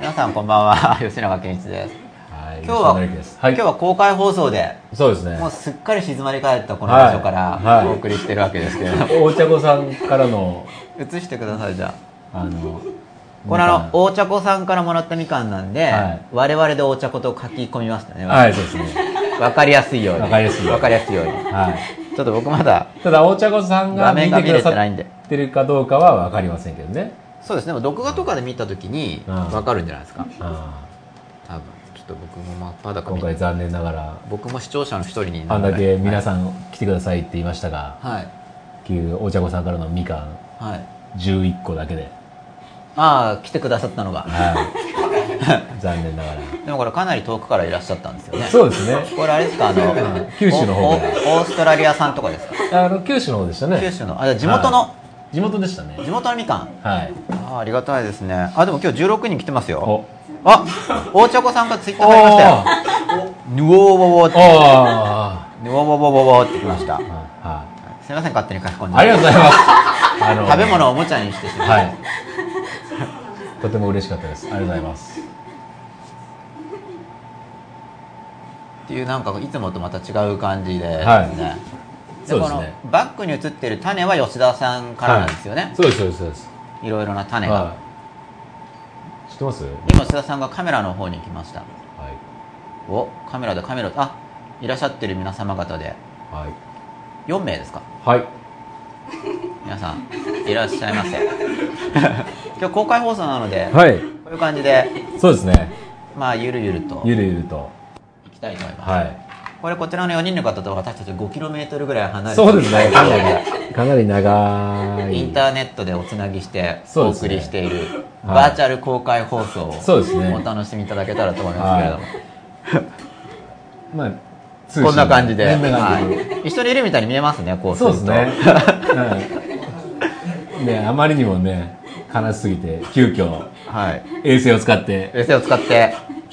皆さんこんばんは、吉永健一です。今日は公開放送で、そうですね。もうすっかり静まり返ったこの場所からお送りしてるわけですけれども、大茶子さんからの映してください。じゃあこれ大茶子さんからもらったみかんなんで、我々で大茶子と書き込みましたね。はい、そうですね。わかりやすいように。わかりやすいように。わかりやすいように。はい。ちょっと僕まだただ大茶子さんが見てくださってるかどうかはわかりませんけどね。そうですね、録画とかで見たときに分かるんじゃないですか。多分ちょっと僕もまだ今回残念ながら僕も視聴者の一人にあんだけ皆さん来てくださいって言いましたが、大茶子さんからのみかん11個だけで来てくださったのが残念ながら。でもこれかなり遠くからいらっしゃったんですよね。そうですね。これあれですか、九州の方、オーストラリアさんとかですか。九州の方でしたね。九州の地元でしたね。地元のみかん。はい。ありがたいですね。でも今日16人来てますよ。大茶子さんがツイッター入りましたよ。ぬおおおおって。ぬおおおおおってきました。はい。すみません、勝手に書き込んで。ありがとうございます。食べ物をおもちゃにしてしまう。はい。とても嬉しかったです。ありがとうございます。っていうなんかいつもとまた違う感じでですね。でこのバックに映ってる種は吉田さんからなんですよね。そうですそうです。いろいろな種が。知ってます？今吉田さんがカメラの方に来ました。はい。カメラでいらっしゃってる皆様方で。はい。4名ですか。はい。皆さんいらっしゃいませ。今日公開放送なので、はい。こういう感じで。そうですね。ゆるゆると。ゆるゆると。行きたいと思います。はい。こちらの4人の方と私たち 5km ぐらい離れているので、そうですね、かなり長いインターネットでおつなぎしてお送りしているバーチャル公開放送をお楽しみいただけたらと思いますけれども、こんな感じで一緒にいるみたいに見えますね。こうするとそうですね。あまりにもね悲しすぎて急遽衛星を使って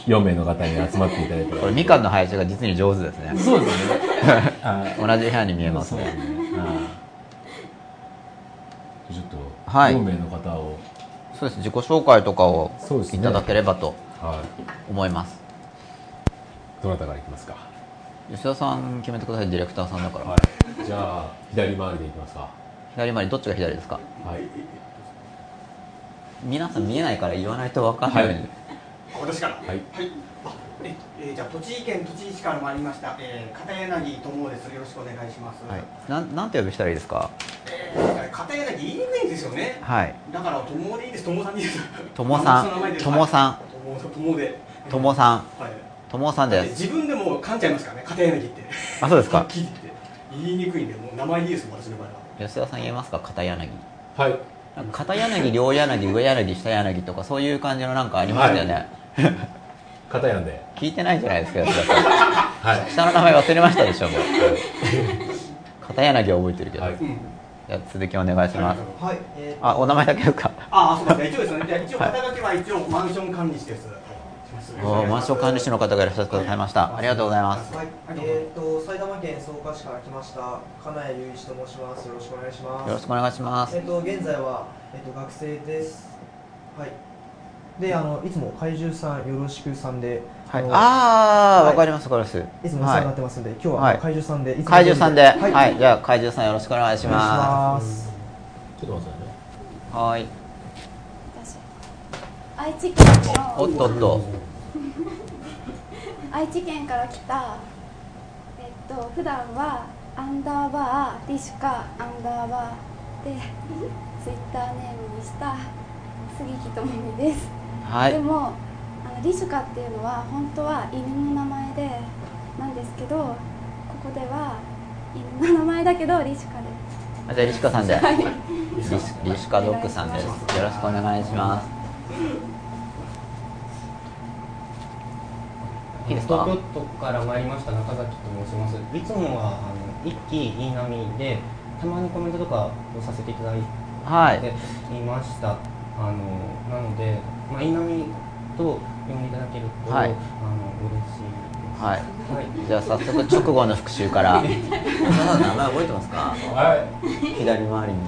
4名の方に集まっていただいて、これみかんの配置が実に上手ですね。そうですね。同じ部屋に見えますね。ちょっと4名の方を、そうです、自己紹介とかをいただければと思います。どなたからいきますか。吉田さん決めてください。ディレクターさんだから。じゃあ左回りでいきますか。左回り。どっちが左ですか。皆さん見えないから言わないと分かんない。私から。はい。じゃあ栃木市から参りました。片柳ともです。よろしくお願いします。はい。なんて呼びしたらいいですか。片柳言いにくいんですよね。はい。だからともでいいです。ともさんでいいです。ともさんです。自分でも噛んじゃいますからね。片柳って。そうですか。言いにくいんでもう名前でいいです。私の場合は。吉田さん言えますか。片柳。はい。片柳、両柳、上柳、下柳とかそういう感じのなんかありましたよね。片やんで聞いてないじゃないですか。下の名前忘れましたでしょ。片柳は覚えてるけど。続きお願いします。お名前だけですか。そうですね。一応肩書きは一応マンション管理士です。マンション管理士の方がいらっしゃってくださいました。ありがとうございます。埼玉県草加市から来ました金谷雄一と申します。よろしくお願いします。よろしくお願いします。現在は学生です。はい。で、いつも怪獣さんよろしくさんで、わかりますわかります、いつもお世話になってますんで、今日は怪獣さんではい、じゃあ怪獣さんよろしくお願いします。ちょっと待ってね。はい。愛知県から来た普段はアンダーバーリシュカアンダーバーでツイッターネームにした杉木ともみです。でもリシュカっていうのは本当は犬の名前でなんですけど、ここでは犬の名前だけどリシュカです。じゃあリシュカさんで、リシュカドッグさんです。よろしくお願いします。東京都から参りました中崎と申します。いつもは一期いい波でたまにコメントとかをさせていただいていました。なのでいなみと読んでいただけると嬉しいです。じゃあ早速直後の復習から。名前覚えてますか？左回りに。左回りにで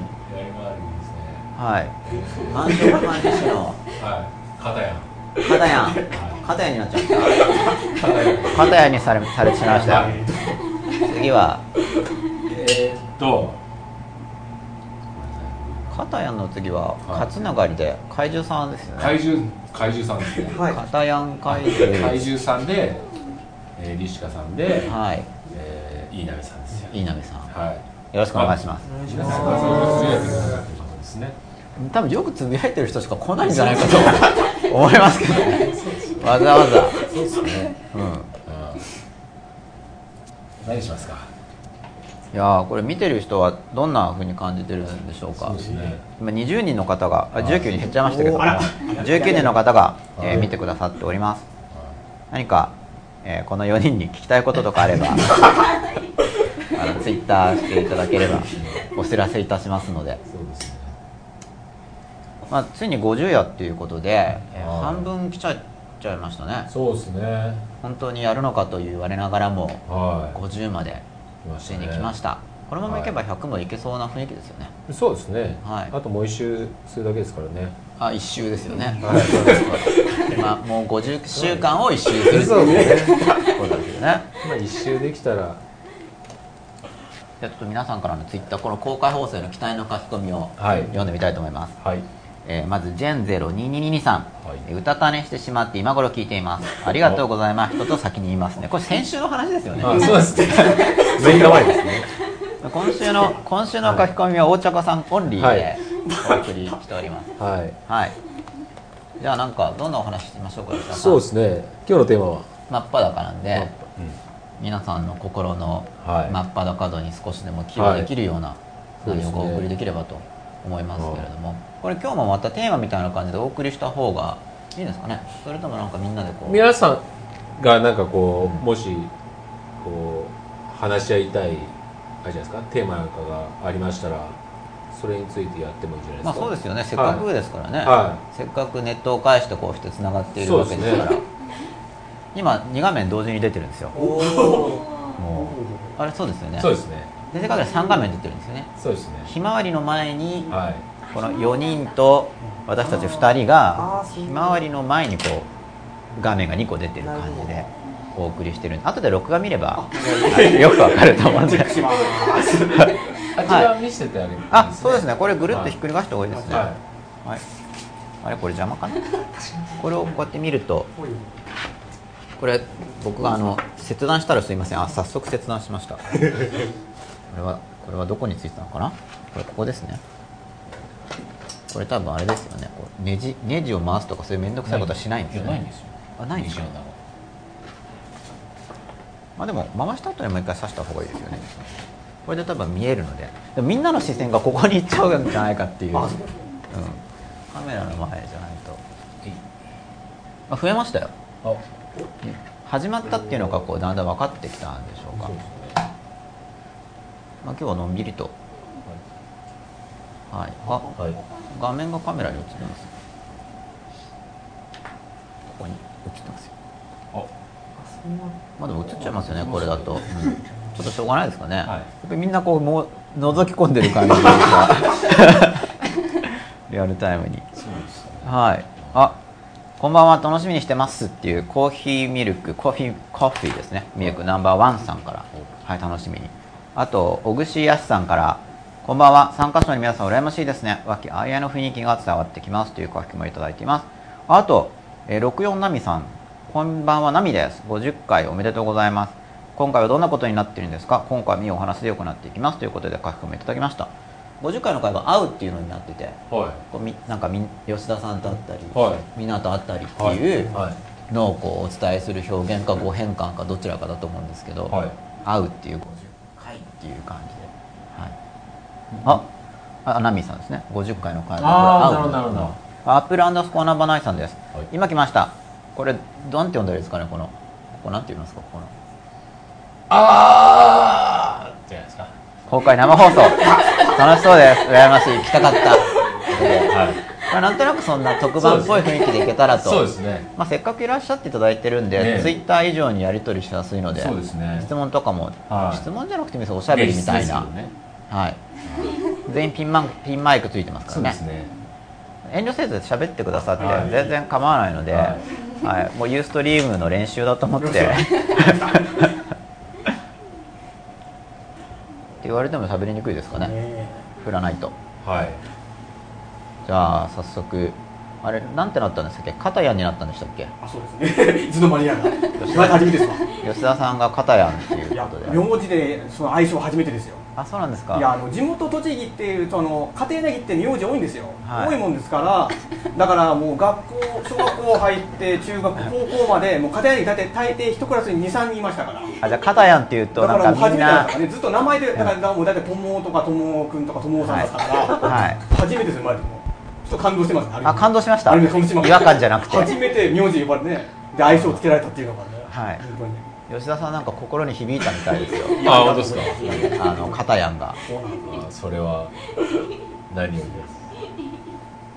すね。マンション管理士の。片やん。片やん、片やになっちゃった片やにされてしまいましたよ。次は片やんの次は勝永で怪獣さんですよね。怪獣さんですね。片やん怪獣さんで、西川さんで、はい、飯鍋さんですよね。飯鍋さん、はい、よろしくお願いします。飯鍋さんがつぶやいてくださってる方ですね。多分よくつぶやいてる人しか来ないんじゃないかと思いますけどね。わざわざ。そうですね。うん。何しますか。いやこれ見てる人はどんな風に感じてるんでしょうか。そうですね、今20人の方が、19人減っちゃいましたけど、19人の方が、見てくださっております。何か、この4人に聞きたいこととかあれば、ツイッターしていただければお知らせいたしますので。そうですね。まあ、ついに50夜ということで、半分来ちゃいましたね。そうですね。本当にやるのかと言われながらも、50までついに来ました。このままいけば100もいけそうな雰囲気ですよね。そうですね、はい、あともう1周するだけですからね。あ、1周ですよね、はい、今もう50週間を1周するっていうことですよね。今1周できたら、じゃあちょっと皆さんからのツイッター、この公開放送への期待の書き込みを読んでみたいと思います。はい、まずジェン022223さん、はい、うたた寝してしまって今頃聞いています。ありがとうございます人と先に言いますね。これ先週の話ですよね。あ、そうですね。前回ですね。今週の書き込みは大茶子さんオンリーでお送りしております。はい、はいはい、じゃあなんかどんなお話しましょうか。そうですね、今日のテーマは真っ裸なんで、うん、皆さんの心の真っ裸度に少しでも寄与できるような内容をお送りできればと思いますけれども、これ今日もまたテーマみたいな感じでお送りした方がいいですかね。それともなんかみんなでこう、皆さんがなんかこう、うん、もしこう話し合いたいあれじゃないですか、テーマなんかがありましたらそれについてやってもいいんじゃないですか。まあ、そうですよね、せっかくですからね、はいはい、せっかくネットを介してこうしてつながっているわけですから、ね、今2画面同時に出てるんですよ。おもうあれ、そうですよね。そうですね。でせっかく3画面出てるんですよね。そうですね。ひまわりの前に、はい、この4人と私たち2人がひまわりの前にこう画面が2個出てる感じでお送りしてるんで、後で録画見ればよくわかると思うんで。あちら見せてあげる、ね。あ、そうですね。これぐるっとひっくり返した方がいいですね。はいはい、あれこれ邪魔かな。これをこうやって見ると、これ僕が切断したらすいません。あ、早速切断しました。これはどこについてたのかな。これここですね。これ多分あれですよね、こうネジを回すとかそういうめんどくさいことはしないんですよね。ないんですよ。あ、ないんですよ。まあでも回した後にもう一回刺した方がいいですよね。これで多分見えるので、でみんなの視線がここに行っちゃうんじゃないかっていう、うん、カメラの前じゃないと。あ、増えましたよ。あ、始まったっていうのがこうだんだん分かってきたんでしょうか。まあ、今日はのんびりと、はい、あ、はい、画面がカメラに映ってます。ここに映ってますよ。あ、まあでも映っちゃいますよね、これだと、うん、ちょっとしょうがないですかね、はい、やっぱりみんなこうもう覗き込んでる感じリアルタイムに。そうですね、はい、あ、こんばんは楽しみにしてますっていうコーヒーミルクコーヒーですね、ミルクNo.1さんから、はい、楽しみに。あと、小串やすさんから、こんばんは、参加者の皆さん、羨ましいですね。和気あいあいの雰囲気が伝わってきますという書き込みをいただいています。あと、64なみさん、こんばんは、なみです。50回おめでとうございます。今回はどんなことになっているんですか。今回はお話でよくなっていきますということで書き込みいただきました。50回の回が会うっていうのになってて、はい、こうなんか吉田さんと会ったり、はい、みんなと会ったりっていうのをこうお伝えする表現か語変換かどちらかだと思うんですけど、はい、会うっていうっていう感じで、はい、あ、ナミさんですね。50回の回のアップルアンダースコアナンバーナイさんです、はい、今来ました。これなんて読んだらいいですかね。ここなんて言いますか。このあーじゃないですか。公開生放送楽しそうです。羨ましい、来たかったはい、まあ、なんとなくそんな特番っぽい雰囲気でいけたらと。そうですね、まあ、せっかくいらっしゃっていただいてるんで、ツイッター以上にやり取りしやすいので、そうですね、質問とかも、はい、質問じゃなくておしゃべりみたいな、ね、はい、全員ピンマイクついてますからね。そうですね、遠慮せず喋ってくださって全然構わないので、はい、もうユーストリームの練習だと思ってって言われても喋りにくいですかね、振らないと。はい、じゃあ早速、あれなんてなったんですっけ、片やんになったんでしたっけ。あ、そうですね。いつの間にやが。初めてですか。吉田さんが片やんっていうことで。名字でその愛称初めてですよ。あ、そうなんですか。いや、地元栃木っていうと家庭内って名字多いんですよ、はい。多いもんですから、だからもう学校小学校入って中学高校までもう家庭内だって大抵一クラスに 2,3 人いましたから。あ、じゃあ片やんっていうとなんかみんな。ね、ずっと名前でだからもうだいたい友とか友くんとか友さんだったから、はい、初めてですよマジで。ちょっと感動してますね。あ、感動しました。違和感じゃなくて初めて名字呼ばれて、ね、で愛称をつけられたっていうのがね、はい、本当に吉田さんなんか心に響いたみたいですよ。あ、本当ですか。片やんがそれは大人気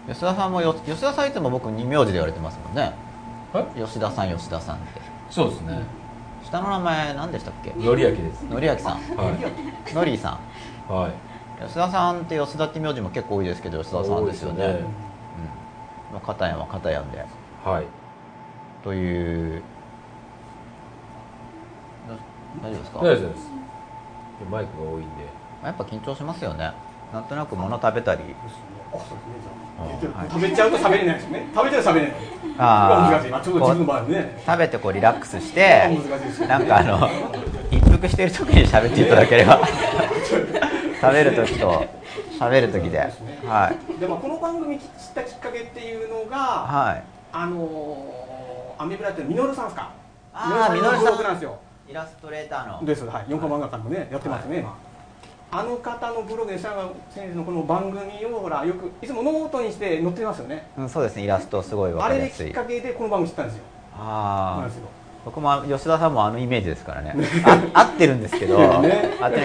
です。吉田さんも吉田さんいつも僕2名字で言われてますもんね。吉田さん、吉田さんって。そうですね。下の名前何でしたっけ。のりあきです。のりあきさん、はい、のりさん、はい。吉田さんって吉田って名字も結構多いですけど、吉田さんですよね。片やんは片やんで、はい、という。大丈夫ですか。大丈夫です。マイクが多いんでやっぱ緊張しますよね。なんとなく物食べたり、食べちゃうと喋れないですね。食べちゃうと喋れない。ああ、ちょっと自分の場合ね、食べてこうリラックスしてなんか一服している時に喋っていただければ食べる時と喋る時で、はい。でもこの番組知ったきっかけっていうのが、はい、アメブラってミノルさんですか。ああ、ミノルさんなんですよ。イラストレーターのです。はい。4コマ漫画家もね、やってますね。あの方のブログでシャガ先生のこの番組をほらよくいつもノートにして載ってますよね。うん、そうですね。イラストすごいわかりやすい。あれできっかけでこの番組知ったんですよ。ああ。僕も吉田さんもあのイメージですからね。合ってるんですけど、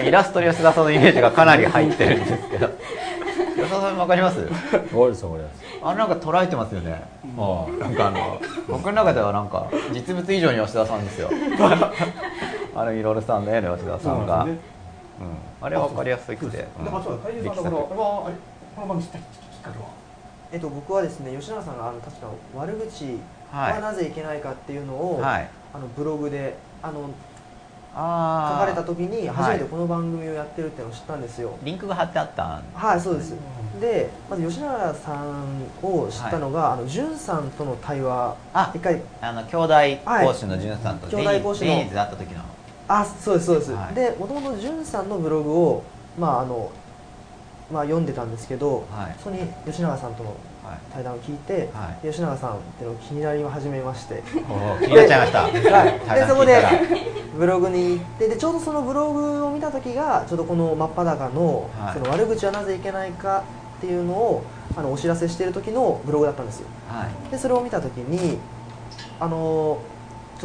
イラストに吉田さんのイメージがかなり入ってるんですけど、吉田さんわかります？あれなんか捉えてますよね。なんか僕の中ではなんか実物以上に吉田さんですよ。あのいろいろさんの絵の吉田さんが、あれはわかりやすくて。僕はですね、吉永さんが確か悪口はなぜいけないかっていうのを、はい、ブログで書かれた時に初めてこの番組をやってるっていうのを知ったんですよ。はい、リンクが貼ってあったんですね。はい、そうです。で、まず吉永さんを知ったのが、はい、潤さんとの対話、一回兄弟講師の潤さんとデニーズだった時の。あ、そうですそうです。はい、で、もともと潤さんのブログを読んでたんですけど、はい、そこに吉永さんとの対談を聞いて、はい、吉永さんっていうのを気になり始めまして、気になっちゃいました。はい、でそこでブログに行って、でちょうどそのブログを見た時がちょうどこの真っ裸 の、はい、その悪口はなぜいけないかっていうのをお知らせしている時のブログだったんですよ。はい、でそれを見た時にちょっ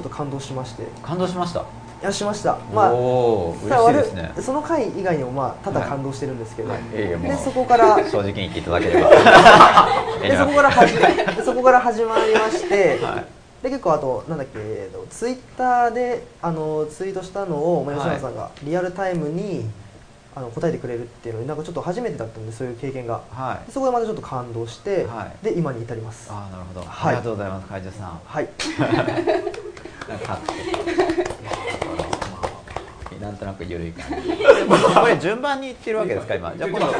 と感動しまして。感動しました。いや、しました。まあ、嬉しいですね。その回以外にもただ感動してるんですけど、でそこから正直に言っていただければでそこから始まりまして、で結構あとなんだっけ、ツイッターでツイートしたのを吉永さんがリアルタイムに答えてくれるっていうのになんかちょっと初めてだったんで、そういう経験が、そこでまたちょっと感動して、で今に至ります。ああ、なるほど。ありがとうございます、海上さん。はい、なんとなく緩い感じ。これ順番に言ってるわけですか今。じゃあ今度は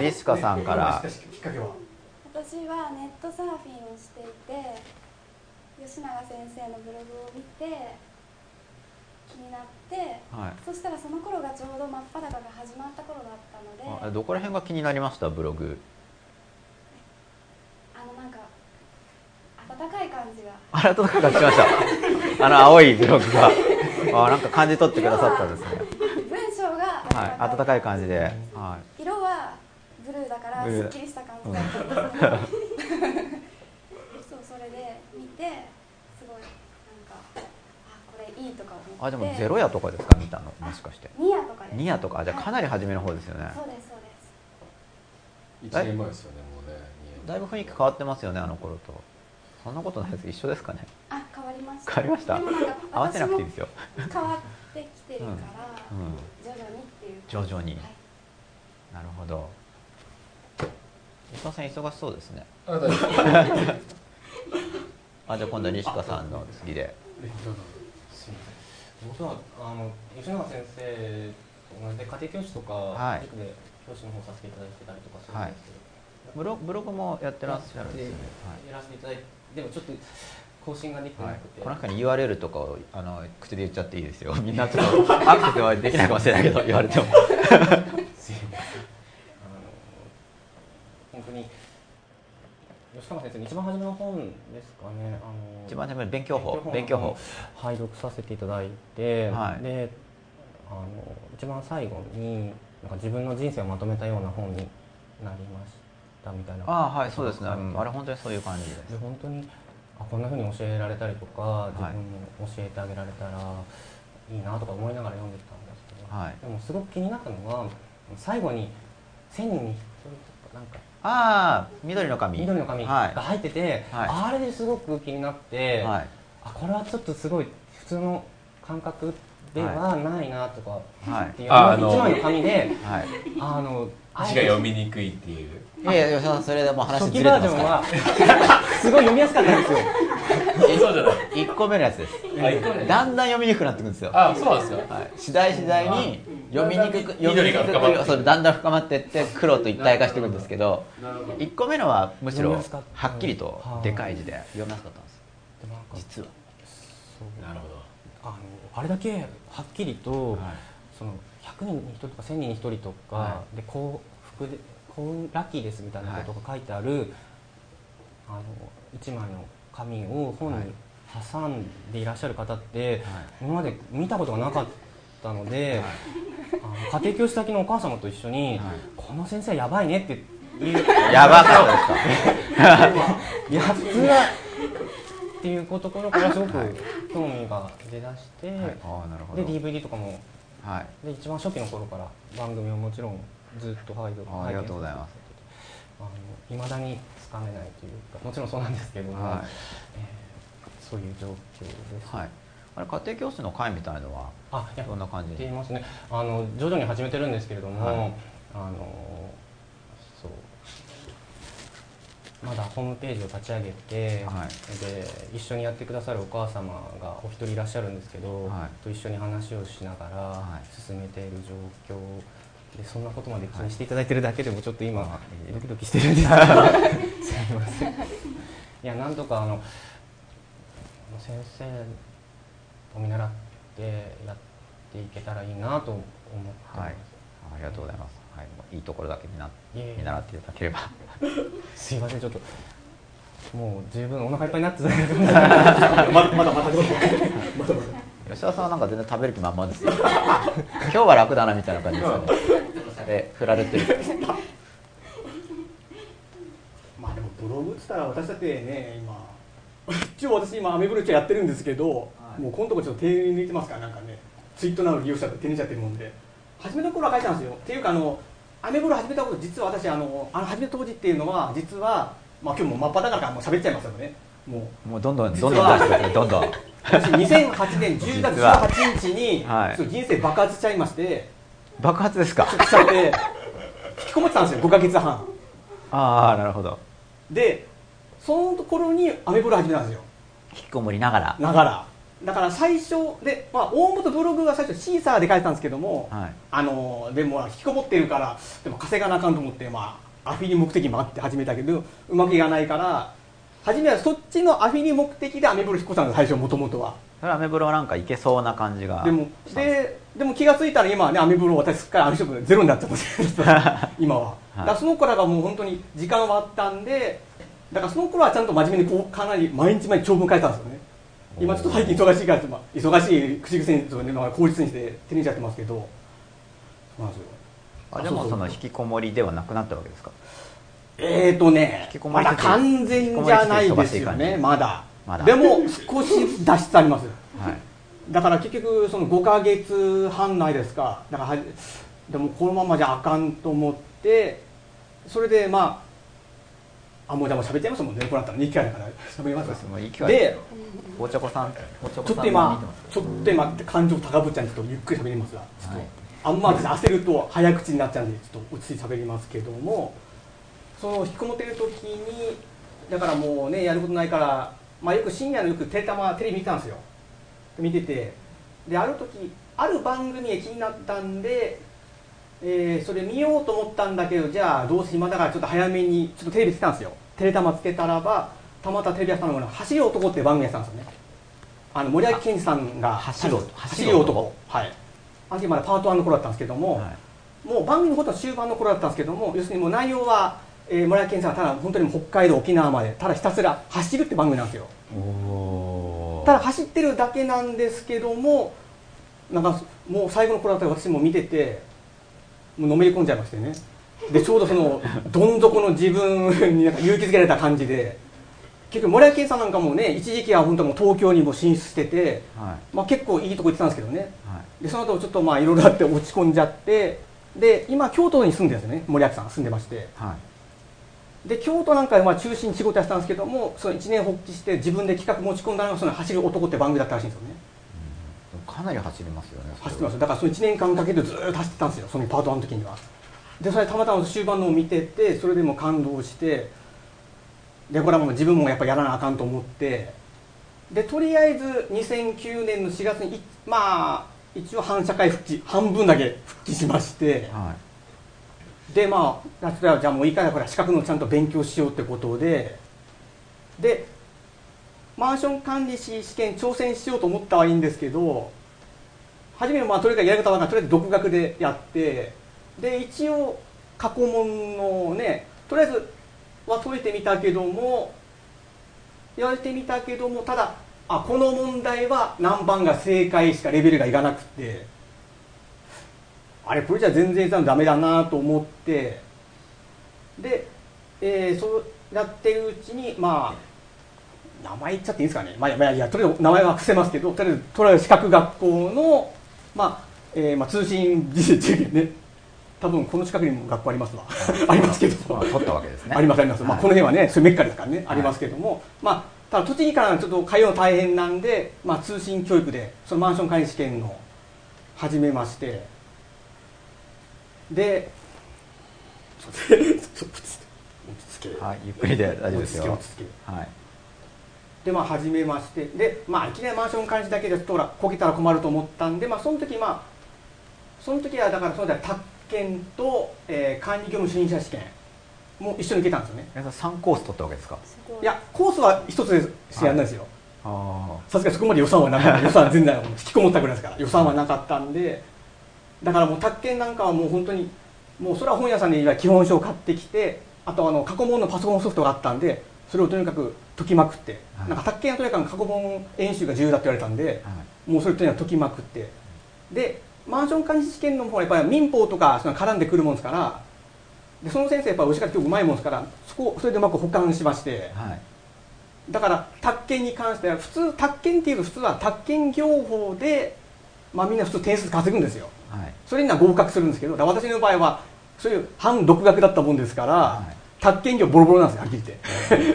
リシカさんから。私はネットサーフィンをしていて、吉永先生のブログを見て気になって、はい、そしたらその頃がちょうど真っ裸が始まった頃だったので。どこら辺が気になりましたブログ？なんか温かい感じが。あら、温かい感じしました。青いブログが。あ、なんか感じ取ってくださったんですね。文章が温かい感じで、色はブルーだからすっきりした感じだったんですそう、それで見てすごいなんか、あ、これいいとか思って。あ、でもゼロ夜とかですか見たの、もしかして。ニアとかです。ニアとか、じゃあかなり初めの方ですよね。そうですそうです。1年前ですよね、もうね。だいぶ雰囲気変わってますよねあの頃と。そんなことないです。一緒ですかね。あ、変わりました。変わりました。合わせなくていいですよ。変わってきてるから、徐々にっていう。徐々に。なるほど。川さん忙しそうですね。あ、大丈夫。あ、じゃあ今度は西川さんの次で。僕は吉永先生と同じで家庭教師とか、はい、塾で教師の方させていただいてたりとかするんですけど、はい、ブログもやってらっしゃるんですよね。やらせていただいて、でもちょっと更新ができてなくて、はい、この中に URL とかを口で言っちゃっていいですよ。みんなちょっとアクセスはできないかもしれないけど言われても本当に吉川先生の一番初めの本ですかね。一番初めの勉強法拝読させていただいて、はい、で一番最後になんか自分の人生をまとめたような本になりましたみたいな。あ、はい、そうですね、あれ本当にそういう感じです。で本当にこんなふうに教えられたりとか、自分も教えてあげられたらいいなとか思いながら読んでたんですけど、はい、でもすごく気になったのは最後に1000人に1人とかなんか、ああ、緑の紙が入ってて、はい、あれですごく気になって、はい、あ、これはちょっとすごい普通の感覚ではないなとか、はい、一枚の紙で字が読みにくいっていう。いやいや、吉田さん、それでもう話ずれてますから。初期バージョンはすごい読みやすかったんですよ。そうじゃない、1個目のやつです。だんだん読みにくくなってくるんですよ。あ、そうですよ。次第に読みにくく、緑が深まって、だんだん深まっていって黒と一体化してくるんですけど、1個目のはむしろはっきりとでかい字で読みやすかったんです。実はなるほど、あれだけはっきりと、その100人に1人とか1000人に1人とかで幸運ラッキーですみたいなことが書いてある1枚の紙を本に挟んでいらっしゃる方って今まで見たことがなかったので、家庭教師先のお母様と一緒にこの先生やばいねって言う、やばかったですか、やつはっていうところからすごく興味が出だして、で DVD とかもで一番初期の頃から番組をもちろんずっと拝見させていただいて、ありがとうございます。未だにつかめないというか、もちろんそうなんですけども、はい、そういう状況です、はい。あれ家庭教師の会みたいのはどんな感じでやっていますね。徐々に始めてるんですけれども、はい、そうまだホームページを立ち上げて、はい、で一緒にやってくださるお母様がお一人いらっしゃるんですけど、はい、と一緒に話をしながら進めている状況で、そんなことまで気にしていただいてるだけでもちょっと今ドキドキしてるんですけどすみません。いや、なんとか先生を見習ってやっていけたらいいなと思ってます、はい、ありがとうございます。はい、いいところだけ見習っていただければ。すいません、ちょっともう十分お腹いっぱいになってたんですけどまだ吉田さんはなんか全然食べる気満々ですよ。今日は楽だなみたいな感じですよね。振られてるまあでもブログって言ったら私だってね、今一応私今アメブロやってるんですけど、はい、もうこのとこちょっと手抜いてますから、なんかねツイッターなど利用者って手抜いちゃってるもんで、始めた頃は書いてたんですよ。っていうかアメブロ始めたこと、実は私始めた当時っていうのは実は、まあ、今日も真っ裸だからもう喋っちゃいますよね。もうどんどん私2008年10月18日に、はい、人生爆発しちゃいまして。爆発ですか。しちゃって引きこもってたんですよ、5ヶ月半。ああ、なるほど。でそのところにアメブロ始めたんですよ、引きこもりながら。だから最初で、まあ、大元ブログは最初シーサーで書いてたんですけども、はい、でも引きこもってるからでも稼がなあかんと思って、まあ、アフィリ目的もあって始めたけどうまくいかないから、初めはそっちのアフィリ目的でアメブロ引っ越したんです、最初。もともとはアメブロはなんかいけそうな感じがでも気が付いたら今はね、アメブロ私すっかりゼロになっちゃったんです今は。だからその頃がもう本当に時間はあったんで、だからその頃はちゃんと真面目にこうかなり毎日毎日長文書いたんですよね。今ちょっと最近忙しいから忙しい口癖に口実にして手にしちゃってますけど。そうなんですよ。あ、でもその引きこもりではなくなったわけですか。まだ完全じゃないですよね、まだでも少し脱出あります、はい、だから結局その5ヶ月半内ですか。だからでもこのままじゃあかんと思って、それでまあもうじゃあ喋っちゃいますもんね、こうなったら2回だから喋りますよ。でちょっと今感情高ぶっちゃうんで、ちょっとゆっくり喋りますが、あんまり焦ると早口になっちゃうんで、ちょっと落ち着いて喋りますけども、そう引きこもってる時にだからもうねやることないから、まあ、よく深夜のよくテレタマテレビ見てたんですよ。見ててである時ある番組が気になったんで、それ見ようと思ったんだけどじゃあどうせ暇だからちょっと早めにちょっとテレビつけたんですよ。テレタマつけたらばたまたテレビ屋さんの方が走る男っていう番組やってたんですよね。あの森脇健児さんが走る男、はい、あの時まだパート1の頃だったんですけども、はい、もう番組のことは終盤の頃だったんですけども要するにもう内容は、森脇健児さんがただ本当にもう北海道沖縄までただひたすら走るって番組なんですよ。ただ走ってるだけなんですけどもなんかもう最後の頃だったら私も見ててもうのめり込んじゃいましてね。でちょうどそのどん底の自分になんか勇気づけられた感じで結局森脇健児さんなんかもね一時期は本当もう東京にも進出してて、はいまあ、結構いいとこ行ってたんですけどね、はい、でその後ちょっとまあいろいろあって落ち込んじゃってで今京都に住んでるんですよね。森脇さん住んでまして、はい、で京都なんかでまあ中心に仕事やってたんですけどもその一年発起して自分で企画持ち込んだのがその走る男って番組だったらしいんですよね。かなり走りますよね。走ってます。だからその1年間かけてずっと走ってたんですよ。そのパート1の時にはでそれたまたま終盤のを見ててそれでも感動してでこれはもう自分もやっぱやらなあかんと思ってでとりあえず2009年の4月にまあ一応反社会復帰半分だけ復帰しまして、はい、でまあじゃあもういいからこれ資格のちゃんと勉強しようってことでマンション管理士試験挑戦しようと思ったはいいんですけど初めはまあとりあえずやり方はとりあえず独学でやってで一応過去問のねとりあえずは解いてみたけども言われてみたけどもただこの問題は何番が正解しかレベルがいかなくてあれこれじゃ全然ダメだなと思ってで、そうやってるうちにまあ名前言っちゃっていいですかね、まあ、いやとりあえず名前は伏せますけどとりあえず資格学校の、まあまあ、通信実技ね多分この近くにも学校ありますわありますけど、まあ、取ったわけですねありますあります、はいまあ、この辺はねそういうメッカですからね、はい、ありますけども、まあ、ただ栃木からちょっと通うの大変なんで、まあ、通信教育でそのマンション管理試験を始めましてでちょっと落ち着け、はい、ゆっくりで大丈夫ですよ落ち着けはいでまあ、始めましてで、まあ、いきなりマンション管理士だけでこけたら困ると思ったんで、まあ、その時はだからその時は宅建と、管理業務主任者試験も一緒に受けたんですよね。3コース取ったわけですか。いやコースは1つでしかやんないですよ。さすがにそこまで予算はなかった予算は全然引きこもったぐらいですから予算はなかったんでだからもう宅建なんかはもう本当にもうそれは本屋さんで基本書を買ってきてあと過去問のパソコンソフトがあったんでそれをとにかく解きまくって、はい、なんか宅建のとにかく過去問演習が重要だって言われたんで、はい、もうそれとにかく解きまくってでマンション管理試験の方はやっぱり民法とかその絡んでくるもんですからでその先生やっぱりおしかり結構うまいもんですからそれでうまく補完しまして、はい、だから宅建に関しては宅建っていうと普通は宅建業法で、まあ、みんな普通点数稼ぐんですよ、はい、それには合格するんですけどだ私の場合はそういう反独学だったもんですから、はい宅建業ボロボロなんですよ、はっきり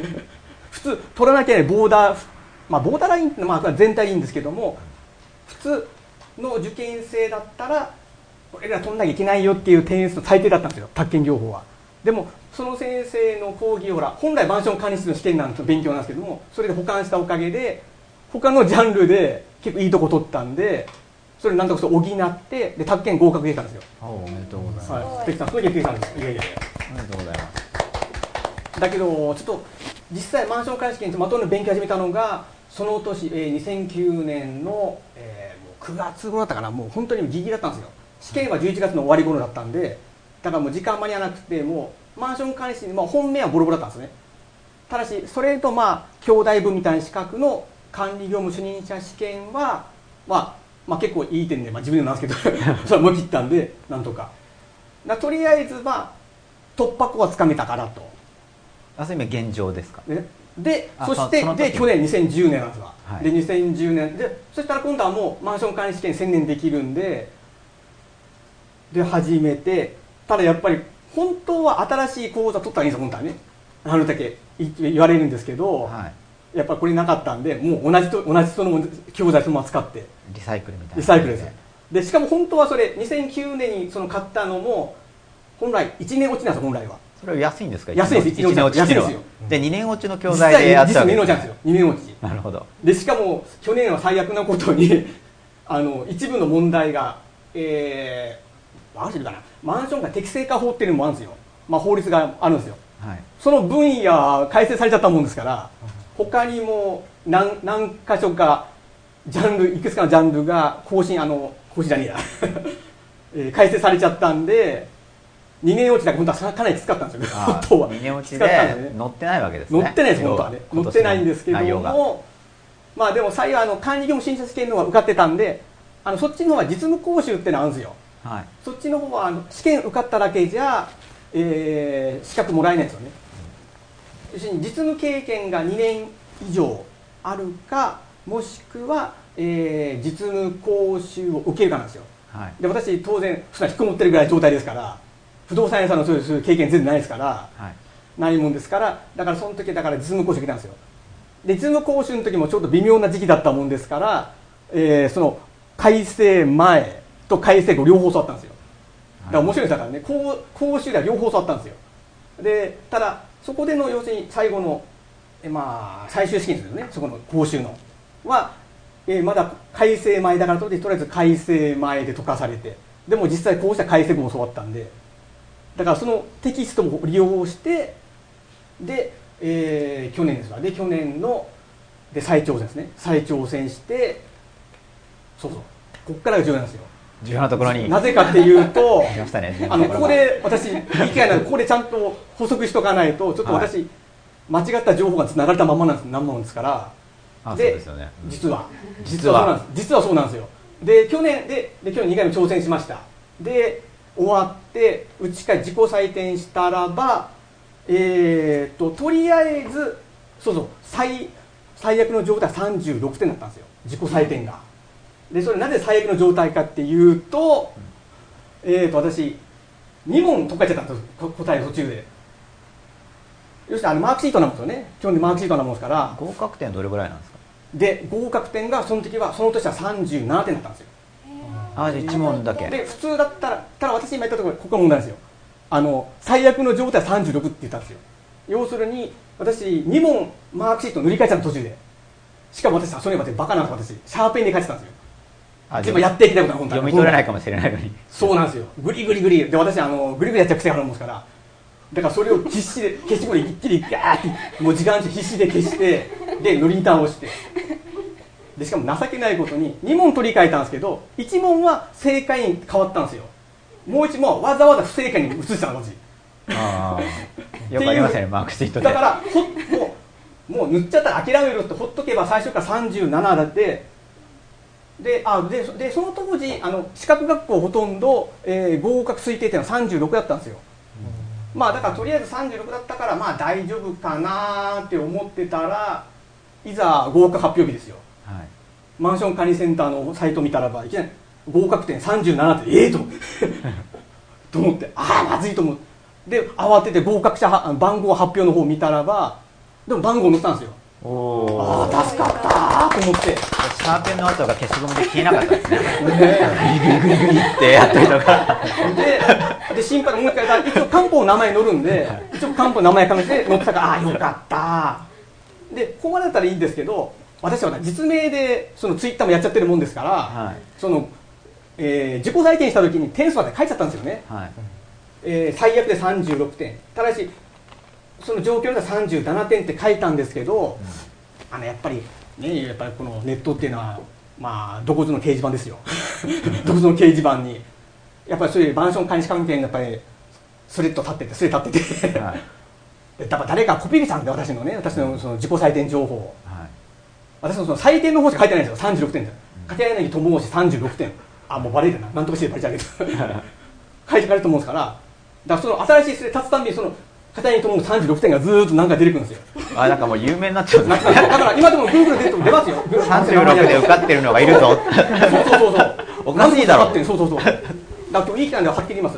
言って普通取らなきゃいけないボーダー、まあ、ボーダーラインってのはまあ全体いいんですけども普通の受験生だったら俺ら取んなきゃいけないよっていう点数の最低だったんですよ、宅建業法は。でもその先生の講義を本来マンション管理室の試験なんて勉強なんですけどもそれで補完したおかげで他のジャンルで結構いいとこ取ったんでそれなんとか補ってで宅建合格できたんですよ。おめでとうございます。できたんです。いやいやいや。おめでとうございます。だけどちょっと実際マンション管理試験にまともに勉強始めたのがその年、2009年の、もう9月頃だったかなもう本当にギリギリだったんですよ。試験は11月の終わり頃だったんでだからもう時間間に合わなくてもうマンション管理士に、まあ、本命はボロボロだったんですね。ただしそれとまあ兄弟分みたいな資格の管理業務主任者試験は、まあ、結構いい点で、まあ、自分でもなんですけどそれは思い切ったんでなんとかとりあえず、まあ、突破口はつかめたかなと。それ今現状ですか。でそしてで去年2010年なんですわ、はい、で2010年でそしたら今度はもうマンション管理試験専念できるんで始めてただやっぱり本当は新しい講座取ったらいいんですよ本当はねあるだけ言われるんですけど、はい、やっぱりこれなかったんでもう同じその教材そのまま使ってリサイクルみたいなリサイクルですでしかも本当はそれ2009年にその買ったのも本来1年落ちなんですよ本来は。それは安いんですか？安いです。1年落ちは。で、2年落ちの教材でやったわけですね。2年落ち。なるほど。で、しかも去年は最悪なことに一部の問題が、わかってるかな、マンションが適正化法っていうのもあるんですよ。まあ、法律があるんですよ。はい、その分野改正されちゃったもんですから、他にも 何箇所かジャンル、いくつかのジャンルが更新じゃねえや改正されちゃったんで、2年落ちだけ本当はかなりきつかったんですよ。本当は2年落ちで載ってないわけですね。載ってないです、本当はね。載ってないんですけども、まあでも最後管理業務審査試験の方は受かってたんで、そっちの方は実務講習ってのあるんですよ。はい、そっちの方は試験受かっただけじゃ、資格もらえないですよね。要するに実務経験が2年以上あるか、もしくは、実務講習を受けるかなんですよ。はい、で、私当然普段引きこもってるぐらいの状態ですから、不動産屋さんのそういう経験全然ないですから、はい、ないもんですから、だからその時だから実務講習受けたんですよ。で、実務講習の時もちょっと微妙な時期だったもんですから、その改正前と改正後両方そうだったんですよ。だから面白いですからね、講習では両方そうだったんですよ。で、ただそこでの要するに最後の、まあ最終試験ですよね、そこの講習のは、まだ改正前だからといってとりあえず改正前で解かされて、でも実際こうした改正後もそうだったんで、だからそのテキストも利用してで、去年ですわ。で、去年ので再挑戦ですね。再挑戦して、そうそう、こっからが重要なんですよ。重要なところになぜかっていうとね、ここで私理解なので、ここでちゃんと補足しとかないとちょっと私、はい、間違った情報が流れたままなんですから。あ、で、そうですよね。実はそうなんですよ。で、去年で去年2回も挑戦しました。で、終わってうちから自己採点したらば、とりあえず最悪の状態は36点だったんですよ、自己採点が。で、それなぜ最悪の状態かっていうと、私2問解かれちゃったんです、答えの途中で。要するにマークシートなんですよね、基本でマークシートなもんですから。合格点はどれぐらいなんですか？で、合格点がその年は37点だったんですよ。あ、じゃあ1問だけで、普通だったら、ただ私今言ったところ、ここが問題なんですよ。最悪の状態は36って言ったんですよ。要するに私2問マークシート塗り替えちゃった途中で、しかも私それまでバカなんですよ、私シャーペンで書いてたんですよ。でもやっていきたいことは本当に読み取れないかもしれないのに、そうなんですよ、グリグリグリで、私グリグリやっちゃう癖があるもんですから、だからそれを必死で消しゴムで一気にガーッて、もう時間中必死で消して、で塗り倒して、でしかも情けないことに2問取り替えたんですけど、1問は正解に変わったんですよ。もう1問はわざわざ不正解に移したの、私。ああよくありましたね、マークシートで。だからもう塗っちゃったら諦めろってほっとけば、最初から37だって。でその当時資格学校ほとんど、合格推定点は36だったんですよ。まあだからとりあえず36だったから、まあ大丈夫かなーって思ってたら、いざ合格発表日ですよ。はい、マンション管理センターのサイト見たらば、いきなり合格点37って、ええとと思って、ああまずいと思って、で慌てて合格者番号発表の方を見たらば、でも番号載ったんですよ。ああ助かったーと思って、シャーペンの跡が消しゴムで消えなかったですねグリグリグリグリってやったりとかで心配でもう一回やったら、一応官報の名前載るんで、一応官報の名前書いて載ってたから、ああよかったー。で、ここまでだったらいいんですけど、私は実名でそのツイッターもやっちゃってるもんですから、はい、自己採点した時に点数まで書いちゃったんですよね。はい、最悪で36点、ただしその状況では37点って書いたんですけど、うん、やっぱりこのネットっていうのは、まあどこぞの掲示板ですよどこぞの掲示板にやっぱりそういうマンション監視関係のやっぱりスレッド立ってて、はい、だから誰かコピーしたんで、私のその自己採点情報を。はい、私の採点の方しか書いてないんですよ、36点で。掛け合いの友達36点、あ、もうバレるな、なんとかしてバレちゃうけど書いてかれると思うんですから、だからその新しいスレ立つたびにその片に友達36点がずーっとなんか出てくるんですよ。あ、なんかもう有名になっちゃうんですよだから今でも Google で出ますよ36で受かってるのがいるぞそうおかしいだろ、そうだからいい機会でははっきり言います。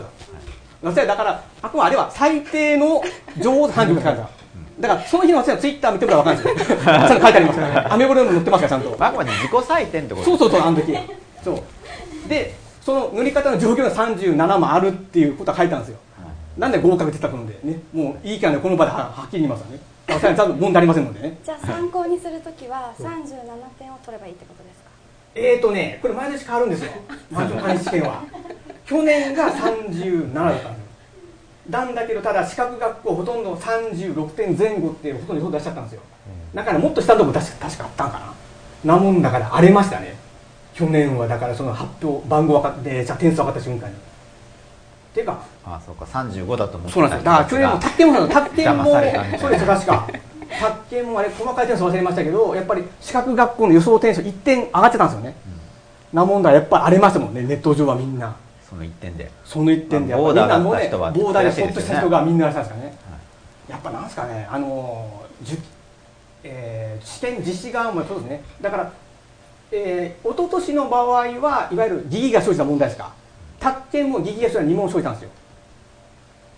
だからあれは最低の女王36って書いてた、だからその日の私はツイッター見てもらえば分かるんですよちゃんと書いてありますから、ね、アメブロにも載ってますから、ちゃんと。あくまで自己採点ってことです。そう、あの時そうで、その塗り方の状況が37もあるっていうことは書いたんですよ。なんで合格出たのでね、もういいからね、この場ではっきり言いますよね。ちゃんと問題ありませんのでね。じゃあ参考にするときは37点を取ればいいってことですか。ね、これ毎年変わるんですよ。毎年単位試験は。去年が37だったんですよ。なんだけど、ただ資格学校ほとんど36点前後ってほとんど出しちゃったんですよ。だからもっと下のところ確かあったんかな。なもんだから荒れましたね。去年はだからその発表番号分かって、じゃあ点数分かった瞬間に。っていうか、ああそうか、35だと思ってた。そうなんですよ。だから去年も宅建もそう宅建もそうです確か。宅建もあれ細かい点数忘れましたけど、やっぱり資格学校の予想点数1点上がってたんですよね。なもんだやっぱり荒れましたもんね。ネット上はみんな。その1点で。その1点でやっぱりみんなもね、ボーダーでそっとした人がみんなあれしたんですかね。やっぱなんですかね、試験実施側もそうですね。だから、一昨年の場合はいわゆる疑義が生じた問題ですか。宅建も疑義が生じた2問生じたんですよ。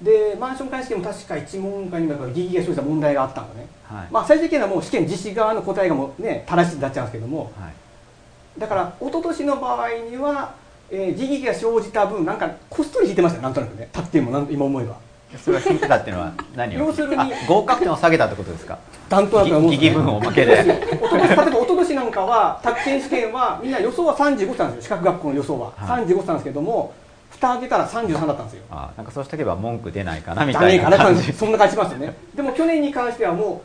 でマンション管理試験も確か1問か2問か疑義が生じた問題があったんでね、はい、まあ最終的にはもう試験実施側の答えがもうね正しいになっちゃうんですけども、はい、だから一昨年の場合には、疑義が生じた分なんかこっそり引いてましたよ、なんとなくね。宅建もなん今思えばそれは引いてたっていうのは何を要するに合格点を下げたってことですか。担当だと思うんですよ、ね、義分を負けで。例えばおととしなんかは宅建試験はみんな予想は35歳なんですよ。資格学校の予想は、はい、35歳なんですけども蓋開けたら33だったんですよ。あ、なんかそうしておけば文句出ないかなみたいな感じ、そんな感じしますよね。でも去年に関してはも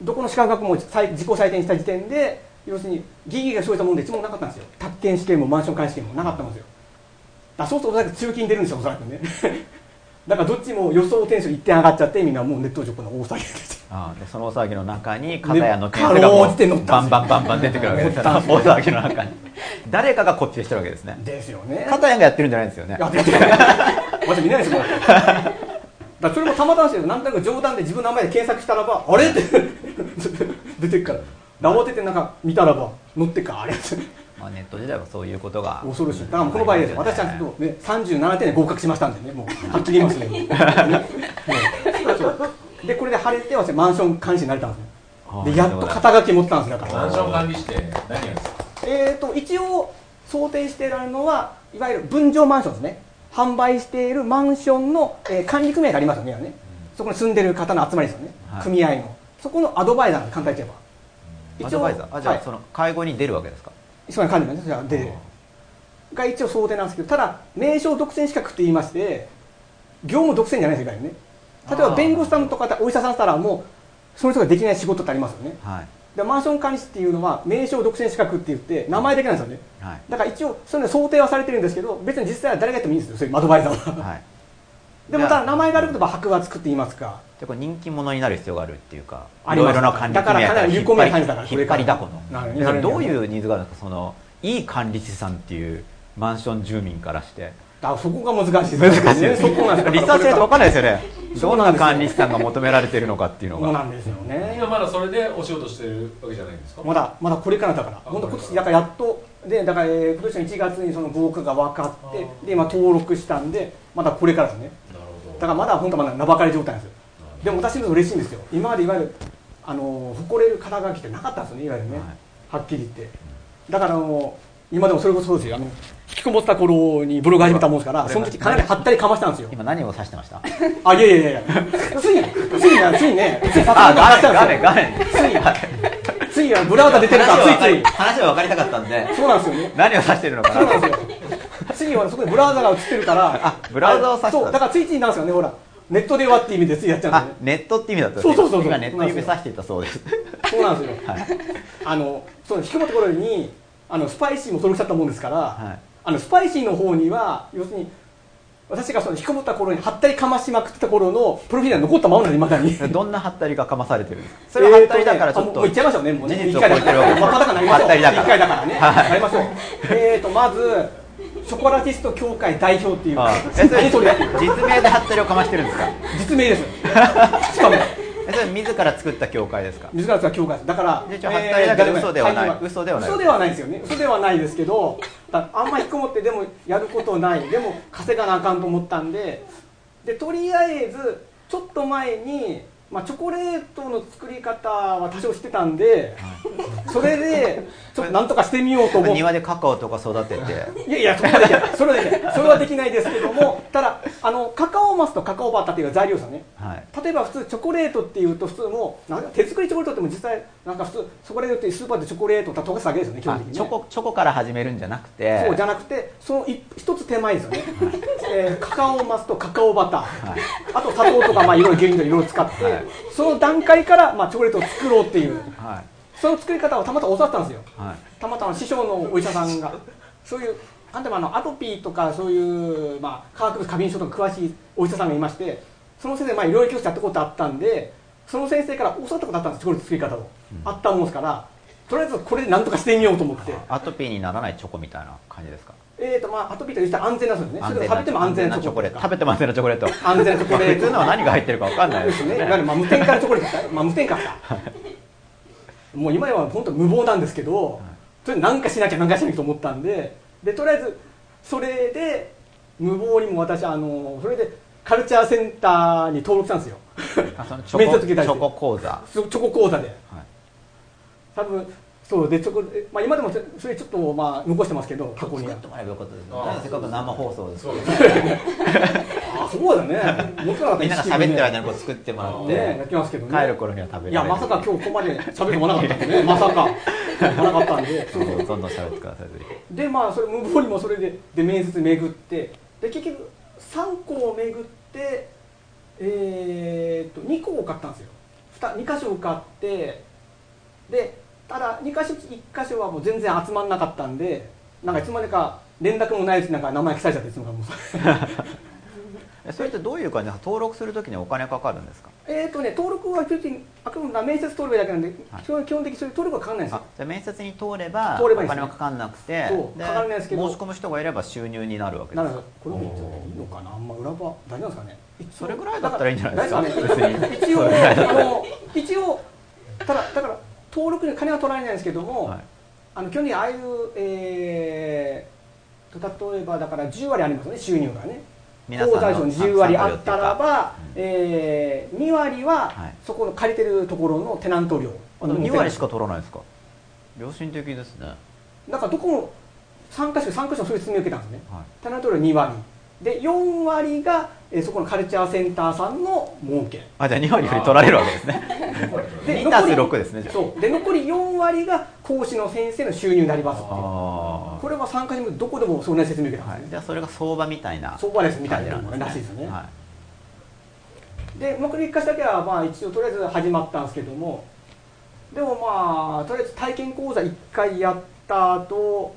うどこの資格学校も自己採点した時点で要するに疑義が生じたもので一問なかったんですよ。宅建試験もマンション管理試験もなかったんですよ。だそうするとおそらく中金出るんですよ、おそらくね。だからどっちも予想点数1点上がっちゃってみんなもうネット上この大騒ぎです。ああ、でその大騒ぎの中に片やの点数がもうバンバンバンバン出てくるわけです。大騒ぎの中に誰かがコピーしてるわけですね。ですよね。片やがやってるんじゃないんですよね。やってない。私見ないですもん。だそれもたまたまですけど、なんとなく冗談で自分の名前で検索したらばあれって出てくから。黙っててなんか見たらば乗ってかあれ。まあネット時代はそういうことが恐ろしい。だからこの場合です、私ちゃんとね37点で合格しましたんでね、もうはっきり言いますね。でこれで晴れてはマンション管理士になれたんですね。でやっと肩書き持ったんです。だからマンション管理士って何やるんですか。一応想定しているのはいわゆる分譲マンションですね。販売しているマンションの、管理組合がありますよね。そこに住んでる方の集まりですよね。はい、組合のそこのアドバイザーの簡単に言えば。アドバイザー、あ、じゃあその会合に出るわけですか。それが一応想定なんですけど、ただ名称独占資格って言いまして業務独占じゃないですよね。例えば弁護士さんとかお医者さんしたらもうその人ができない仕事ってありますよね、はい、でマンション管理士っていうのは名称独占資格って言って名前だけなんですよね、はい、だから一応そういうの想定はされてるんですけど別に実際は誰がやってもいいんですよ、そういうアドバイザーは、はい、でもただ名前があると箔はつくって言いますか、人気者になる必要があるっていうか、いろいろな管理組合から有効面だから引っ張りだこのどういうニーズがあるんですか。そのいい管理士さんっていうマンション住民からして、あ、そこが難しいですね。そこなんですか。リサーチしないと分かんないですよね。どんな管理士さんが求められているのかっていうのが。そうなんですよね。今まだそれでお仕事してるわけじゃないんですか。まだこれからだから。今年だからやっとで、だから今年の1月にその合格が分かってで今登録したんでまだこれからですね。なるほど。だからまだ本当まだ名ばかり状態なんですよ。でも私も嬉しいんですよ。今までいわゆる誇れる肩書きってなかったんですよね、いわゆるね、はい、はっきり言って。だから今でもそれこそそうですよ。引きこもった頃にブログ始めたもんですから、その時かなりはったりかましたんですよ。今何を指してました？あ、いやいやいや。ついにね。あ、画面。ついブラウザ出てるからつい。話は分かりたかったんで。そうなんですよね。何を指してるのかな。そうなんですよ。ついはそこでブラウザが映ってるから。あ、ブラウザを指して。そう、だからついついなんですよね、ほら。ネットではって意味でついやっちゃうんですね。ネットって意味だった。そう今ネット指さしていたそうです。そうなんですよ。その引きこもった頃にスパイシーも登録しちゃったもんですから、はい、スパイシーの方には要するに私がその引きこもった頃にはったりかましまくってた頃のプロフィールが残ったままなのにまだに。どんなはったりがかまされてるんですか。それははったりだからちょっともう言っちゃいましょうね、もうね。一回だからはったりだから。一回だからね。やりましょう。まず。ショコラティスト協会代表っていう実名でハッタリをかましてるんですか。実名です。しかもそれ自ら作った協会ですか。自ら作った協会です。だからハッタリだから嘘ではない。嘘ではないですよね。嘘ではないですけど、あんま引きこもってでもやることない、でも稼がなあかんと思ったんでとりあえずちょっと前にまあ、チョコレートの作り方は多少してたんで、はい、それでちょっとなんとかしてみようと思って庭でカカオとか育てていやいやそれはできないですけども、ただカカオマスとカカオバターっていう材料さね、はい、例えば普通チョコレートっていうと普通も手作りチョコレートっても実際なんか普通そこで売ってるスーパーでチョコレートを溶かすだけですよね、基本的にね。チョコから始めるんじゃなくて、そうじゃなくてその一つ手前ですよね、はい、カカオマスとカカオバター、はい、あと砂糖とかまあいろいろ牛乳といろいろ使って、はい、その段階からまあチョコレートを作ろうっていう、はい、その作り方をたまたま教わったんですよ、はい、たまたま師匠のお医者さんがそういうなんていうのアトピーとかそういう、まあ、化学物過敏症とか詳しいお医者さんがいまして、その先生まあいろいろ教室やったことあったんでその先生から教わったことあったんです、チョコレート作り方を、うん、あったもんですからとりあえずこれでなんとかしてみようと思って。アトピーにならないチョコみたいな感じですか。まあアトピーというと安全なんですよね。それを食べても安全なチョコレート。食べても安全なチョコレート。安全なチョコレート。普通のは何が入ってるかわかんないですね。いわゆるまあ無添加のチョコレート。まあ無添加か。もう今は本当無謀なんですけど、それなんかしなきゃなんかしなきゃと思ったんで、でとりあえずそれで無謀にも私それで。カルチャーセンターに登録したんですよ。面接受けたりして。チョコ講座。チョコ講座で。はい、多分そうでまあ、今でもそれちょっとまあ残してますけど、過去に。作ってもらえばよかったですね。せっかく生放送ですからね。あ、そうだね。みんなが喋ってる間にこう作ってもらって、やってますけどね。帰る頃には食べられる。いやまさか今日ここまで喋ってもらわなかったんでね。まさか。なかったんで。そうそうどんどん喋ってください。でまあそれ向こうにもそれで面接巡って、で結局3校を巡って、2校を買ったんですよ。2箇所を買って、でただ2か所1箇所はもう全然集まらなかったんで、なんかいつまでか連絡もないうちになんか名前記載しちゃっていつもかもそれってどういう感じですか。登録するときにお金かかるんですか。登録は基本的にあくまで面接通ればだけなんで、はい、基本的にそういう登録はかからないんですよ。じゃ面接に通ればいい、ね、お金はかからなくて、そうかからないですけど申し込む人がいれば収入になるわけです。なるほど。これもいいのかな。あんま裏場大丈夫ですかね。それぐらいだったらいいんじゃないですか。一応だから登録に金は取られないんですけども、はい、基本的にああいう、例えばだから10割ありますよね、収入がね。口座上に10割あったらば、2割はそこの借りてるところのテナント料、2割しか取らないですか。良心的ですね。だからどこも3か所そういう説明を受けたんですね、はい、テナント料2割で4割が、そこのカルチャーセンターさんの儲け。あ、じゃあ2割より取られるわけですね。で2+6ですね。そうで残り4割が講師の先生の収入になりますっていう。これは参加者もどこでもそんな説明を受けたんですね、はい、じゃあそれが相場みたいな相場ですみたいなのらしいですね、はい、で残り1か所だけはまあ一応とりあえず始まったんですけども、でもまあとりあえず体験講座1回やった後、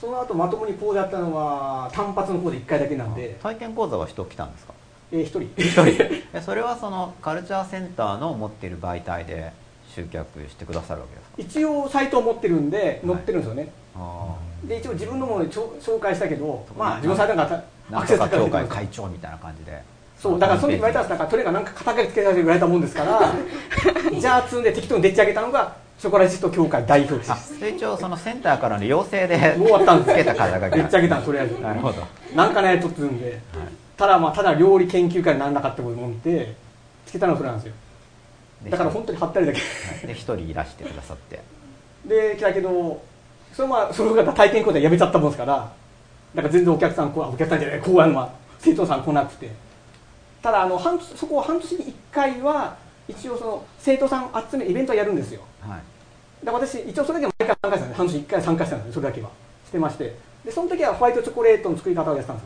その後まともに講座やったのは単発の講座1回だけなんで。体験講座は人来たんですか。1人。それはそのカルチャーセンターの持っている媒体で集客してくださるわけですか。一応サイトを持ってるんで載ってるんですよね、はい、で一応自分のもので紹介したけど、まあ自分のサイトなんかアクセスなんとか協会会長みたいな感じで、そうだからその時言われたんですから、とにかくなんか肩書きつけられて言われたもんですからじゃあ積んで適当にでっち上げたのがチョコレート協会代表です。一応そのセンターからの要請でもう終わったんですけど、でっち上げたのとりあえず。なるほど。なんかね取ってるんで、はい、ただ料理研究会にならなかったこともんでつけたのはそれなんですよ。だから本当に貼ったりだけで一人いらしてくださってで来たけど、それまあその方体験講座やめちゃったもんですから、だから全然お客さんじゃない講演は生徒さん来なくて、ただそこを半年に1回は一応その生徒さん集めイベントをやるんですよ、はい、で私一応それだけ毎回参加したんです。半年1回参加したんですよ。それだけはしてまして、でその時はホワイトチョコレートの作り方をやってたんで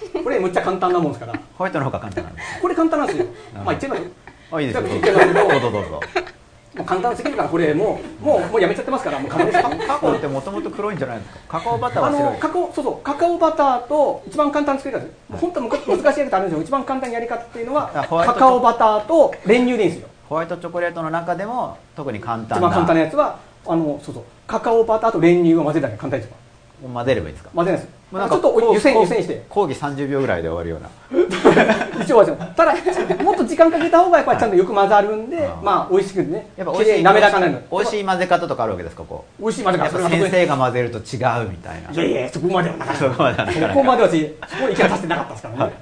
すよね。これむっちゃ簡単なもんですからホワイトの方が簡単なんです。これ簡単なんですよ。まあ言っちゃいますよ。あ、いいですよ。どうぞ。もう簡単すぎるからこれもうやめちゃってますから、もう簡単です。カカオってもともと黒いんじゃないですか。カカオバターは白い。カカオバターと一番簡単な作り方です。本当は難しいやり方あるんですよ。一番簡単なやり方っていうのはカカオバターと練乳でいいんですよ。ホワイトチョコレートの中でも特に簡単な。一番簡単なやつはカカオバターと練乳を混ぜるだけ簡単です。混ぜればいいですか。混ぜないです。ちょっと湯煎して講義30秒ぐらいで終わるような一応ただもっと時間かけた方がやっぱりちゃんとよく混ざるんで、まあ美味しくね、やっぱ美味しい滑らかなの。美味しい混ぜ方とかあるわけですか。こう美味しい混ぜ方、先生が混ぜると違うみたいな。いやいやそこまではなかった。そこまではそこまではそこに行き渡してなかったですからね。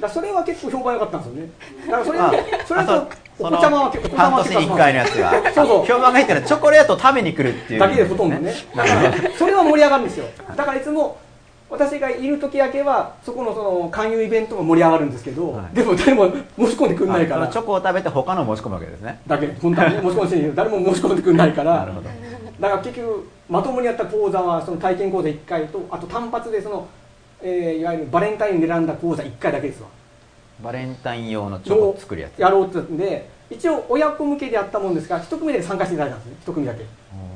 だそれは結構評判良かったんですよね。だからそれとお子ちゃまは結構半年に1回のやつがそうそう評判がいいってのはチョコレートを食べに来るっていうだけでほとんどね。だからそれは盛り上がるんですよ。だからいつも私がいる時だけはそこのその勧誘イベントも盛り上がるんですけど、はい、でも誰も申し込んでくれないからチョコを食べて他の申し込むわけですね。だけ本当は、ね、申し込んでるけど誰も申し込んでくれないからなるほど。だから結局まともにやった講座はその体験講座1回とあと単発でその、いわゆるバレンタインに選んだ講座1回だけですわ。バレンタイン用のチョコを作るやつやろうってんで一応親子向けでやったもんですが1組で参加していただいたんですね。1組だけ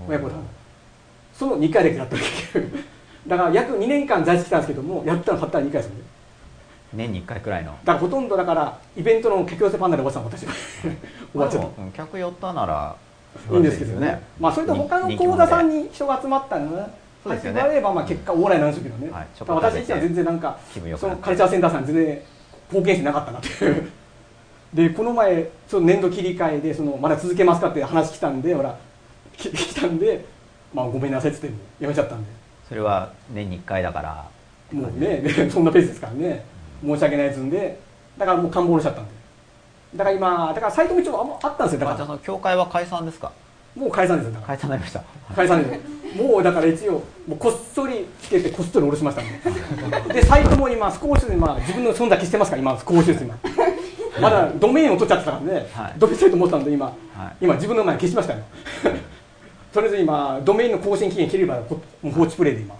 親子さんその2回だけだったんですよ。だから約2年間在籍したんですけどもやったのたったら2回ですよね。年に1回くらいのだからほとんどだからイベントの客寄せパンダのおばさん私は終わっちゃった。客寄ったならいいんですけどね。まあそれと他の講座さんに人が集まったのね始まればまあ結果往来なんでしょうけどね、はい、私自身は全然なんかそのカルチャーセンターさん全然貢献してなかったなっていうでこの前ちょっと年度切り替えでそのまだ続けますかって話来たんでまあごめんなさいって言ってやめちゃったんでそれは年に1回だからもうねそんなペースですからね、うん、申し訳ないやつんでだからもう感冒しちゃったんでだから今だからサイトも一応あったんですよ。だからじゃあその協会は解散ですか。もう解散ですよ。だから解散になりました。解散ですもうだから一応もうこっそりつけてこっそり下ろしましたんでサイトも今少しずつ今自分の存在消してますから今少しずつ今まだドメインを取っちゃってたからね、はい、ドメインサイト持ったんで今、はい、今自分の名前消しましたよとりあえず今ドメインの更新期限切ればもう放置プレイで今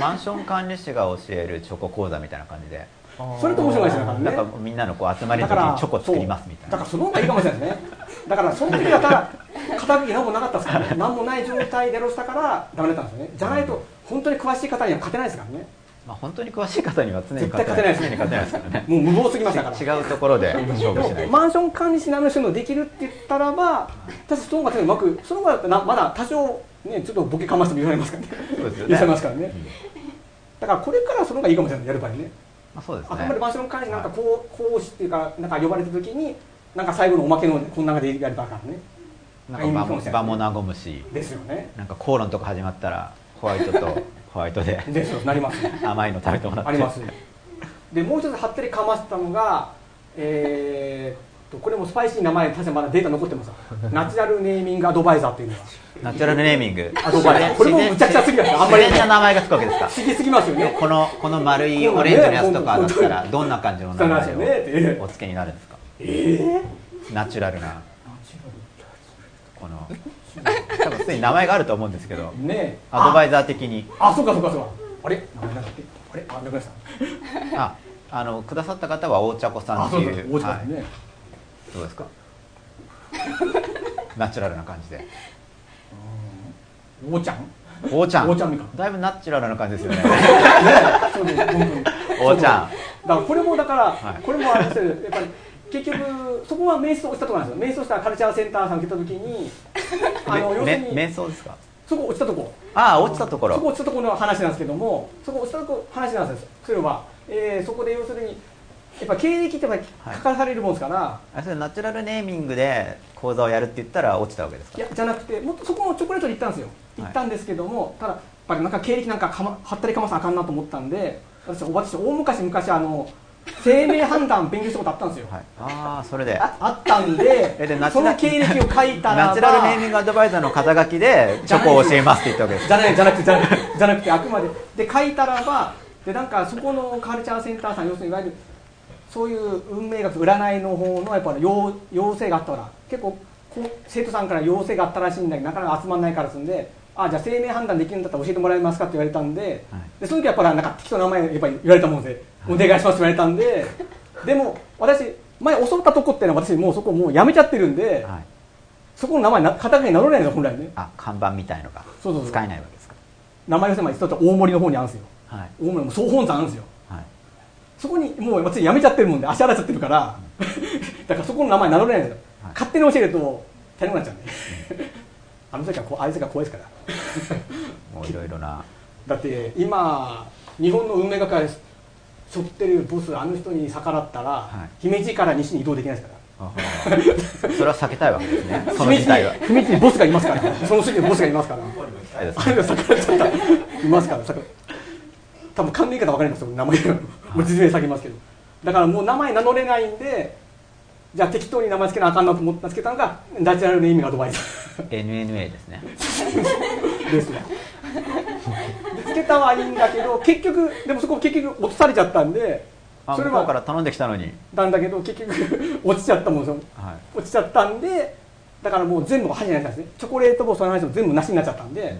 マンション管理士が教えるチョコ講座みたいな感じでそれと面白いですよね。なんかみんなのこう集まりの時にチョコ作りますみたいな。だからその方がいいかもしれないですね。だからその時はただ肩書き何もなかったですからね。何もない状態でロしたからダメだったんですよね。じゃないと本当に詳しい方には勝てないですからね。まあ本当に詳しい方には常に勝てないですからね。もう無謀すぎましたから。違うところで勝負しない。マンション管理士なの人のできるって言ったらば、確かその方がうまくその方だとまだ多少ねちょっとボケかましても言われますからね。そうですよね。言われますからね。だからこれからその方がいいかもしれない。やる場合ね。そうですね、あくまでマンション管理なんか講師っていうかなんか呼ばれた時になんか最後のおまけのこんな中でやればからねなんか場も和むしですよね。なんか口論とか始まったらホワイトとホワイトでですよなります、ね、甘いの食べてもらってあります、ね、でもう一つはったりかましたのが、これもスパイシーな名前確かまだデータ残ってますナチュラルネーミングアドバイザーっていうのがナチュラルネーミングアドバイザーこれもむちゃくちゃすぎますよ。あんまり自然な名前がつくわけですか。好きすぎますよね。この丸いオレンジのやつとかだったらどんな感じの名前をお付けになるんですか。ナチュラルなこの多分すでに名前があると思うんですけどねアドバイザー的にあそうかそうかそうかあれ名前なんだっけあれあなくなしたあくださった方は大茶子さんっていう大茶子さんねどうですかナチュラルな感じでおーちゃんおーちゃんおーちゃんみかんだいぶナチュラルな感じですよねおーちゃんだからこれもだから、はい、これもあれですよやっぱり結局そこは瞑想したとこなんですよ。瞑想したカルチャーセンターさん受けた時に要するに瞑想ですか。そこ落ちたとこ落ちたところそこ落ちたところの話なんですけどもそこ落ちたところ話なんですよ。それは、そこで要するにやっぱ経歴って書かされるもんですから、はい、それナチュラルネーミングで講座をやるって言ったら落ちたわけですか。いやじゃなくてもっとそこのチョコレートに行ったんですよ。行ったんですけども、はい、ただやっぱりなんか経歴なんかはったりかまさなあかんなと思ったんで私大昔生命判断勉強したことあったんですよ、はい、それであったんでその経歴を書いたらナチュラルネーミングアドバイザーの肩書きでチョコを教えますって言ったわけです。じゃなくてあくまでで書いたらばでなんかそこのカルチャーセンターさん要するにいわゆるそういう運命学占いの方のやっぱり要請があったから結構生徒さんから要請があったらしいんだけどなかなか集まらないからすんでじゃあ生命判断できるんだったら教えてもらえますかって言われたん で,、はい、でその時やっぱりなんか適当な名前やっぱり言われたもんで、はい、お願いしますって言われたんででも私前教わったとこってのは私もうそこもうやめちゃってるんで、はい、そこの名前肩書きに名乗れないんですよ本来ね。看板みたいのが使えないわけですか。名前を言ったら大森の方にあるんですよ、はい、大森も総本山あるんですよ。そこにもう私やめちゃってるもんで足洗っちゃってるから、うん、だからそこの名前名乗れないんですよ、はい、勝手に教えると足りなくなっちゃうんで、うん、あいつが怖いですからもういろいろなだって今日本の運命学会背負ってるボスあの人に逆らったら、はい、姫路から西に移動できないですからそれは避けたいわけですね。その事態は姫路にボスがいますからその次にボスがいますからあれが逆らっちゃったいますから多分関連方分かりますよ名前がもう実名下げますけど、だからもう名前名乗れないんで、じゃあ適当に名前つけなあかんなと思ってつけたのがナチュラルネーミングアドバイザー NNA ですねですねつけたはいいんだけど、結局でもそこ結局落とされちゃったんで、それは向こうから頼んできたのになんだけど結局落ちちゃったもんですよ、はい、落ちちゃったんで、だからもう全部が歯になっちゃったんですね。チョコレートボールの話も全部なしになっちゃったんで、うん、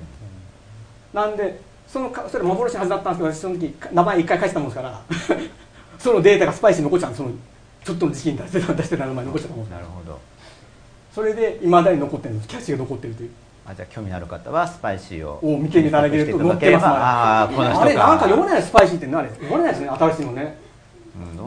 なんでそれ幻のはずだったんですけど、私その時名前一回返したもんですからそのデータがスパイシーに残っちゃうんです。そのちょっとの時期に出してた名前残っちゃったもんです。なるほど。それでいまだに残ってるんです。キャッシュが残ってるという。あ、じゃあ興味のある方はスパイシーを見ていただけると載ってます。あ、この人か。あれなんか読まない、スパイシーってあれ読まれないですね、新しいのね。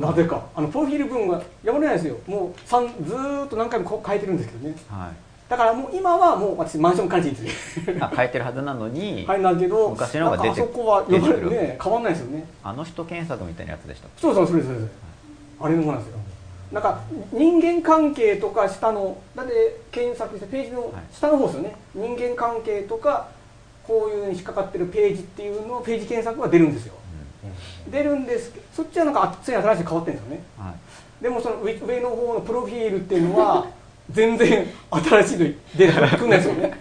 なぜかプロフィール文が読まれないですよ。もうずーっと何回も変えてるんですけどね、はい、だからもう今はもう私マンション管理人です変えてるはずなのに、はい、なんだけど昔の方が出てくる。あそこは読まれるね、変わんないですよね。あの人検索みたいなやつでした。そうです、はい、あれのものなんですよ。なんか人間関係とか下のだって検索してページの下の方ですよね、はい、人間関係とかこういうに引っかかってるページっていうのをページ検索が出るんですよ、うん、出るんですけど、そっちはなんかついに新しく変わってるんですよね、はい、でもその上の方のプロフィールっていうのは全然新しいの出てくんないですよね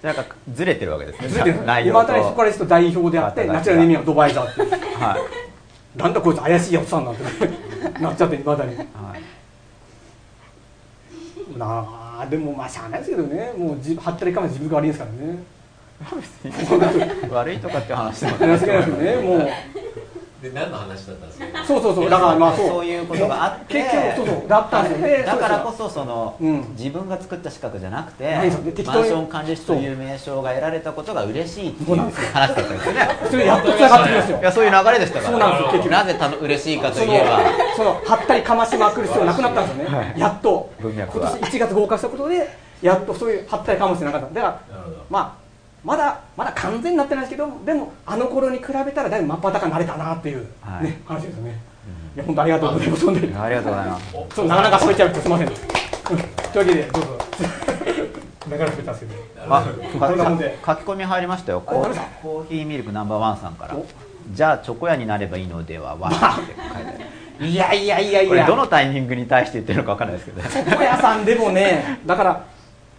なんかずれてるわけですね。ずれてるんですよ。今新しい人からすると代表であってナチュラルネーミングアドバイザーっていう、はい、なんだこいつ怪しいやつさんなんてなっちゃってまだに、はい、なあ。でもまあしゃあないですけどね、もうはったりかま自分が悪いですからね悪いとかって話でもないですけどね。もうで何の話だったんですか。そうだからまあそういうことがあって結局だったんで、だからこそその、うん、自分が作った資格じゃなくてマンション管理士という名称が得られたことが嬉しいっていう話だったんですよね。それやっと繋がってきますよ。いやそういう流れでしたから。そうなんです。結局なぜ嬉しいかといえばそのはったりかましまくる必要なくなったんですよね、はい、やっと今年1月合格したことでやっとそういうはったりかましてなかった。だからまあまだ完全になってないですけど、でもあの頃に比べたらだいぶ真っ裸になれたなっていう、ね、はい、話ですよね、うん、いや本当ありがとうございます。ありがとうございます。そうなかなかそういっちゃうとすみませんというわけでどうぞなかなか増えたんですけど、書き込み入りましたよ。コーヒーミルクナンバーワンさんからじゃあチョコ屋になればいいのではわーって書いてあるいやこれどのタイミングに対して言ってるのか分からないですけどチョコ屋さんでもね、だから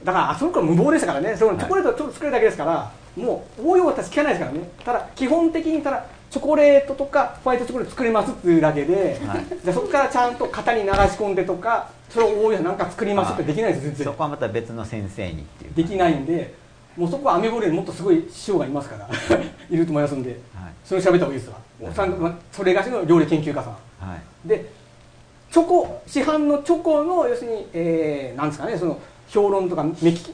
あそこは無謀ですからね。そのチョコレートをちょっと作るだけですから、はい、もう応用は私聞かないですからね。ただ基本的にただチョコレートとかホワイトチョコレート作りますっていうだけで、はい、じゃあそこからちゃんと型に流し込んでとかそれを応用なんか作りますってできないです全然。そこはまた別の先生にっていうできないんで、もうそこはアメボレにもっとすごい師匠がいますからいると思いますんで、はい、それを喋った方がいいですわ。それがしの料理研究家さん、はい、でチョコ市販のチョコの要するに、なんですかね、その評論とか目利き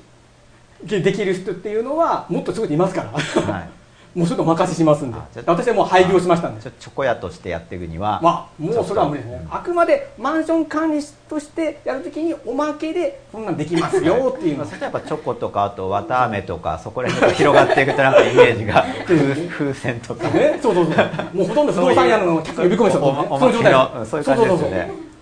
できる人っていうのはもっとすごいいますから、はい、もうそれとお任せしますんで。私はもう廃業しましたんで。チョコ屋としてやっていくには、まあ、もうそれは無理ですね、うん、あくまでマンション管理士としてやるときにおまけでこんなんできますよっていうのそれとやっぱチョコとかあと綿あめとかそこら辺が広がっていくとなんかイメージが風船とかね、そうもうほとんど不動産屋の客を呼び込む人もね、その状態のそういう感じですよね。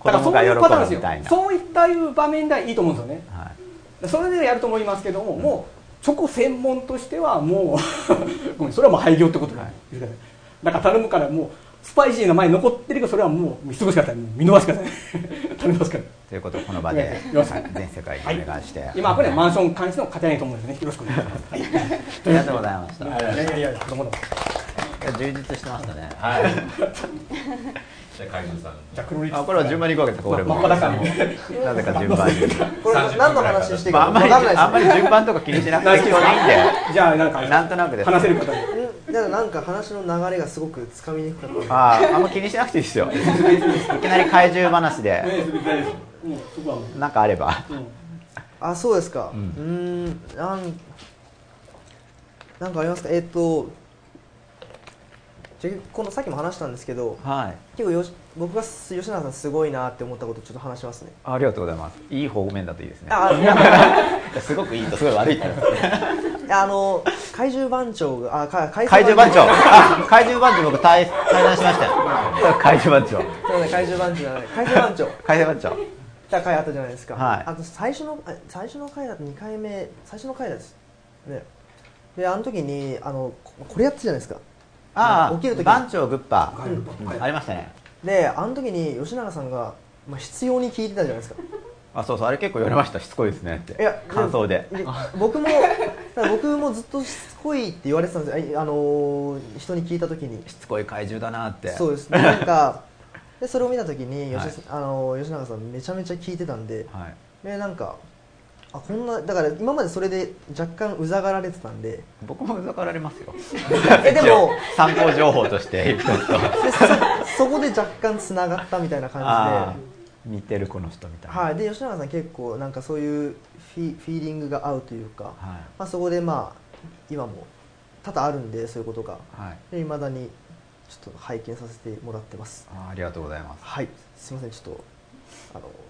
だからそういうパターンですよ。そういったいう場面ではいいと思うんですよね、はい、それでやると思いますけども、うん、もうチョコ専門としてはもうごめん、それはもう廃業ってことですから、はい、だから頼むからもうスパイシーな前に残ってるけどそれはもう見過ごし方見逃し方頼みますからということをこの場で全世界にお願いして、はい、今これはマンション管理士の方にと思うんですね。よろしくお願いします、はい、ありがとうございました。いやどうも充実してましたね、はいじゃあ海軍さん、あ、これは順番に行くわけですか。俺もなぜか順番にこれ何の話していいか分からないですね。あんまり順番とか気にしなくて必要ないんでじゃあなんとなくです話せる方になんか話の流れがすごくつかみにくかった。あんま気にしなくていいですよいきなり怪獣話でなんかあれば、あ、そうですか、なんかありますか。このさっきも話したんですけど、はい、結構僕が吉永さんすごいなって思ったことをちょっと話しますね。ありがとうございます。いい方面だといいですね。すごくいいとすごい悪いと怪獣番長が怪獣番長僕対談しましたよ怪獣番長怪獣番長だ回あったじゃないですか、はい、あと最初の回だと2回目最初の回です、ね、であの時にこれやってたじゃないですか。ああ、起きるとき番長グッパーありましたね。であの時に吉永さんが、まあ、必要に聞いてたじゃないですか。あ、そうそう、あれ結構言われました、しつこいですねって。いや感想で僕もずっとしつこいって言われてたんですよ、人に聞いた時に。しつこい怪獣だなって。そうですね。なんかでそれを見た時に 吉永さんめちゃめちゃ聞いてたんで、はい、でなんかあこんなだから今までそれで若干うざがられてたんで。僕もうざがられますよでも参考情報としてそこで若干つながったみたいな感じで似てるこの人みたいな、はい、で吉永さん結構なんかそういうフィーリングが合うというか、はい、まあ、そこでまあ今も多々あるんでそういうことが、はい、で未だにちょっと拝見させてもらってます。 ありがとうございます。はい、すいません、ちょっと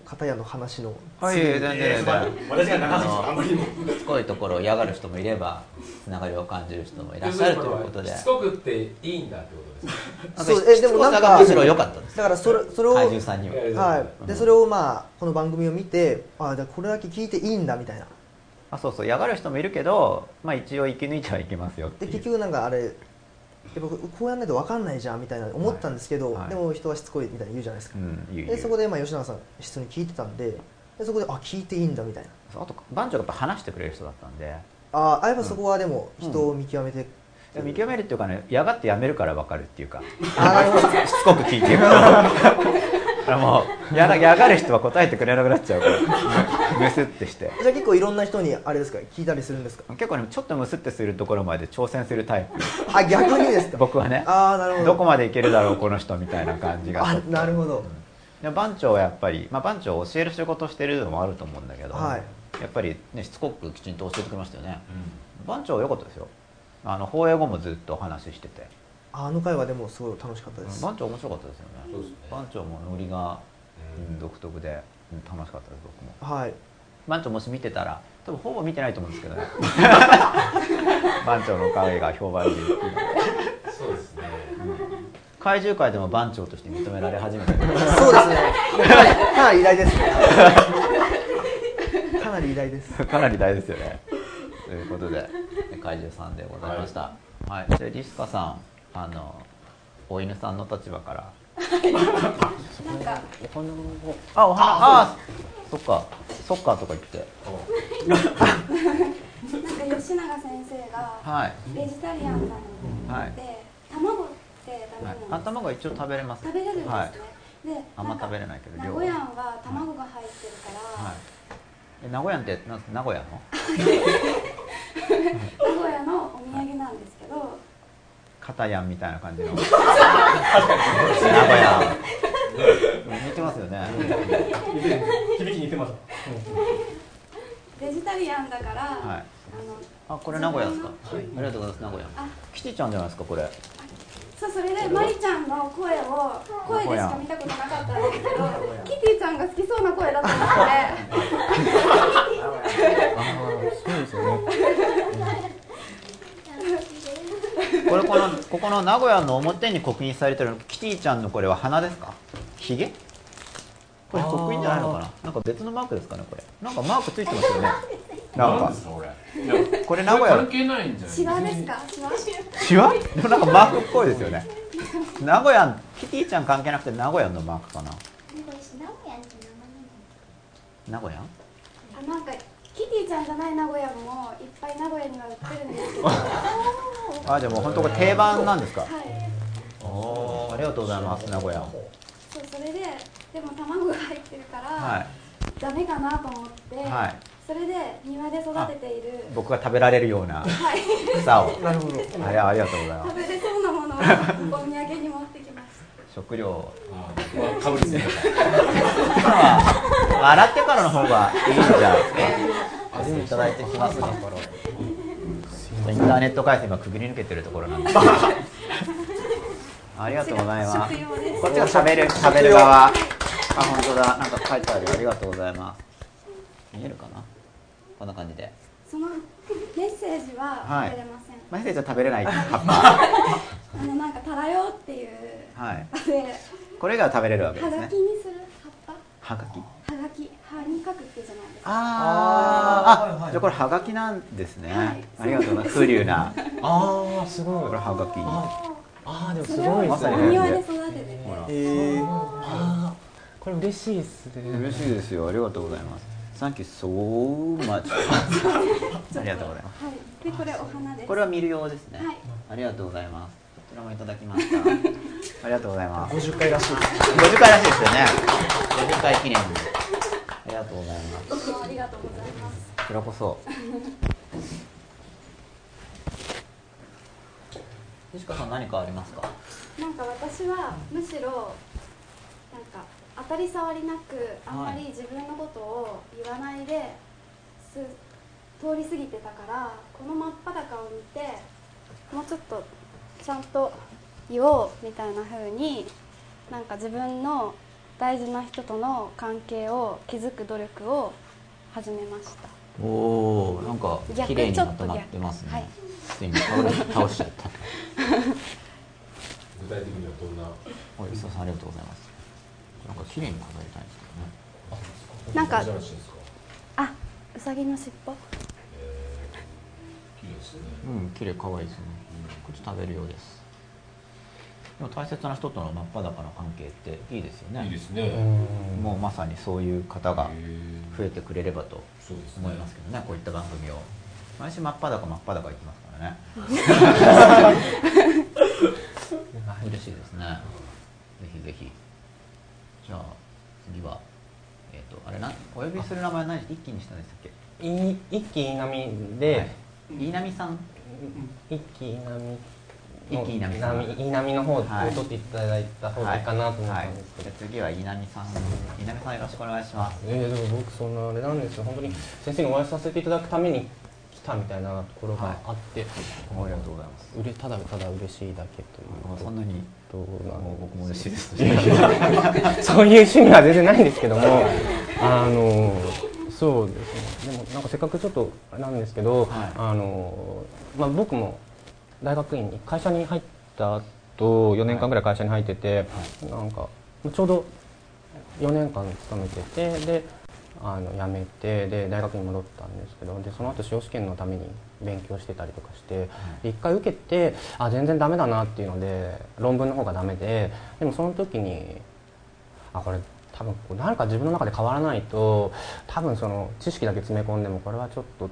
片屋の話の、はい、全然私が長崎さんあんまりしつこいところを嫌がる人もいればつながりを感じる人もいらっしゃるということで、しつこくっていいんだってことですね。そう、でもなんかむしろ良かったです。だからそれを怪獣さんには、はい、でそれをまあこの番組を見てあこれだけ聞いていいんだみたいな。あ、そうそう、嫌がる人もいるけど、まあ、一応生き抜いちゃいけますよっていう。で結局なんかあれやっぱこうやらないと分かんないじゃんみたいな思ったんですけど、はいはい、でも人はしつこいみたいに言うじゃないですか、うん、でそこでまあ吉永さん普通に聞いてたんで、でそこであ聞いていいんだみたいな。あと番長がやっぱ話してくれる人だったんで、やっぱそこはでも人を見極めて、うんうん、見極めるっていうかね、嫌がってやめるから分かるっていうかしつこく聞いてるもう嫌がる人は答えてくれなくなっちゃうからむすってして。じゃあ結構いろんな人にあれですか、聞いたりするんですか。結構ね、ちょっとむすってするところまで挑戦するタイプ。あ、逆にですか。僕はね、なるほど、どこまでいけるだろうこの人みたいな感じが。あ、なるほど、うん、番長はやっぱり、まあ、番長を教える仕事をしてるのもあると思うんだけど、はい、やっぱり、ね、しつこくきちんと教えてくれましたよね、うん、番長は良かったですよ。放映後もずっとお話してて、あの回はでもすごい楽しかったです。番長面白かったですよね。そうですね。番長もノリが独特で楽しかったです。僕も。はい。番長もし見てたら、多分ほぼ見てないと思うんですけどね。番長の回が評判いい。そうですね。うん、怪獣界でも番長として認められ始めた。そうですね。かなり偉大です。かなり偉大です。かなり偉大ですよね。ということで怪獣さんでございました。はい。じゃあリスカさん。お犬さんの立場からお花、あ、そっかそっかとか言って吉永先生がベジタリアンなので、はい、卵ってダメなんですか。卵は一応食べれます。食べれるんですね、はい、であんま食べれないけど名古屋は卵が入ってるから、はい、名古屋って名古屋の名古屋のお土産なんですけど、はい、カタヤンみたいな感じの名古屋似てますよね。響き似てます。ベジタリアンだから、はい、これ名古屋ですか、はい、ありがとうございます。名古屋キチちゃんじゃないですかこれ。そう、それでマリちゃんの声でしか見たことなかったんですけどキティちゃんが好きそうな声だったのでそうですよねこれここの名古屋の表に刻印されてるのキティちゃんのこれは鼻ですか、ひげ、これ刻印じゃないのかな、なんか別のマークですかねこれ。なんかマークついてますよね。なんかこれ名古屋関係ないんじゃない。シワですか。シワ？なんかマークっぽいですよね。名古屋キティちゃん関係なくて名古屋のマークかな。名古屋？なんかキティちゃんじゃない名古屋もいっぱい名古屋には売ってるんですけどあ、でも本当これ定番なんですか。はい、お、ありがとうございます。名古屋、そう、それででも卵が入ってるから、はい、ダメかなと思って、はい、それで庭で育てている僕が食べられるような草を、はい、なるほど、ありがとうございます。食べれそうなものをお土産に持ってきました。食料かぶりすぎて洗ってからの方がいいんじゃないですか。味見いただいてきますね。インターネット回線今くぐり抜けてるところなんですありがとうございます。こっちがしゃべる側。あ、本当だ、なんか書いてある。ありがとうございます。見えるかな、こんな感じで。そのメッセージは食べれません、はい、メッセージは食べれない葉っぱなんかたらよっていう、はい、これが食べれるわけですね。はがきにする葉っぱ、はがき、葉に書くってじゃないですか。ああ、じゃあこれはがきなんですね、はい、ありがとうございます。風流な、ああ、すごい、これはがきああ、でもすごいですね。お庭で育ててね。ああ、これ嬉しいですね。嬉しいですよ。ありがとうございます。サンキューソーマッチ。ありがとうございます。はい。で、これお花です。これは見る用ですね。はい。ありがとうございます。こちらもいただきました。ありがとうございます。50回らしい。50回らしいですよね。50回記念に。ありがとうございます。ありがとうございます。こちらこそ。ゆしかさん、何かありますか？なんか私はむしろなんか当たり障りなくあんまり自分のことを言わないで、通り過ぎてたから、この真っ裸を見てもうちょっとちゃんと言おうみたいな風に、なんか自分の大事な人との関係を築く努力を始めました。おお、なんか綺麗にまとまってますね。はい、倒しちゃった。具体的にはどんな？おい、さんありがとうございます。なんか綺麗に飾りたいんですけどね。なんか、あ、うさぎの尻尾。綺麗ですね。うん、綺麗、可愛いですね。こっち食べるようです。でも大切な人との真っ裸の関係っていいですよね。いいですね。もうまさにそういう方が増えてくれればと思いますけどね。こういった番組を毎週真っ裸言ってます。嬉しいですね。ぜひぜひ。じゃあ次はあれ、お呼びする名前何？一輝にしたんでしたっけ？一輝稲美で、稲美さん、一輝稲美さん、稲美の方を取っていただいた方がいいかなと思ったんですけど、次は稲美さん。稲美さん、よろしくお願いします。でも僕そんなあれなんですよ。本当に先生にお会いさせていただくために。みたいなところがあって、はい、ありがとうございます。ただただ嬉しいだけという。そんなに僕も嬉しいです。そういう趣味は全然ないんですけども、そうですね。でもなんかせっかくちょっとなんですけど、はい、まあ僕も大学院に会社に入った後4年間ぐらい会社に入ってて、はい、なんかちょうど4年間勤めててで。辞めてで大学に戻ったんですけど、でその後司法試験のために勉強してたりとかして一回受けて、あ、全然ダメだなっていうので論文の方がダメで、でもその時にこれ多分何か自分の中で変わらないと、多分その知識だけ詰め込んでもこれはちょっと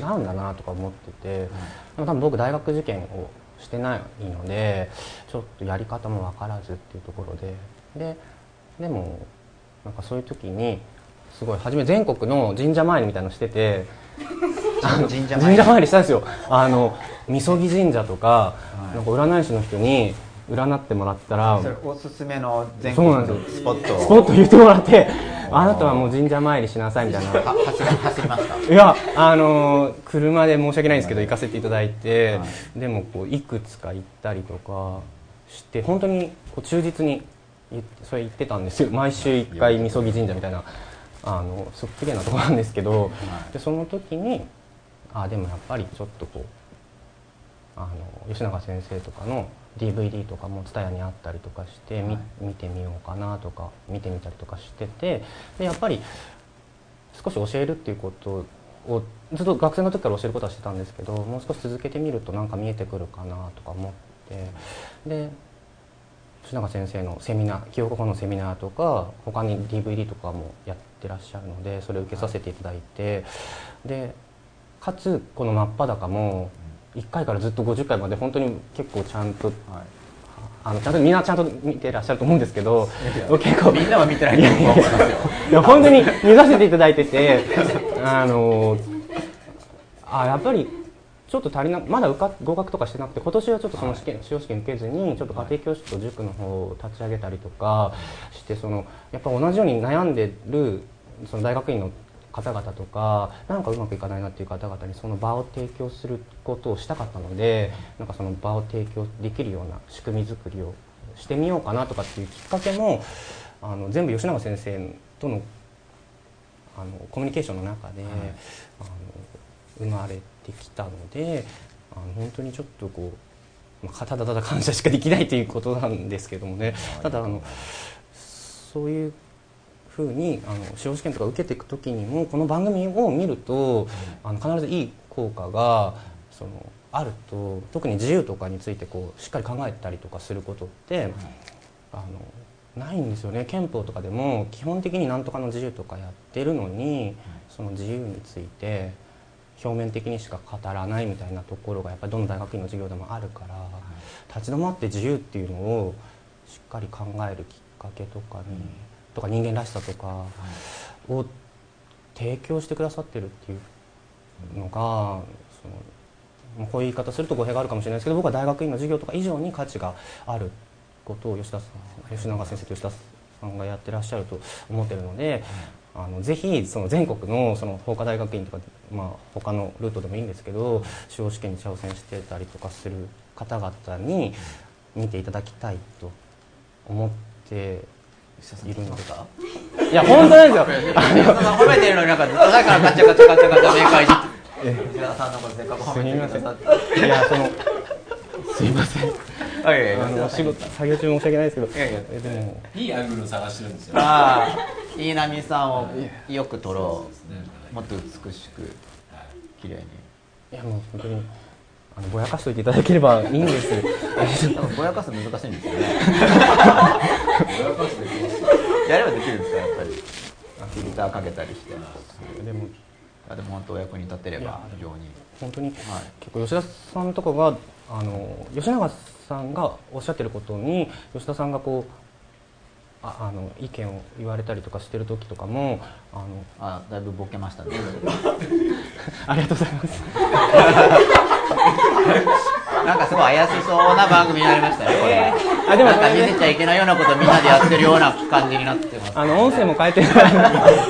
違うんだなとか思ってて、でも多分僕大学受験をしてないのでちょっとやり方も分からずっていうところで、でもなんかそういう時に。すごい初め全国の神社参りみたいなのしてて神社参りしたんですよ。みそぎ神社とか、はい、なんか占い師の人に占ってもらったら、それおすすめの全国のスポット言ってもらって、あなたはもう神社参りしなさいみたいな。走りました。いや、車で申し訳ないんですけど行かせていただいて、はい、でもこういくつか行ったりとかして本当にこう忠実にそれ行ってたんですよ。毎週1回みそぎ神社みたいな、すごく綺麗なところなんですけど、はい、でその時にでもやっぱりちょっとこう吉永先生とかの DVD とかもTSUTAYAにあったりとかして、はい、見てみようかなとか見てみたりとかしてて、でやっぱり少し教えるっていうことをずっと学生の時から教えることはしてたんですけど、もう少し続けてみると何か見えてくるかなとか思って。で吉永先生のセミナー、記憶法のセミナーとか他に DVD とかもやってらっしゃるので、それを受けさせていただいて、でかつこの真っ裸も1回からずっと50回まで本当に結構ちゃんと、はい、みんなちゃんと見てらっしゃると思うんですけど、結構みんなは見てないと思いますよ。いや本当に見させていただいててやっぱりちょっと足りなまだ合格とかしてなくて、今年はちょっとその司法試験受けずにちょっと家庭教師と塾の方を立ち上げたりとかして、やっぱ同じように悩んでるその大学院の方々とか、なんかうまくいかないなっていう方々にその場を提供することをしたかったので、なんかその場を提供できるような仕組み作りをしてみようかなとかっていうきっかけも全部吉永先生とのコミュニケーションの中で生まれてきたので、本当にちょっとこう、ただただ感謝しかできないということなんですけどもね。ただそういうふうに司法試験とか受けていく時にもこの番組を見ると必ずいい効果があると、特に自由とかについてこうしっかり考えたりとかすることって、はい、ないんですよね。憲法とかでも基本的に何とかの自由とかやってるのに、はい、その自由について表面的にしか語らないみたいなところがやっぱりどの大学院の授業でもあるから、はい、立ち止まって自由っていうのをしっかり考えるきっかけとかに、うん、とか人間らしさとかを提供してくださってるっていうのが、そのこういう言い方すると語弊があるかもしれないですけど、僕は大学院の授業とか以上に価値があることを吉永先生と吉田さんがやってらっしゃると思ってるので、ぜひその全国の、 その法科大学院とか、まあ、他のルートでもいいんですけど、司法試験に挑戦してたりとかする方々に見ていただきたいと思っているんですか？いや本当ですよ。褒めてるのになんかずっとだからガチャガチャガチャガチャメーカーいじって。吉田さんのことせっかく褒めてくださって。いやすいません。仕事作業中申し訳ないですけど。でもいいアングルを探してるんですよ。いい波さんをよく撮ろう。もっと美しく綺麗に。いやもう本当に。ぼやかしといていただければいいんです。ぼやかすの難しいんですよね。やればできるんですか、やっぱり。フィルターかけたりして。でも本当お役に立てれば非常に。本当に、はい、結構吉田さんとかが吉永さんがおっしゃってることに吉田さんがこう意見を言われたりとかしてる時とかもだいぶボケましたね。ありがとうございます。なんかすごい怪しそうな番組になりましたね、これ。でもなんか見せちゃいけないようなことをみんなでやってるような感じになってます、ね。音声も変えてるから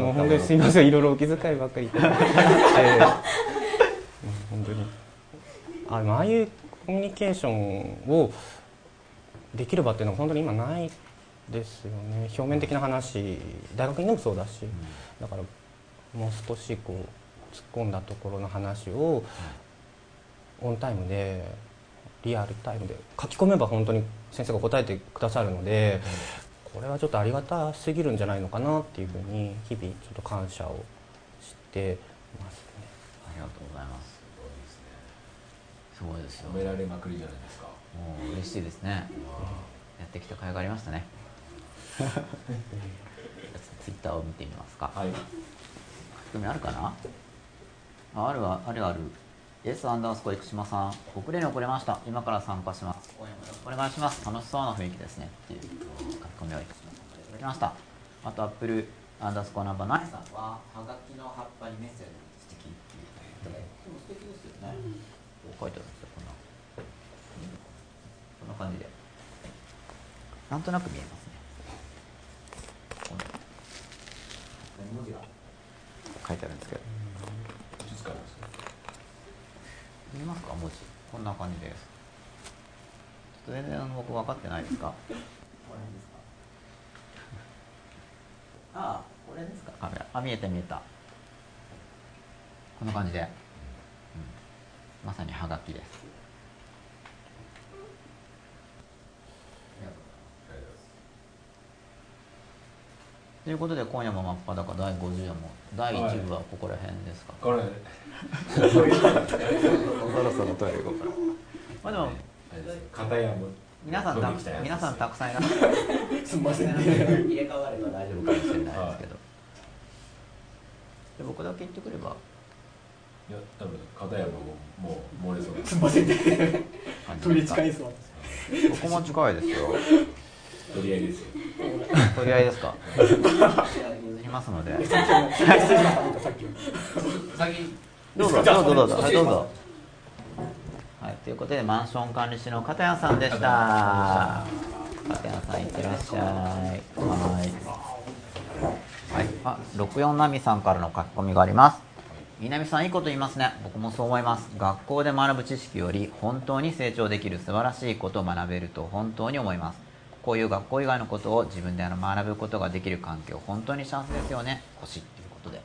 もう本当にすいません、いろいろお気遣いばっかり。本当にああいうコミュニケーションをできる場っていうのは本当に今ないですよね。表面的な話、大学院でもそうだし、だからもう少しこう突っ込んだところの話をオンタイムでリアルタイムで書き込めば本当に先生が答えてくださるので、これはちょっとありがたすぎるんじゃないのかなっていうふうに日々ちょっと感謝をしてますね。ありがとうございます。すごいですよ。褒められまくりじゃないですか。もう嬉しいですね。やってきた甲斐がありましたね。ツイッターを見てみますか。はい、あるかな。ある。S アンダースコ生島さん、遅れに遅れました。今から参加します。お願いします。楽しそうな雰囲気ですね。っていう書き込みをいただきました。あと Apple アンダースコナンバー9さんは、はがきの葉っぱにメッセージ素敵っていう。でも素敵ですよね。こう書いてあるんですよ、こんな感じで。なんとなく見えますね。文字が。書いてあるんですけど、見えますか、文字。こんな感じです。ちょっと全然僕分かってないですか。これですか。カメラ。見えた。こんな感じで、まさにハガキです。ということで、今夜も真っ裸第50夜も第1部はここら辺ですか。これそろそろトイレ行こうかな。でも片山皆さんたくさんいらっしゃる。すみません、入れ替われば大丈夫かもしれないですけど、僕だけ行ってくれば。いや、多分片山もう漏れそうです。すみません、トイレ近いですわ。ここも近いですよ。取り合いですよ。取り合いですか。いますので。どうぞ。はい、ということでマンション管理士の片谷さんでした。片谷さんいってらっしゃい。はい。64ナミさんからの書き込みがあります。南さんいいこと言いますね。僕もそう思います。学校で学ぶ知識より本当に成長できる素晴らしいことを学べると本当に思います。こういう学校以外のことを自分で学ぶことができる環境、本当に幸せですよね、星っていうことで。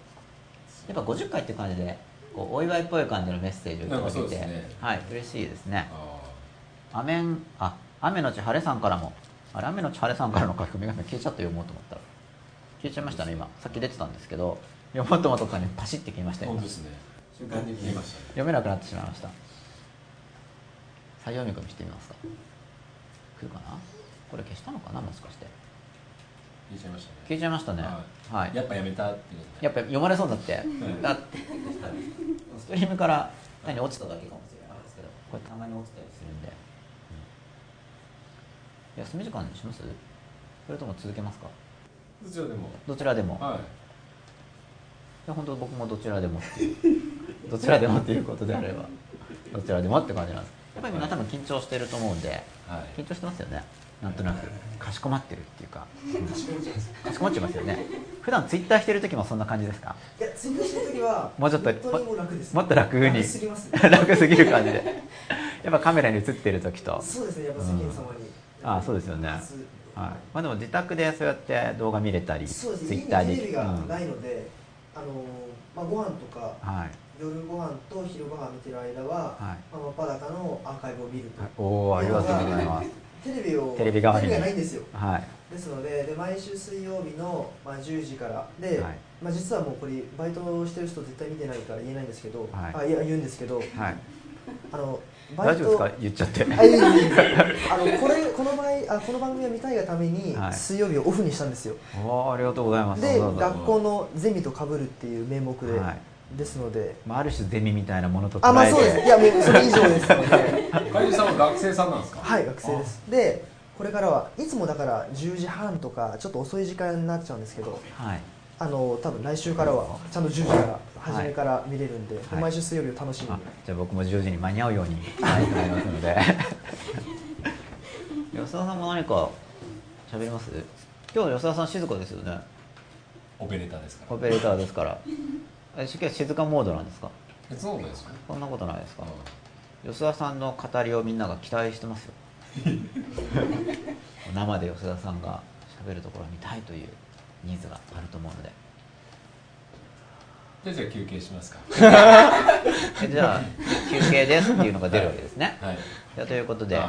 やっぱ50回って感じで、こうお祝いっぽい感じのメッセージをいただいて、はい、嬉しいですね。雨のち晴れさんからも、雨のち晴れさんからの書き込みが消えちゃった、読もうと思ったら。消えちゃいましたね、今。さっき出てたんですけど、4番トマトさんにパシッて消えましたよ。本当ですね。瞬間に消えました、ね。読めなくなってしまいました。再読み込みしてみますか。来るかな。これ消したのかな、もしかして。消えちゃいましたね。消えちゃいましたね。はい。はい、やっぱやめたっていう、ね。やっぱ読まれそうだって。だって。ストリームから何落ちただけかもしれないですけど、これたまに落ちたりするんで。うん、休み時間にします？それとも続けますか？どちらでも。どちらでも。はい。本当僕もどちらでもっていうどちらでもっていうことであればどちらでもって感じなんです。やっぱり皆さんも緊張してると思うんで、はい、緊張してますよね。なんとなくかしこまってるっていうか、かしこまっちゃいますよね。普段ツイッターしてる時もそんな感じですか？いや、ツイッターしてる時はもうちょっと楽です、ね、もっと楽に楽すぎる感じで、やっぱカメラに映ってる時と、そうですね、やっぱ世間様に、うん、ああそうですよね。はい、まあでも自宅でそうやって動画見れたり、そうですね、ツイッターでテレビがないので。うん、まあ、ご飯とか、はい、夜ご飯と昼ご飯見てる間は、はい、まあ、真っ裸のアーカイブを見ると、はい、おー、ありがとうございます。テレビがないんですよ、はい、ですの で毎週水曜日の、まあ、10時からで、はい、まあ、実はもうこれバイトしてる人絶対見てないから言えないんですけど、はい、あ、いや言うんですけど、はい、大丈夫ですか、言っちゃって。この番組を見たいがために水曜日をオフにしたんですよ。ありがとうございます。で、学校のゼミとかぶるっていう名目で、ですので、ある種ゼミみたいなものと捉えて、まあそうです、いやもうそれ以上ですので。かゆさんは学生さんなんですか？はい、学生です。で、これからはいつもだから10時半とかちょっと遅い時間になっちゃうんですけど、多分来週からはちゃんと10時から初めから見れるんで、毎週水曜日を楽しみに。じゃあ僕も10時に間に合うようにしたいと思いますので。安田さんも何か喋ります？今日安田さん静かですよね。オペレーターですから。オペレーターですから。静かモードなんですか？そうですよ。そんなことないですか？うん、安田さんの語りをみんなが期待してますよ。生で安田さんが喋るところを見たいというニーズがあると思うので。じゃあ休憩しますか。じゃあ休憩ですっていうのが出るわけですね。はいはい、ということで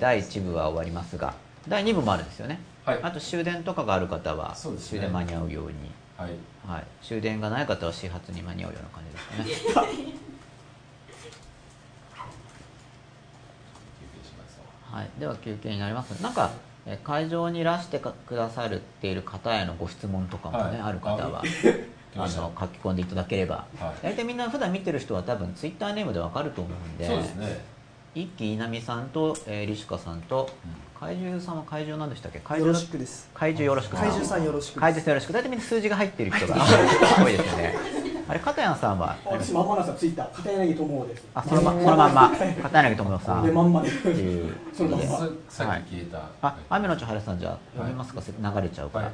第1部は終わりますが、第2部もあるんですよね。はい、あと終電とかがある方は、ね、終電間に合うように、はいはい、終電がない方は始発に間に合うような感じですかね。休憩します。はい、では休憩になります。なんか会場にいらしてくださるっている方へのご質問とかもね、はい、ある方は。書き込んでいただければ、はい、大体みんな普段見てる人は多分ツイッターネームでわかると思うんで、そうですね、一輝稲美さんと、リシュカさんと、うん、怪獣さんは怪獣なんでしたっけ？怪獣よろしくです。怪獣よろしく、怪獣さんよろしく、怪獣さんよろしく。大体みんな数字が入っている人が多いですよね。あれ、片谷さんは、私マホナさんツイッター片柳智夫です。あ、そのまんま片柳智夫さんでまんまでっていう、そのまんまさっき消えた。あ、雨のち晴れさん、じゃあ読みますか、流れちゃうから。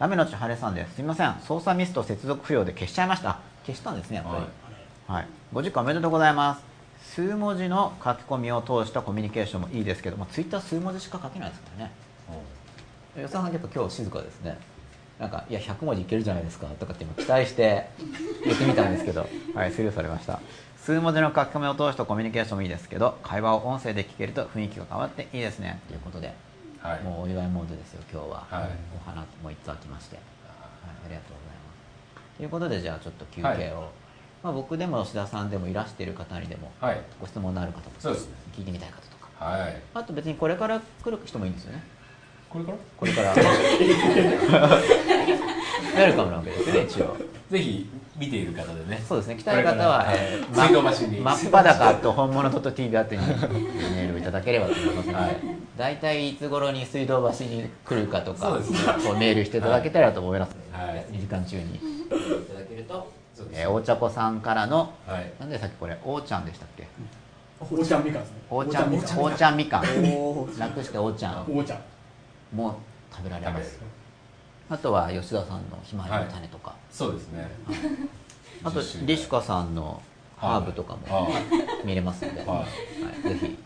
雨のち晴れさんです。すみません。操作ミスと接続不良で消しちゃいました。消したんですね、やっぱり。はい。ご実家おめでとうございます。数文字の書き込みを通したコミュニケーションもいいですけど、まあ、ツイッター数文字しか書けないですからね。吉田さん、やっぱ今日静かですね。なんか、いや、100文字いけるじゃないですかとかって今期待して言ってみたんですけど、はい、スルーされました。数文字の書き込みを通したコミュニケーションもいいですけど、会話を音声で聞けると雰囲気が変わっていいですね。ということで。はい、もうお祝いモードですよ、今日は。はい、お花もいつ開きまして、はい、ありがとうございます。ということで、じゃあちょっと休憩を、はい、まあ、僕でも吉田さんでもいらしている方にでも、はい、ご質問のある方とか、ね、聞いてみたい方とか、はい、あと別にこれから来る人もいいんですよね。これから？これから。ウェルカムなわけですね、一応。ぜひ見ている方でね。そうですね、来たい方は、真っ裸と本物と TV 宛てにメールをいただければと思いますので。大体いつ頃に水道橋に来るかとか、メールしていただけたらと思いますので、2時間中にいただけると。お茶子さんからの、なんでさっきこれおーちゃんでしたっけ？おーちゃんみかんですね。おーちゃんみかん、楽しておーちゃんも食べられます。あとは吉田さんのひまわりの種とか、そうですね。あとリシュカさんのハーブとかも見れますので、ぜひ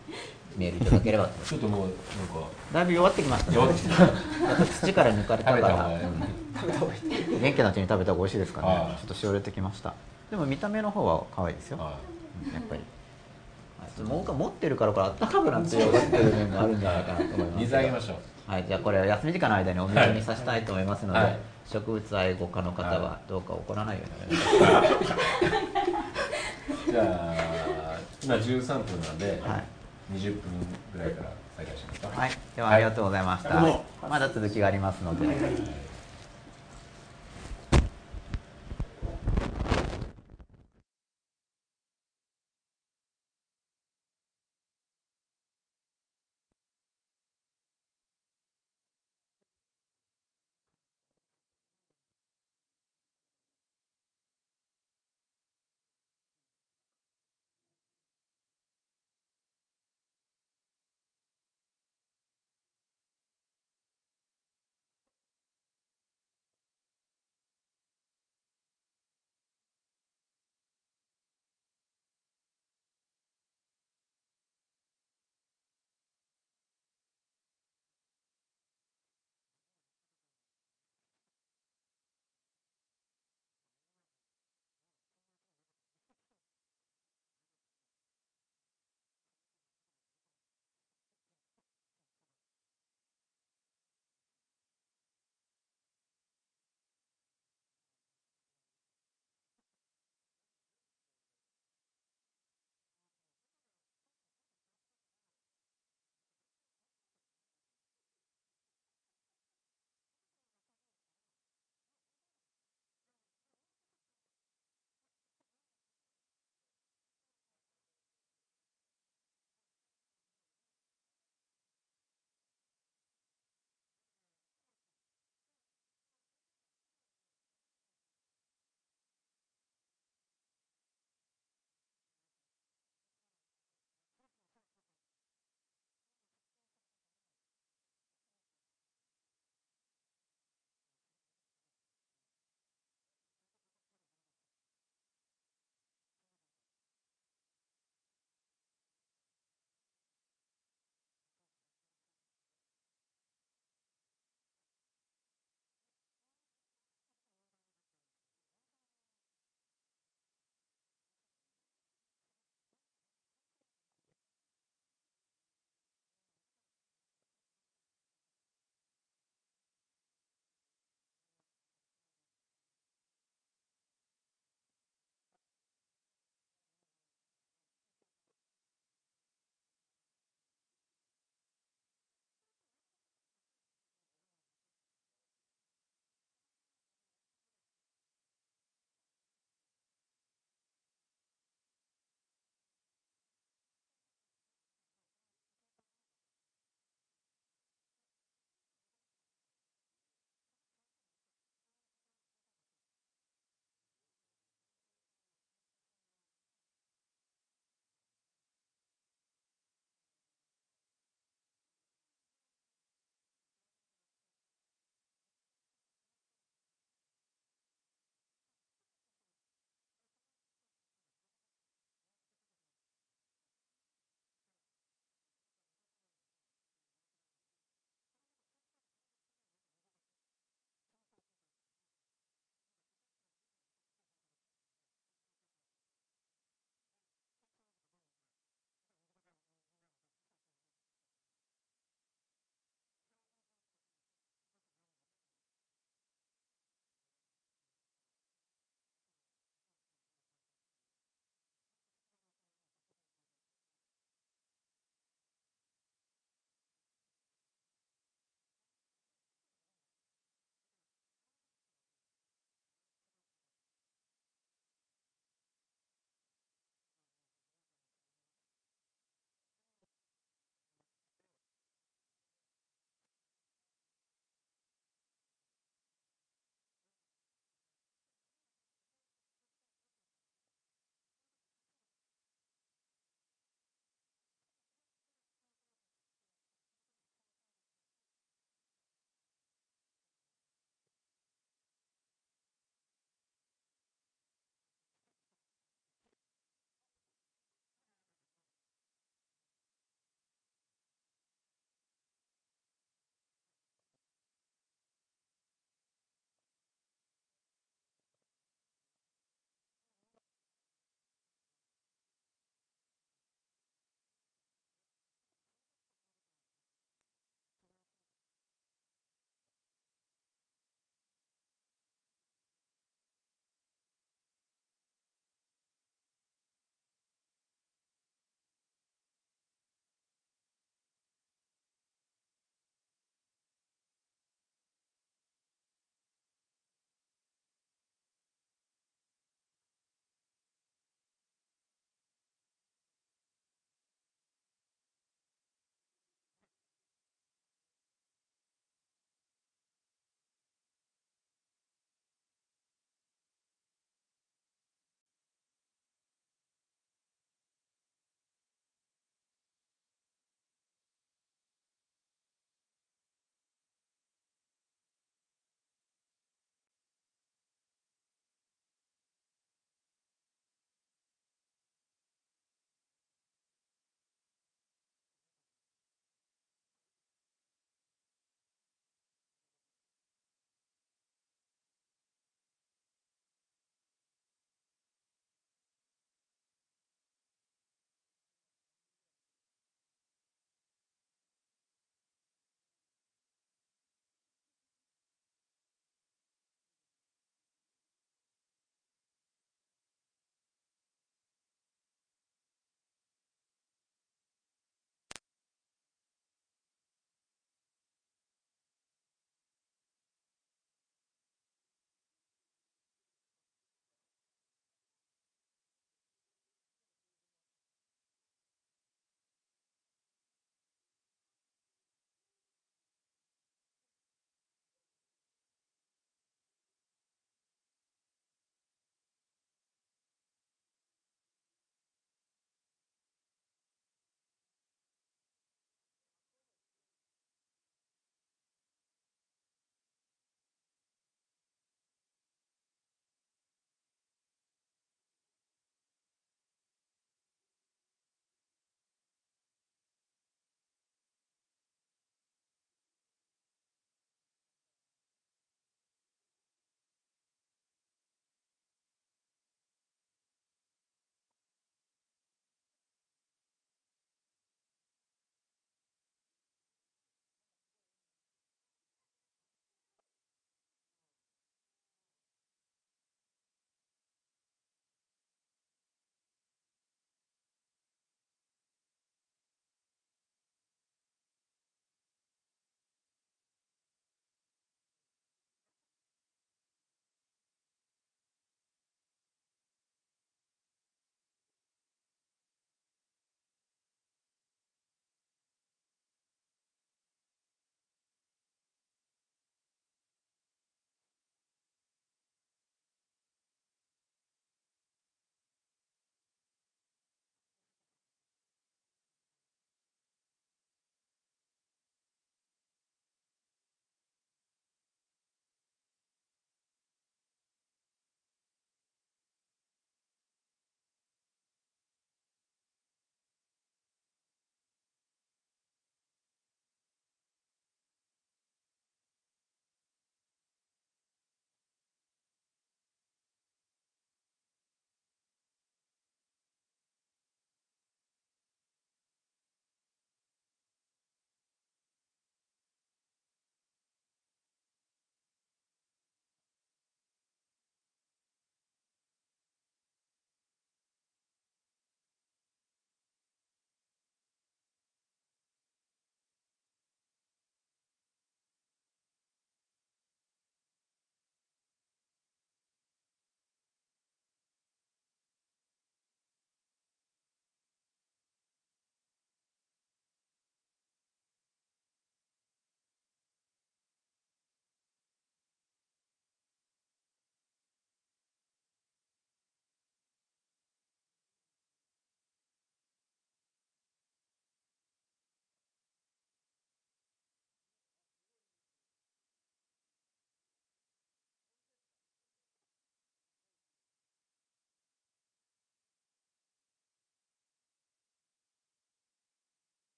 メールいただければと。ちょっともうなんかだいぶ弱ってきましたね。土から抜かれたから、元気なうちに食べた方が美味しいですからね。ちょっとしおれてきました。でも見た目の方は可愛いですよ、やっぱり。もう持ってるからあったかくなってよかってる面もあるんじゃないかなと思います。水あげましょう。はい、じゃあこれ休み時間の間にお水にさせたいと思いますので、植物愛護家の方はどうか怒らないようにじゃあ今13分なんで、はい、20分ぐらいから再開しますか。はい、ではありがとうございました、はい、まだ続きがありますので、はい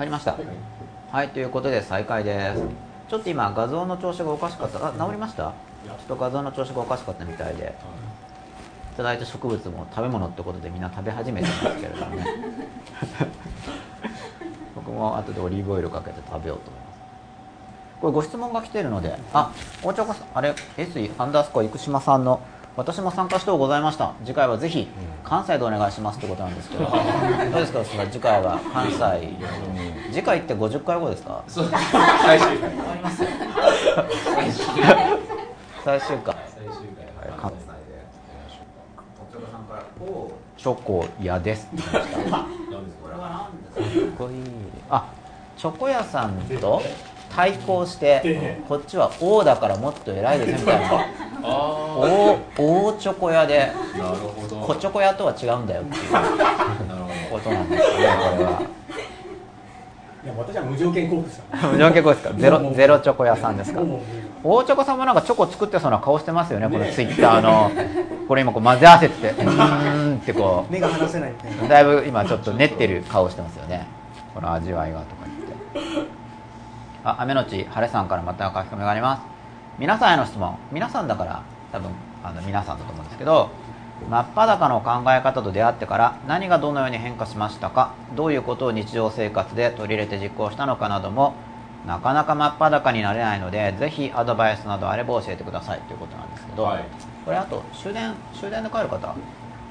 入りました。はい、ということで再開です。ちょっと今画像の調子がおかしかった。あ、治りました。ちょっと画像の調子がおかしかったみたいで、いただいた植物も食べ物ってことでみんな食べ始めてますけれどもね僕も後でオリーブオイルかけて食べようと思います。これご質問が来ているので、あ、お茶子さん、あれ S_生島さんの私も参加してございました、次回はぜひ関西でお願いしますってことなんですけど、どうですか次回は関西、次回って50回後ですか。そうです、最終回最終回、関西でお茶子さんから「チョコ屋です」って言いました。これは何ですか。すごい、あ、チョコ屋さんと対抗してこっちは「王だからもっと偉いですね」みたいな。大チョコ屋で小チョコ屋とは違うんだよっていうことなんですけど、これは。いや、私は無条件交付ですから無条件交付ですから、ゼロチョコ屋さんですから。大チョコさんもなんかチョコ作ってそうな顔してますよね、このツイッターの。これ今こう混ぜ合わせてうんってこう目が離せないみたいな、だいぶ今ちょっと練ってる顔してますよね、この味わいがとか言って。あ、雨のち晴れさんからまた書き込みがあります。皆さんへの質問、皆さんだから多分皆さんだと思うんですけど、真っ裸の考え方と出会ってから何がどのように変化しましたか、どういうことを日常生活で取り入れて実行したのかなどもなかなか真っ裸になれないので、ぜひアドバイスなどあれば教えてくださいということなんですけど、はい、これあと終電で帰る方、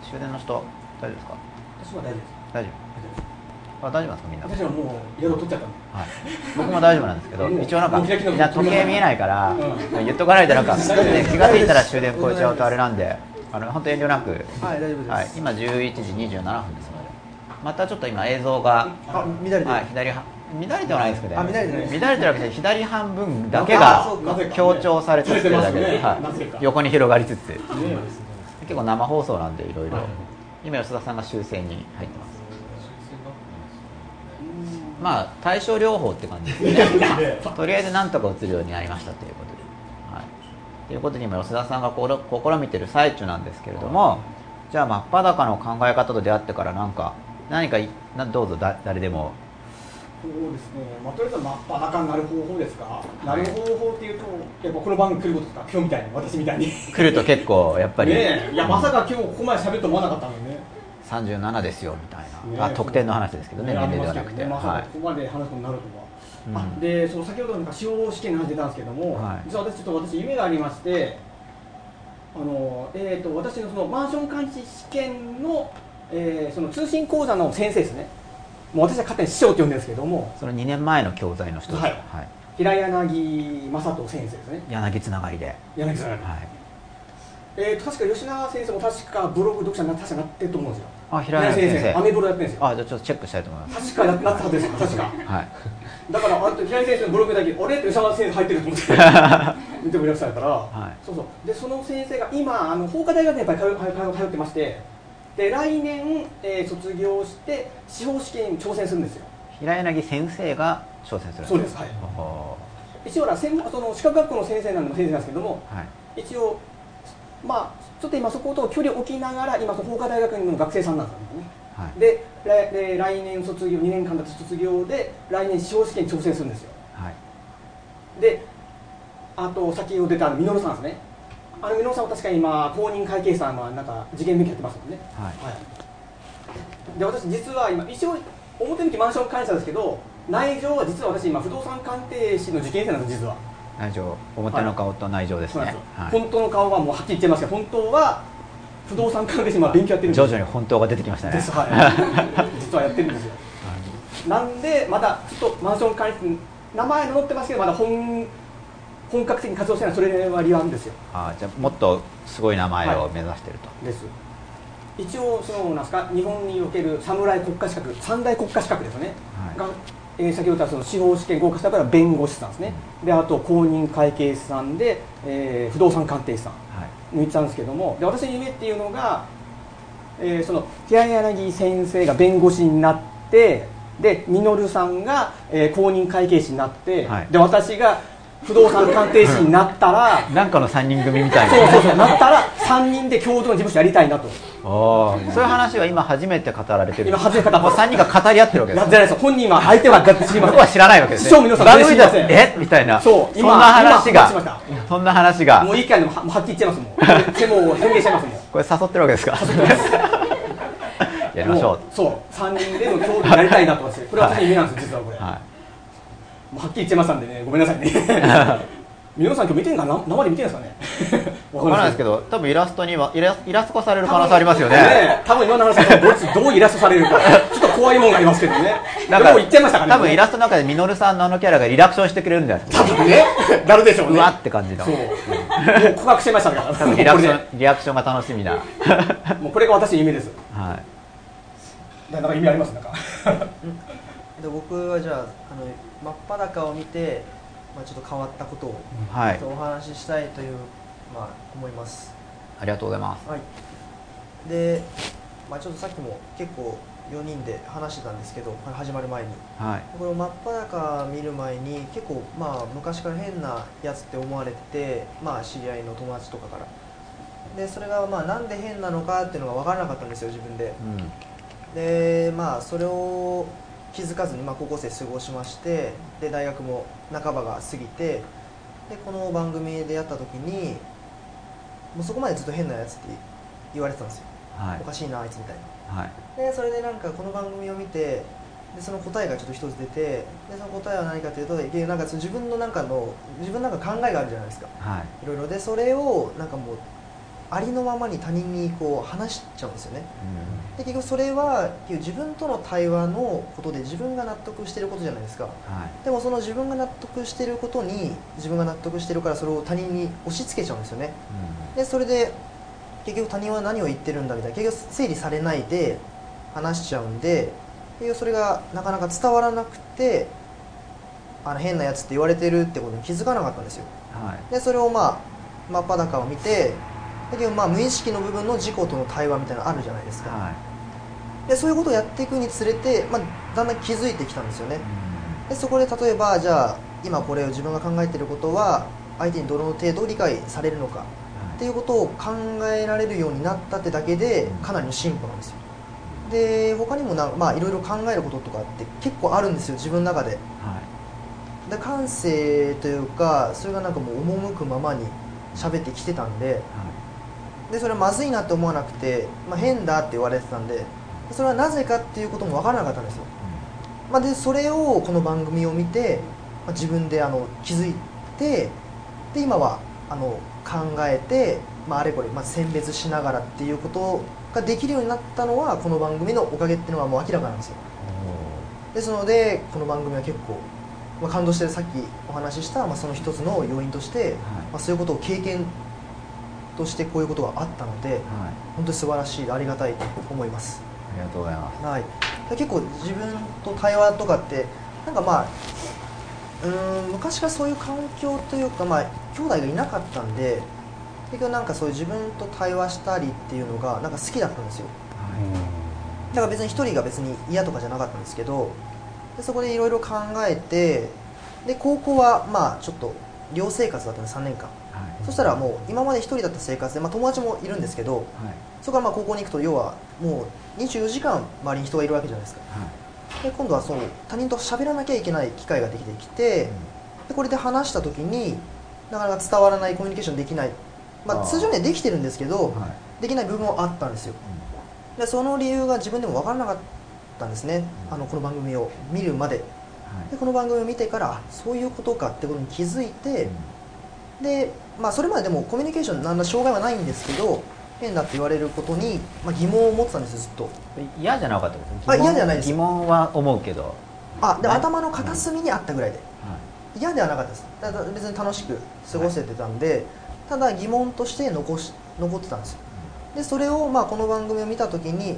終電の人大丈夫ですか。私は大丈夫です。大丈夫、大丈夫なんですかみんな。私はもう宿取っちゃったの、はい、僕も大丈夫なんですけど、一応なんかみんな時計見えないから、うん、言っとかないとなんか気が付いたら終電超えちゃうとあれなんで、本当遠慮なく、はい、大丈夫です、はい、今11時27分ですので、またちょっと今映像が乱れてる、はい、乱れてはないですけど、ね、乱れてるわけで左半分だけが強調されてきてるだけで、はい、横に広がりつつ、結構生放送なんでいろいろ今吉田さんが修正に入ってます。まあ対症療法って感じですねとりあえずなんとか映るようになりましたということで、はい、ということで今吉田さんが試みてる最中なんですけれども、じゃあ真っ裸の考え方と出会ってから何かどうぞ誰でも。そうですね、まあ、とりあえず真っ裸になる方法ですか。なる方法っていうと、やっぱこの番組来ることですか、今日みたいに私みたいに来ると結構やっぱりね、いやまさか今日ここまで喋ると思わなかったのよね。37ですよみたいな、特典の話ですけどね、年齢ではなくて、まさにここまで話すことになるとは。で、その先ほどの司法試験の話出たんですけども、実は私夢がありまして、私のそのマンション監視試験のその通信講座の先生ですね、もう私は勝手に師匠って呼んでるんですけども、その2年前の教材の人です、平柳正人先生ですね、柳つながりで、柳つながり、確か吉永先生も確かブログ読者に確かなってると思うんですよ。あ、平井先生、アメブロやってるんですよ。あ、じゃあちょっとチェックしたいと思います。確かなったはずですよ、確か、はい、だからあと平井先生のブログだけあれって吉永先生入ってると思って見てもいらっしゃるから、はい、そうそう。でその先生が今法科大学にやっぱり通ってまして、で来年、卒業して司法試験に挑戦するんですよ。平柳先生が挑戦するんですか。そうです、はい。一応その資格学校の先生なんですけども、はい、一応まあ、ちょっと今そこと距離を置きながら、今法科大学の学生さんなんですよね、はい、で来年卒業、2年間だと卒業で来年司法試験に挑戦するんですよ、はい、であと先ほど出たミノルさんですね、ミノルさんは確かに今公認会計士さんはなんか事件勉強やってますもんね、はいはい、で私実は今一応表向きマンション管理者ですけど、内情は実は私今不動産鑑定士の受験生なんです。実は内情、表の顔と内情ですね。本当の顔はもうはっきり言っちゃいますけど、本当は不動産関係者、勉強やってるんです。徐々に本当が出てきましたね。です、はい、実はやってるんですよ。なんでまだちょっとマンション管理室名前載ってますけど、まだ本格的に活動してない、それは理由あるんですよ。あ、じゃあもっとすごい名前を目指してると。はい、です。一応そのなんですか、日本における侍国家資格、三大国家資格ですよね。はい、が先ほど言った司法試験合格したから弁護士さんですね、であと公認会計士さんで、不動産鑑定士さん抜いてたんですけども、で私の夢っていうのが、その平柳先生が弁護士になって、でミノルさんが公認会計士になって、はい、で私が不動産鑑定士になったらなんかの3人組みたいな、そうなったら3人で共同の事務所やりたいなと。あ、そういう話は今初めて語られてる。今初めて語られてる。もう3人が語り合ってるわけです。じゃないです。本人は相手は僕は知らないわけですね。そう、皆さん知りません。えみたいな。そう、今そんな話が、そんな話がもういい回でもはっきり言っちゃいますもん。でも変形しちゃいますもん。これ誘ってるわけですか。誘ってますやりましょう。そう、3人での共同やりたいなと思って、これは私夢なんです実は。これはっきり言っちゃいましたんでね、ごめんなさいね。皆さん今日見てんかな、生で見てんですかね。わからないですけど、多分イラストにはイラスト化される可能性ありますよね。多分今の話はどうイラストされるか、ちょっと怖いもんがありますけどね。なんかもう言っちゃいましたからね。多分イラストの中でミノルさんのあのキャラがリアクションしてくれるんじゃないですか。多分ね、なるでしょうね。うわって感じの。そう。もう告白してましたから。多分リアクションが楽しみな。もうこれが私の夢です。はい。なんか意味ありますなんか。僕はじゃあ真っ裸を見て、まあ、ちょっと変わったことをお話ししたいという、まあ、思います。ありがとうございます、はい。で、まあ、ちょっとさっきも結構4人で話してたんですけど、始まる前に、はい、これを真っ裸見る前に結構、まあ、昔から変なやつって思われてて、まあ、知り合いの友達とかからで、それがまあなんで変なのかっていうのが分からなかったんですよ自分で、うん、で、まあ、それを気づかずに、まあ、高校生過ごしまして、で大学も半ばが過ぎて、でこの番組でやった時にもうそこまでずっと変なやつって言われてたんですよ、はい、おかしいなあいつみたいな、はい、でそれでなんかこの番組を見て、でその答えがちょっと一つ出て、でその答えは何かというと、なんか自分の中の考えがあるじゃないですか、はい、いろいろで、それをなんかもうありのままに他人にこう話しちゃうんですよね、うん、で結局それは自分との対話のことで自分が納得してることじゃないですか、はい、でもその自分が納得してることに自分が納得してるから、それを他人に押し付けちゃうんですよね、うん、でそれで結局他人は何を言ってるんだみたいな、結局整理されないで話しちゃうんで、それがなかなか伝わらなくて、変なやつって言われてるってことに気づかなかったんですよ、はい、でそれをまあ真っ裸を見て、だけどまあ無意識の部分の自己との対話みたいなのあるじゃないですか、はい、でそういうことをやっていくにつれて、まあ、だんだん気づいてきたんですよね、うん、でそこで例えばじゃあ今これを自分が考えていることは相手にどの程度理解されるのかっていうことを考えられるようになったってだけでかなりの進歩なんですよ。で他にもまあいろいろ考えることとかって結構あるんですよ自分の中で、はい、で感性というかそれがなんかもう赴くままに喋ってきてたんで、はいでそれはまずいなって思わなくて、まあ、変だって言われてたんで、それはなぜかっていうことも分からなかったんですよ、まあ、でそれをこの番組を見て、まあ、自分で気づいて、で今は考えて、まあ、あれこれ、まあ、選別しながらっていうことができるようになったのはこの番組のおかげっていうのはもう明らかなんですよ。ですのでこの番組は結構、まあ、感動してさっきお話しした、まあ、その一つの要因として、まあ、そういうことを経験としてこういうことがあったので、はい、本当に素晴らしい、ありがたいと思います。ありがとうございます、はい、結構自分と対話とかってなんかまあ昔からそういう環境というか、まあ、兄弟がいなかったんで結局なんかそういう自分と対話したりっていうのがなんか好きだったんですよ、はい、だから別に一人が別に嫌とかじゃなかったんですけど、でそこでいろいろ考えて、で高校はまあちょっと寮生活だったんです3年間、はい、そしたらもう今まで一人だった生活で、まあ、友達もいるんですけど、はい、そこからまあ高校に行くと要はもう24時間周りに人がいるわけじゃないですか、はい、で今度はそう他人と喋らなきゃいけない機会ができてきて、うん、でこれで話した時になかなか伝わらない、コミュニケーションできない、まあ、通常にはできてるんですけど、はい、できない部分もあったんですよ、うん、でその理由が自分でも分からなかったんですね、うん、この番組を見るまででこの番組を見てからそういうことかってことに気づいて、うん、で、まあ、それまででもコミュニケーション何ら障害はないんですけど変だって言われることに、まあ、疑問を持ってたんですよずっと。嫌じゃなかったですね。嫌じゃないです。疑問は思うけどで、はい、頭の片隅にあったぐらいで嫌、はい、ではなかったです。だから別に楽しく過ごせてたんで、はい、ただ疑問として残ってたんですよ。でそれをまあこの番組を見た時に、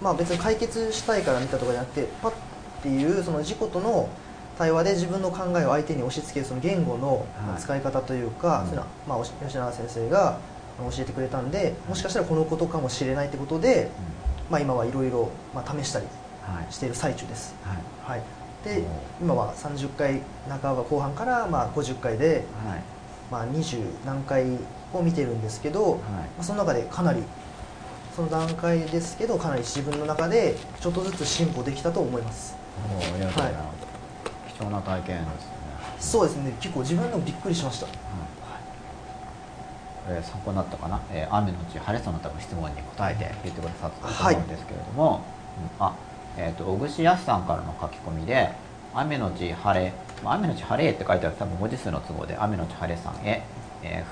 まあ、別に解決したいから見たとかじゃなくてパッっていうその自己との対話で自分の考えを相手に押し付けるその言語の使い方というか、はい、そういうのはまあ吉永先生が教えてくれたんで、もしかしたらこのことかもしれないってことで、まあ、今はいろいろ試したりしている最中です、はいはい、で今は30回半ば後半からまあ50回で、はいまあ、20何回を見てるんですけど、はいまあ、その中でかなりその段階ですけどかなり自分の中でちょっとずつ進歩できたと思います。おやばいな、はい、貴重な体験ですね。そうですね、結構自分でもびっくりしました、うんはい参考になったかな、雨のうち晴れその他の質問に答えて言ってくださったと思うんですけれども、はいうん、あ小串康さんからの書き込みで雨のち晴れ、雨のち晴れって書いてある多分文字数の都合で雨のち晴れさんへ、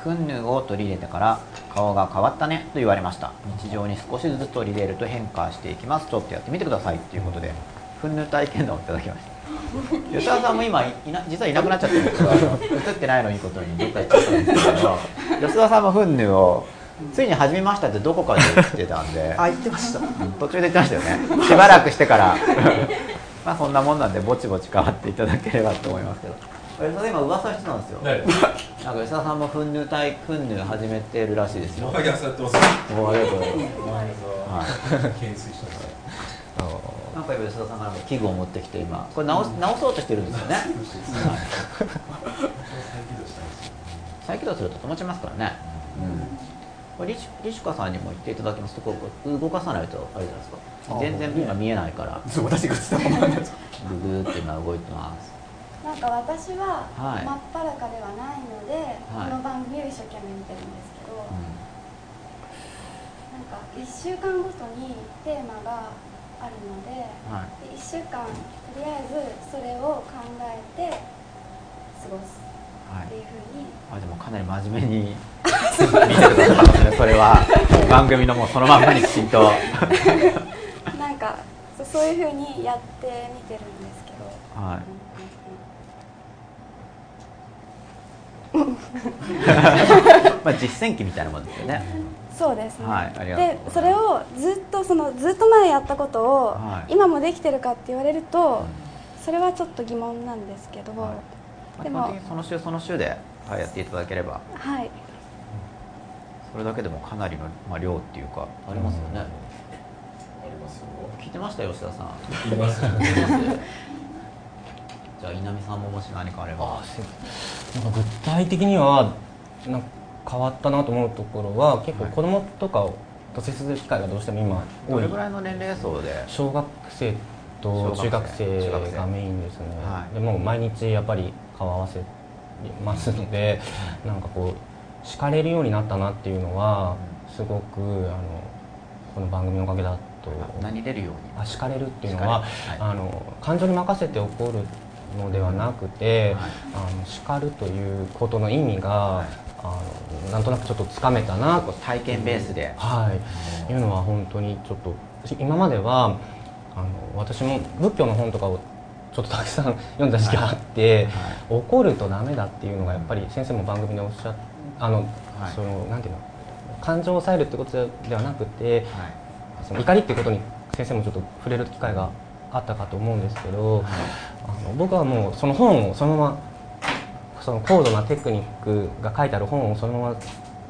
フンヌを取り入れてから顔が変わったねと言われました。日常に少しずつ取り入れると変化していきます。ちょっとやってみてくださいということでフンヌ体験談をいただきました。吉田さんも今実はいなくなっちゃってるんですが映ってないのいいことにどっか行っちゃったんですけど吉田さんもフンヌをついに始めましたってどこかで言ってたんであ言ってました、うん、途中で言ってましたよねしばらくしてからまあそんなもんなんでぼちぼち変わっていただければと思いますけど吉田さん今噂してたんですよなんか吉田さんもフンヌ始めてるらしいですよ。おはぎゃさってます。おはぎゃさってます。なんか今吉田さんが器具を持ってきて今これ直そうとしてるんですよね再起動すると止まっちゃいますからね、うんリシュカさんにも言っていただきますとこう動かさないとあれじゃないですか全然今見えないから私が伝わらないですググーって今動いてます。なんか私は真っ裸ではないので、はい、この番組を一生懸命見てるんですけど、うん、なんか1週間ごとにテーマがあるので、はい、で1週間とりあえずそれを考えて過ごすっていうふうに、はい、あでもかなり真面目に見てくださったのでそれは番組のもうそのまんまにきちんとなんかそういうふうにやってみてるんですけど、はいまあ実践機みたいなもんですよね。そうですね、はい、ありがとうございます。でそれをずっと前やったことを、はい、今もできてるかって言われると、うん、それはちょっと疑問なんですけど、はい、でも基本的にその週その週でやっていただければ、はい、それだけでもかなりの、まあ、量っていうかありますよね、うん、聞いてました吉田さん聞いてますじゃあ稲見さんももし何かあればなんか具体的にはなんか変わったなと思うところは結構子供とかと接する機会がどうしても今多い。どれぐらいの年齢層で？小学生と中学生がメインですね、はい、でもう毎日やっぱり顔合わせますのでなんかこう叱れるようになったなっていうのはすごくこの番組のおかげだと。何れるように？あ叱れるっていうのは、はい、感情に任せて怒るのではなくて、はい、叱るということの意味が、はい、なんとなくちょっとつかめたな体験ベースで、はい、いうのは本当にちょっと今までは私も仏教の本とかをちょっとたくさん読んだ時期があって、はいはい、怒るとダメだっていうのがやっぱり先生も番組でおっしゃっはい、そのなんていうの感情を抑えるってことではなくて、はい、その怒りっていうことに先生もちょっと触れる機会があったかと思うんですけど、はい、僕はもうその本をそのままその高度なテクニックが書いてある本をそのまま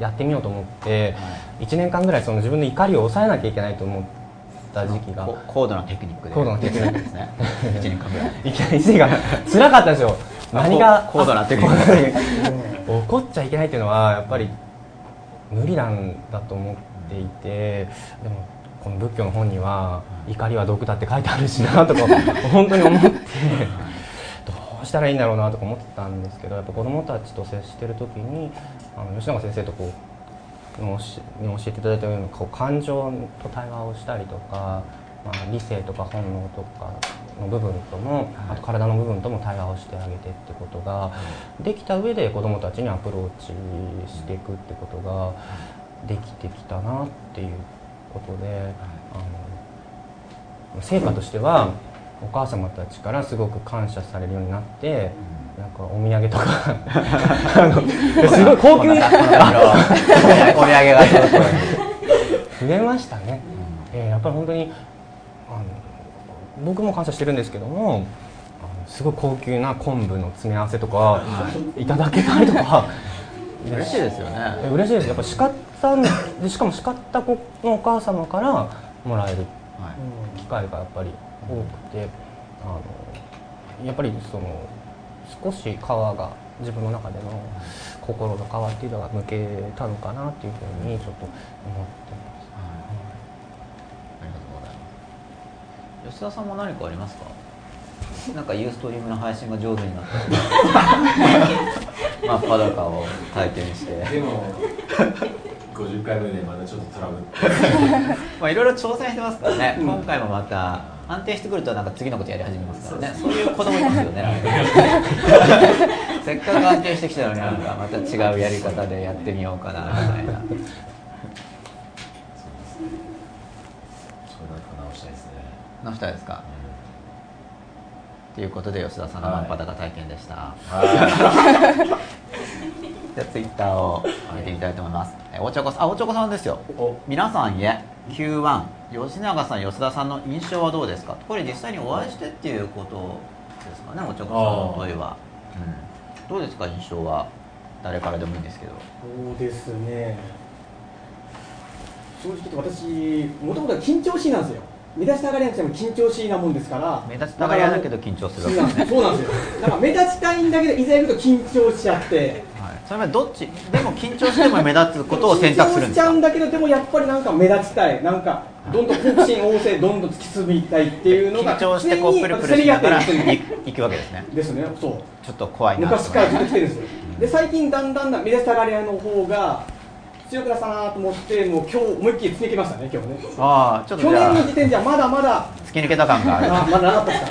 やってみようと思って、はい、1年間ぐらいその自分の怒りを抑えなきゃいけないと思った時期が高度なテクニックで高度なテクニックですね1年間ぐらい1年が辛かったんですよ何が高度なテクニック怒っちゃいけないっていうのはやっぱり無理なんだと思っていてでもこの仏教の本には怒りは毒だって書いてあるしなとか本当に思ってどうしたらいいんだろうなとか思ってたんですけどやっぱ子どもたちと接してる時に吉永先生とこう教えていただいたようにこう感情と対話をしたりとか、まあ、理性とか本能とかの部分ともあと体の部分とも対話をしてあげてってことができた上で子どもたちにアプローチしていくってことができてきたなっていうことで、はい、成果としてはお母様たちからすごく感謝されるようになって、うん、なんかお土産とかすごい高級お土産が増えましたね、うんやっぱり本当に僕も感謝してるんですけどもすごい高級な昆布の詰め合わせとかいただけたりとか嬉しいですよね。嬉しいです。やっぱ叱ったんでしかも叱った子のお母様からもらえる機会がやっぱり多くてやっぱりその少し皮が自分の中での心の皮っていうのが向けたのかなっていうふうにちょっと思ってます、はい、ありがとうございます。吉田さんも何かありますか？なんかユーストリームの配信が上手になったとかまあパダカを体験してでも50回目でまだちょっとトラブっていろいろ挑戦してますからね、うん、今回もまた安定してくるとなんか次のことやり始めますからね、そういう子供いますよねせっかく安定してきたのになんかまた違うやり方でやってみようかなみたいな。そうですね、それなんか直したいですね。直したいですか、うんということで吉田さんのマンパタカ体験でした、はい、じゃあツイッターを見てみたいと思います、はい、大長子さんですよ。皆さんへ Q1 吉永さん吉田さんの印象はどうですか？これ実際にお会いしてっていうことですかね、大長子さんの問いは、うん、どうですか？印象は誰からでもいいんですけど。そうですね、正直私もともと緊張しいなんですよ。目立ちたがりなんて緊張しいなもんですから。目立ちたがりだけど緊張するわけね。そうなんですよ、だから目立ちたいんだけどいざやると緊張しちゃって、はい、それはどっちでも緊張しても目立つことを選択するんですか？緊張しちゃうんだけどでもやっぱりなんか目立ちたい、なんかどんどん好奇心旺盛どんどん突き進みたいっていうのが緊張してこうプルプルしながら行くわけですね。ですね、そう、ちょっと怖いな、昔からずっと来てるんですよで最近だんだん目立ちたがりの方が強くなったなと思って、もう今日思いっきり突き抜けましたね、今日ね。ああ、ちょっと去年の時点じゃまだまだ突き抜けた感があるまだなかったですか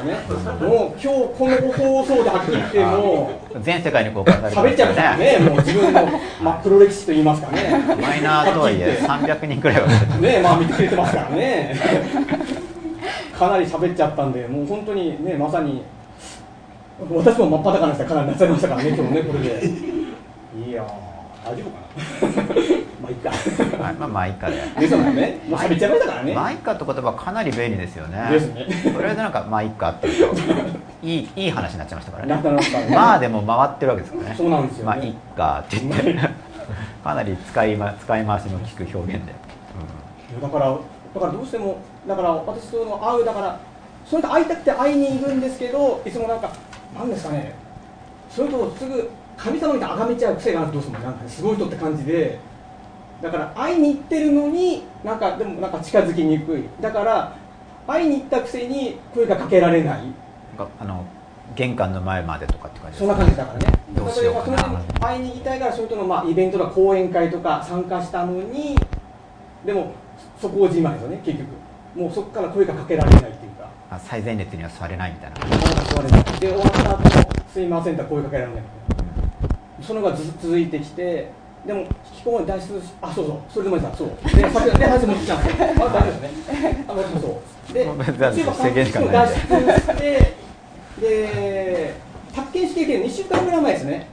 らねもう今日この放送ではっきり言ってもう全世界に公開されて喋っちゃいましたねもう自分の、まあ、黒歴史といいますかねマイナーとはいえ300人くらいはね、まあ見てくれてますからねかなり喋っちゃったんで、もう本当にね、まさに私も真っ裸な人はかなりなっちゃいましたからね、今日ね、これでいやー大丈夫かなまあいっかまあまあいっかでですもんね、もう喋っちゃいましたからね。まあいっかって言葉かなり便利ですよね。ですね、とりあえずなんかまあいっかっていうといい話になっちゃいましたからね。なかなかね、まあでも回ってるわけですからね。そうなんですよね、まあいっかって言ってかなり使い回しの利く表現で、うん、だからどうしてもだから私との会う、だからそれと会いたくて会いに行くんですけど、いつもなんかなんですかね、それとすぐ神様にあがめちゃう癖があると、どうしてもなんかすごい人って感じで、だから会いに行ってるのになんかでもなんか近づきにくい、だから会いに行ったくせに声がかけられない、なんか玄関の前までとかって感じですか、ね、そんな感じだからね。どうしようかな、会いに行きたいから、それとのまあイベントとか講演会とか参加したのに、でもそこを自慢ですよね、結局もうそこから声がかけられないっていうか、あ、最前列には座れないみたいな、座れないで終わった後すいませんと声かけられない、そのが続いてきて、でも引きこもり脱出し、あ、そうそう、それでもいいです、そうで、さっきの話も来たんですよ、まあ、大丈夫ですね、あ、私もそうで、一応制限しかないんで脱出してで、宅建試験2週間ぐらい前ですね、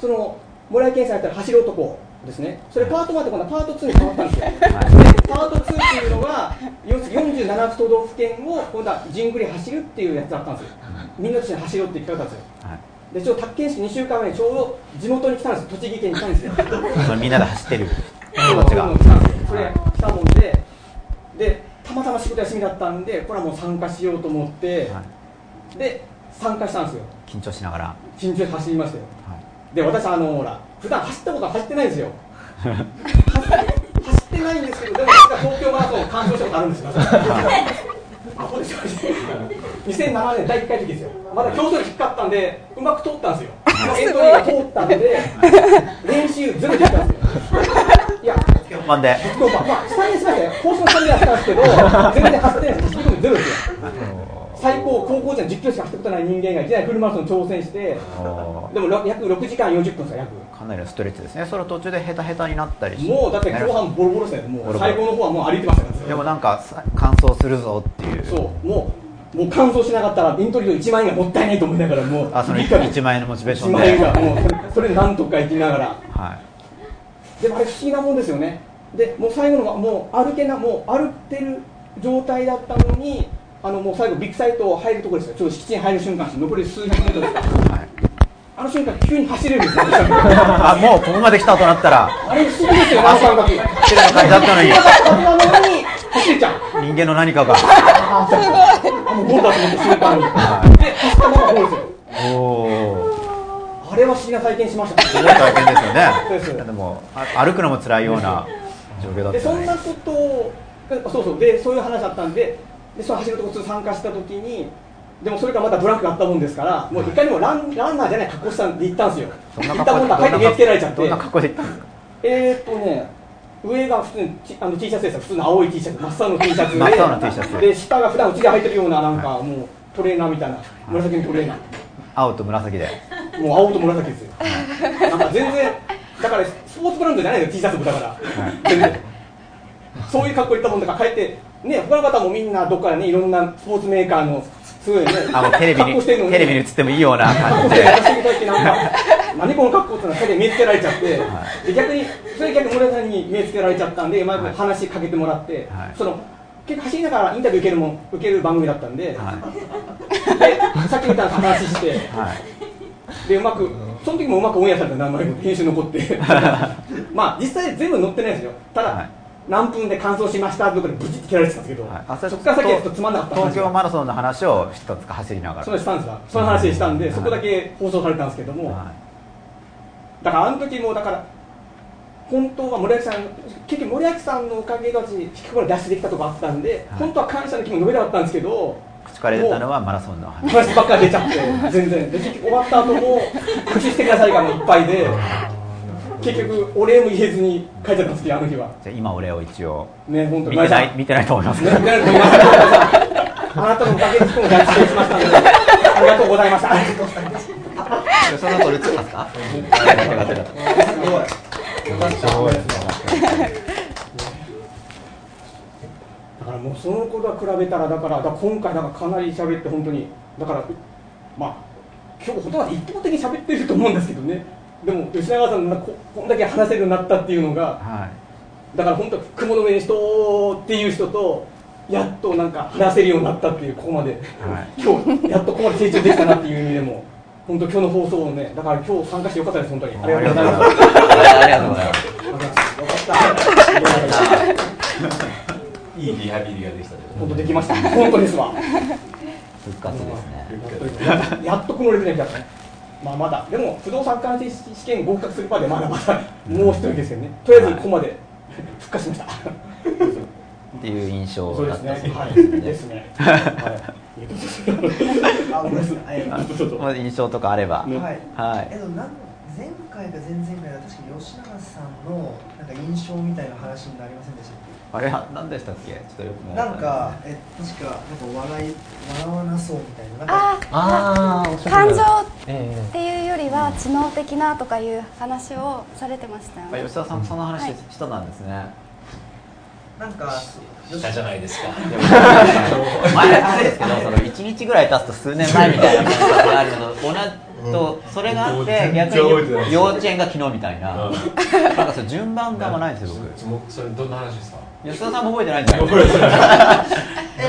そのもらい検査やったら走る男ですね、それパート1って今度はパート2に変わったんですよ、はい、でパート2っていうのが47都道府県を今度はじんぐり走るっていうやつだったんですよ、みんなと一緒に走ろうって言ったんですよ、はい、でちょっと宅建試験2週間前にちょうど地元に来たんですよ、栃木県に来たんですよみんなで走ってる人たちがそれ来たもんで、でたまたま仕事休みだったんで、これはもう参加しようと思って、はい、で参加したんですよ、緊張しながら緊張して走りましたよ、はい、で私ほら普段走ったことは走ってないんですよ走ってないんですけど、でも東京マラソンを完走したことあるんですよ2007年第1回時ですよ、まだ競争が低かったんでうまく通ったんですよエントリーが通ったんで練習ゼロで行ったんですよいや、まあスタイルしましたよ、高校のスタイルやったんですけど全然走ってないんですよ、走ってもゼロですよ最高、高校時代10キロしか走ったことない人間がいきなりフルマラソンに挑戦して、でも約6時間40分ですか、約かなりのストレッチですね。その途中でヘタヘタになったりして、もうだって後半ボロボロですね、もう最後の方はもう歩いてましたから、でもなんか完走するぞっていう、そうもう完走しなかったらエントリーの1万円がもったいないと思いながら、もうあ、その1万円のモチベーションで1万円がもうそれなんとか行きながら、はい、でもあれ不思議なもんですよね。でもう最後のはもう歩ってる状態だったのに、もう最後ビッグサイト入るところですよ、ちょうど敷地に入る瞬間です、残り数百メートルですから、はい、あの瞬間急に走れるんですよあ、もうここまで来たとなったらあれ不思議ですよ、あの感覚走れる感じだったのに走れちゃう人間の何かがすごいもうゴールだと思ってすぐパンにで、走ったままゴールするおあれは不思議な体験しました、ね、すごい体験ですよね。でも歩くのも辛いような状況だった、ね、でそんなことをそうでそういう話だったんで、でその走るところに参加したときにでもそれがまたブラックがあったもんですからもういかにもランナーじゃない格好したんで行ったんですよ。行ったもんだ入って見つけられちゃってどんな格好で行ったんですか。ね上が普通にT シャツですよ。普通の青い T シャツ、真っ青の T シャツ で下が普段うちで履いてるようななんかもうトレーナーみたいな紫のトレーナー青と紫でもう青と紫ですよなんか全然だからスポーツブランドじゃないの T シャツもだから、はい、全然そういう格好いったもんだから帰ってね他の方もみんなどっかでねいろんなスポーツメーカーのすごいねテレビに映ってもいいような感じで何この格好ってのはそれで目つけられちゃって、はい、で逆に森田さんに目つけられちゃったんで、まあ、話しかけてもらって、はい、その結構走りながらインタビュー受ける番組だったんで、はい、でさっきみたいな話して、はい、でうまくその時もうまくオンエアされた名前も編集残ってまあ実際全部載ってないですよ。ただ、はい何分で完走しましたとかでブチって切られてたんですけど、はい、そこから先はちょっとつまんなかった。東京マラソンの話をしたんですか走りながら。その話したんで、はい、そこだけ放送されたんですけども、はい、だからあの時もだから本当は森脇さん結局森脇さんのおかげで私引き込まれ脱出できたとこあったんで、はい、本当は感謝の気も述べなかったんですけど口から出たのはマラソンの話ばっかり出ちゃって全然で終わった後も口してくださいがもういっぱいで。結局お礼も言えずに帰っちゃったんですけどあの日は。じゃあ今お礼を一応、ね、本当見てないと思いますね。見てないと思います。あなたのおかげでこの大事にしましたのでありがとうございました。その後映ってますか。だからもうその頃と比べたらだから今回なんかかなり喋って本当にだからまあ今日ほとんど一方的に喋ってると思うんですけどね。でも吉永さんが こんだけ話せるようになったっていうのが、はい、だから本当雲の上の人っていう人とやっとなんか話せるようになったっていうここまで、はい、今日やっとここまで成長できたなっていう意味でも本当今日の放送をねだから今日参加してよかったです本当にありがとうございます。ありがとうございます。いいリハビリができた。本当できました。本当ですわ。復活ですね。やっと雲の上になったね。まあ、まだでも不動産関係試験合格するまでまだまだもう一人ですよね。とりあえずここまで復活しましたっていう印象だったそうですね。印象とかあれば、ねはいはい、前回か前々回は確か吉永さんのなんか印象みたいな話になりませんでしたっけ。あれは何でしたっけ。ちょっとよくもなんか確かなんか笑わなそうみたい なんか感情っていうよりは知能的なとかいう話をされてましたよね。吉田さんもその話したなんですね、はい、なんかしたじゃないですか。でも前なんですけどその1日ぐらい経つと数年前みたいなことがあるのとそれがあって逆に幼稚園が昨日みたい なんかそ順番がないんですよ。僕それどんな話ですか。吉田さんも覚えてないんじゃないですか。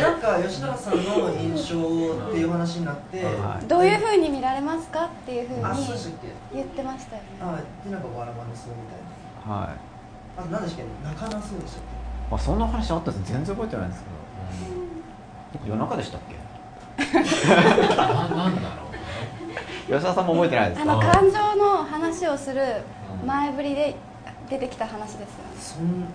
なんか吉永さんの印象っていう話になって、はい、どういう風に見られますかっていう風に言ってましたよね。あでなんか笑わなそうみたいな、はい、あと何でしたっけ。泣かなそうでしたっけ。あそんな話あったんです。全然覚えてないんですけど、うん、夜中でしたっけ。なんだろう。吉田さんも覚えてないですか。感情の話をする前振りで出てきた話ですよね。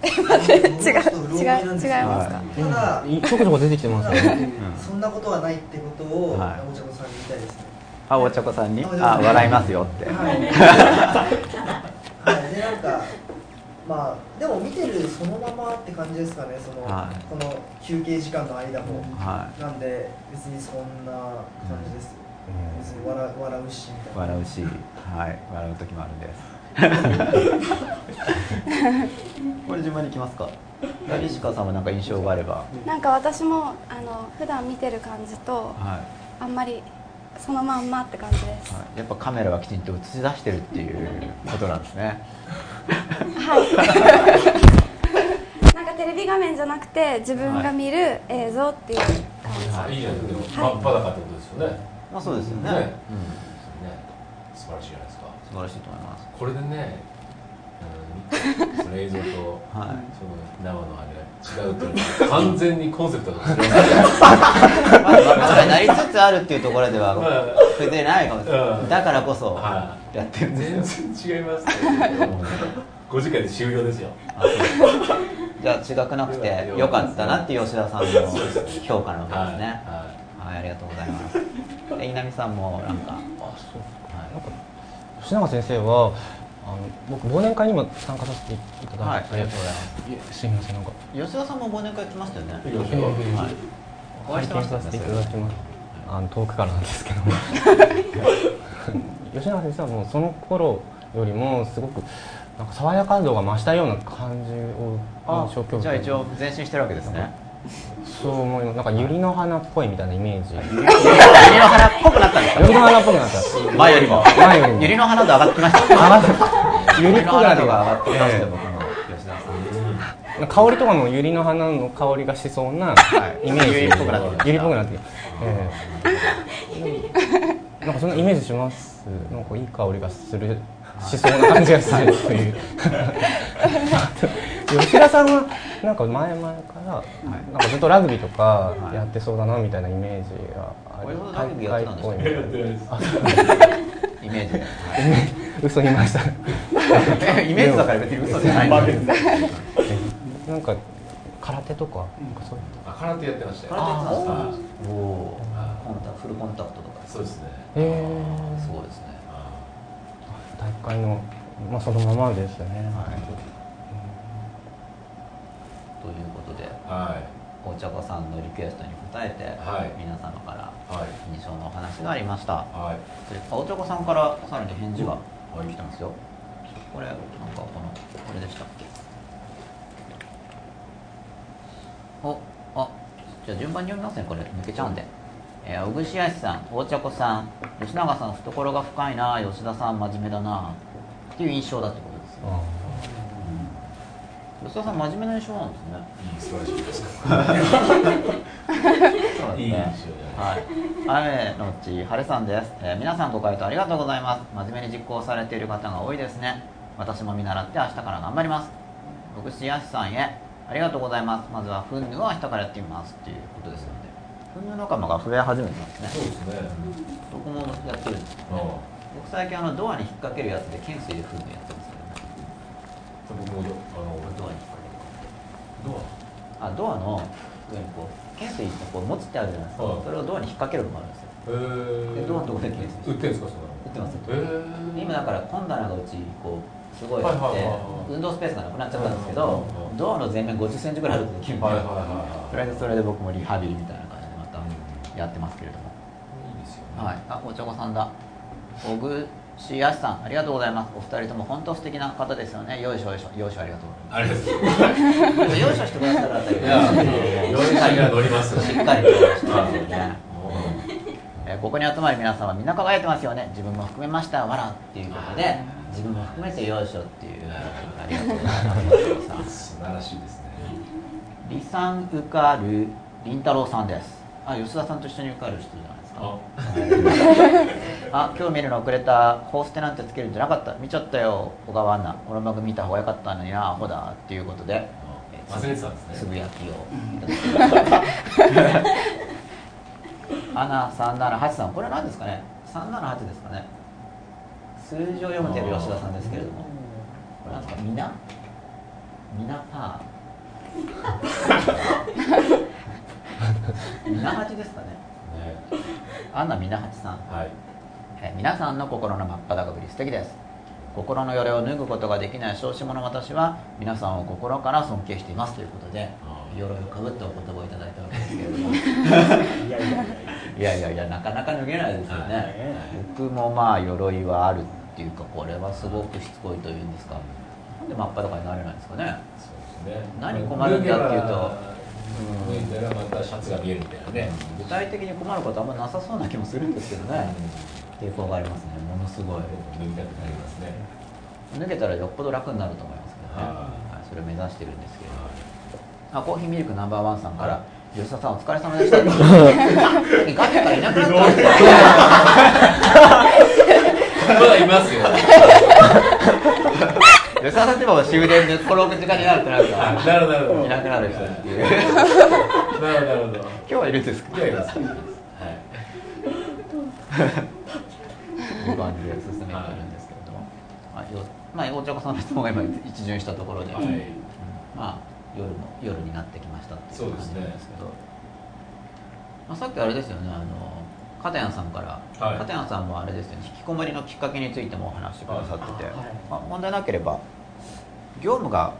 違いますか。ただ、ちょこちょこ出てきてますね。そんなことはないってことを、はい、お茶子さんに言いたいですね。あ、お茶子さんに、あ、笑いますよって。はい、で、なんか、まあ、でも見てるそのままって感じですかね。その、はい、この休憩時間の間も、はい、なんで、別にそんな感じですよ。別に笑うしみたいな。笑うし、はい、笑う時もあるんです。これ順番にいきますか。西川さんは何か印象があれば。なんか私も普段見てる感じと、はい、あんまりそのまんまって感じです、はい、やっぱカメラはきちんと映し出してるっていうことなんですね。はいなんかテレビ画面じゃなくて自分が見る映像っていう感じ、はい、いいじゃないですか。真っ裸ってことですよね。まあそうですよね、うん、素晴らしいじゃないですか。素晴らしいと思います。これでね、その映像と生のあれが違うと完全にコンセプトが違うなりつつあるっていうところでは触れてないかもしれない、だからこそやってるんですよ。全然違います5時間で終了ですよ。じゃあ違くなくて良かったなっていう吉田さんの評価のわけですね。はい、はい、ありがとうございます。稲見さんもなんか、吉永先生は僕忘年会にも参加させていただいて、はい、すみません、なんか吉田さんも忘年会来ましたよね。お会いしてましたね。遠くからなんですけど吉永先生はもうその頃よりもすごくなんか爽やか度が増したような感じを印象を受けて、じゃあ一応前進してるわけですね。そう思います。なんかユリの花っぽいみたいなイメージ。ユリの花っぽくなったんですか。ユリの花っぽくなった。前よりも。ユリの花度上がってました。ユリの花度が上がってましたよ、僕の吉田さん。香りとかもユリの花の香りがしそうなイメージ。ユリっぽくなって。ユリっぽくなって。なんかそんなイメージします。なんかいい香りがする。しそうな感じがするという吉田さんはなんか前々からなんかずっとラグビーとかやってそうだなみたいなイメージがある。ラグビーやってたんですか。イメージ嘘言いましたイメージだから別に嘘じゃないんですなんか空手とか空手やってましたよ。フルコンタクトとか。そうですね、すごいですね。大会の、まあ、そのままですよね。はい、ということで、はい、お茶子さんのリクエストに応えて、はい、皆様から印象のお話がありました。はい、お茶子さんからさらに返事が来てますよ。これなんかこれでしたっけ。じゃあ順番に読みますね。これ抜けちゃうんで。小串安さん、大茶子さん、吉永さん、懐が深いな、吉田さん、真面目だなっていう印象だってことですよ。吉田さん、真面目な印象なんですね。素晴らしいですいい印象じゃないですか。雨のち晴れさんです、皆さんご回答ありがとうございます。真面目に実行されている方が多いですね。私も見習って明日から頑張ります。小串安さんへありがとうございます。まずはフンヌを明日からやってみますっていうことですので、フンヌ仲間が増え始めてますね。そうですね。どこもやってるんですけどね。僕最近ドアに引っ掛けるやつで懸垂でフンヌやってますけどね。僕もドアに引っ掛ける。ドアの上にこう懸垂ってこう持つってあるじゃないですか。それをドアに引っ掛けるのもあるんですよ。でドアのとこで懸垂。売ってるんですかそれ。売ってます。今だから本棚がうちこう。すごいあって運動スペースがなくなっちゃったんですけど、ドアの前面50センチぐらいあるんですよ。とりあえずそれで僕もリハビリみたいな感じでまたやってますけれども、いいですよね。あ、お茶子さんだ。小串やしさんありがとうございます。お二人とも本当素敵な方ですよね。よいしょよいしょよいしょありがとうございます。よいしょしてくださるあたりが乗ります。しっかりとしてますよね。ここに集まる皆様みんな輝いてますよね。自分も含めましたわらっていうことで、自分も含めてよいしょっていう、ありがとうございます。素晴らしいですね。りさん受かるりんたろうさんです。吉田さんと一緒に受かる人じゃないですか。今日見るの遅れた。ホーステなんてつけるんじゃなかった。見ちゃったよ小川アンナ。この番組見た方がよかったのにな、アホだっていうことで忘れてたんですね。つぶやきをいただきました。アナ378さん、これは何ですかね。378ですかね。数字を読むという吉田さんですけれども、これなんですか。みなパーみなはちですかね。アナみなはちさん、はい、皆さんの心の真っ裸ぶり素敵です。心のよれを脱ぐことができない小子者私は皆さんを心から尊敬していますということで、鎧をかぶったお言葉をいただいたわけですけれどもいやなかなか脱げないですよね。僕もまあ鎧はあるっていうか、これはすごくしつこいというんですか。なんで真っ裸になれないんですかね。そうですね。何困るんだっていうと、脱いだらまたシャツが見えるみたいなね。具体的に困ることあんまなさそうな気もするんですけどね。抵抗がありますね。ものすごい脱ぎたくなりますね。脱げたらよっぽど楽になると思いますけどね。それを目指してるんですけれども。コーヒーミルクナンバーワンさんから吉田さんお疲れ様でした。ガチからいなくなった。まだいますよ。吉探せば終電で56時間になるってなるからなるほどいなくなる人っていうなるほど今日はいるんですか。今日はいますはいという感じで進めてるんですけれども、はい、まあ大ちゃこさんの質問が今一巡したところで、はい、まあ夜になってきましたっていう感じなんですけど、まあ、さっきあれですよね、片谷さんから、はい、片谷さんもあれですよね、引きこもりのきっかけについてもお話しくださってて、はいまあ、問題なければ業務の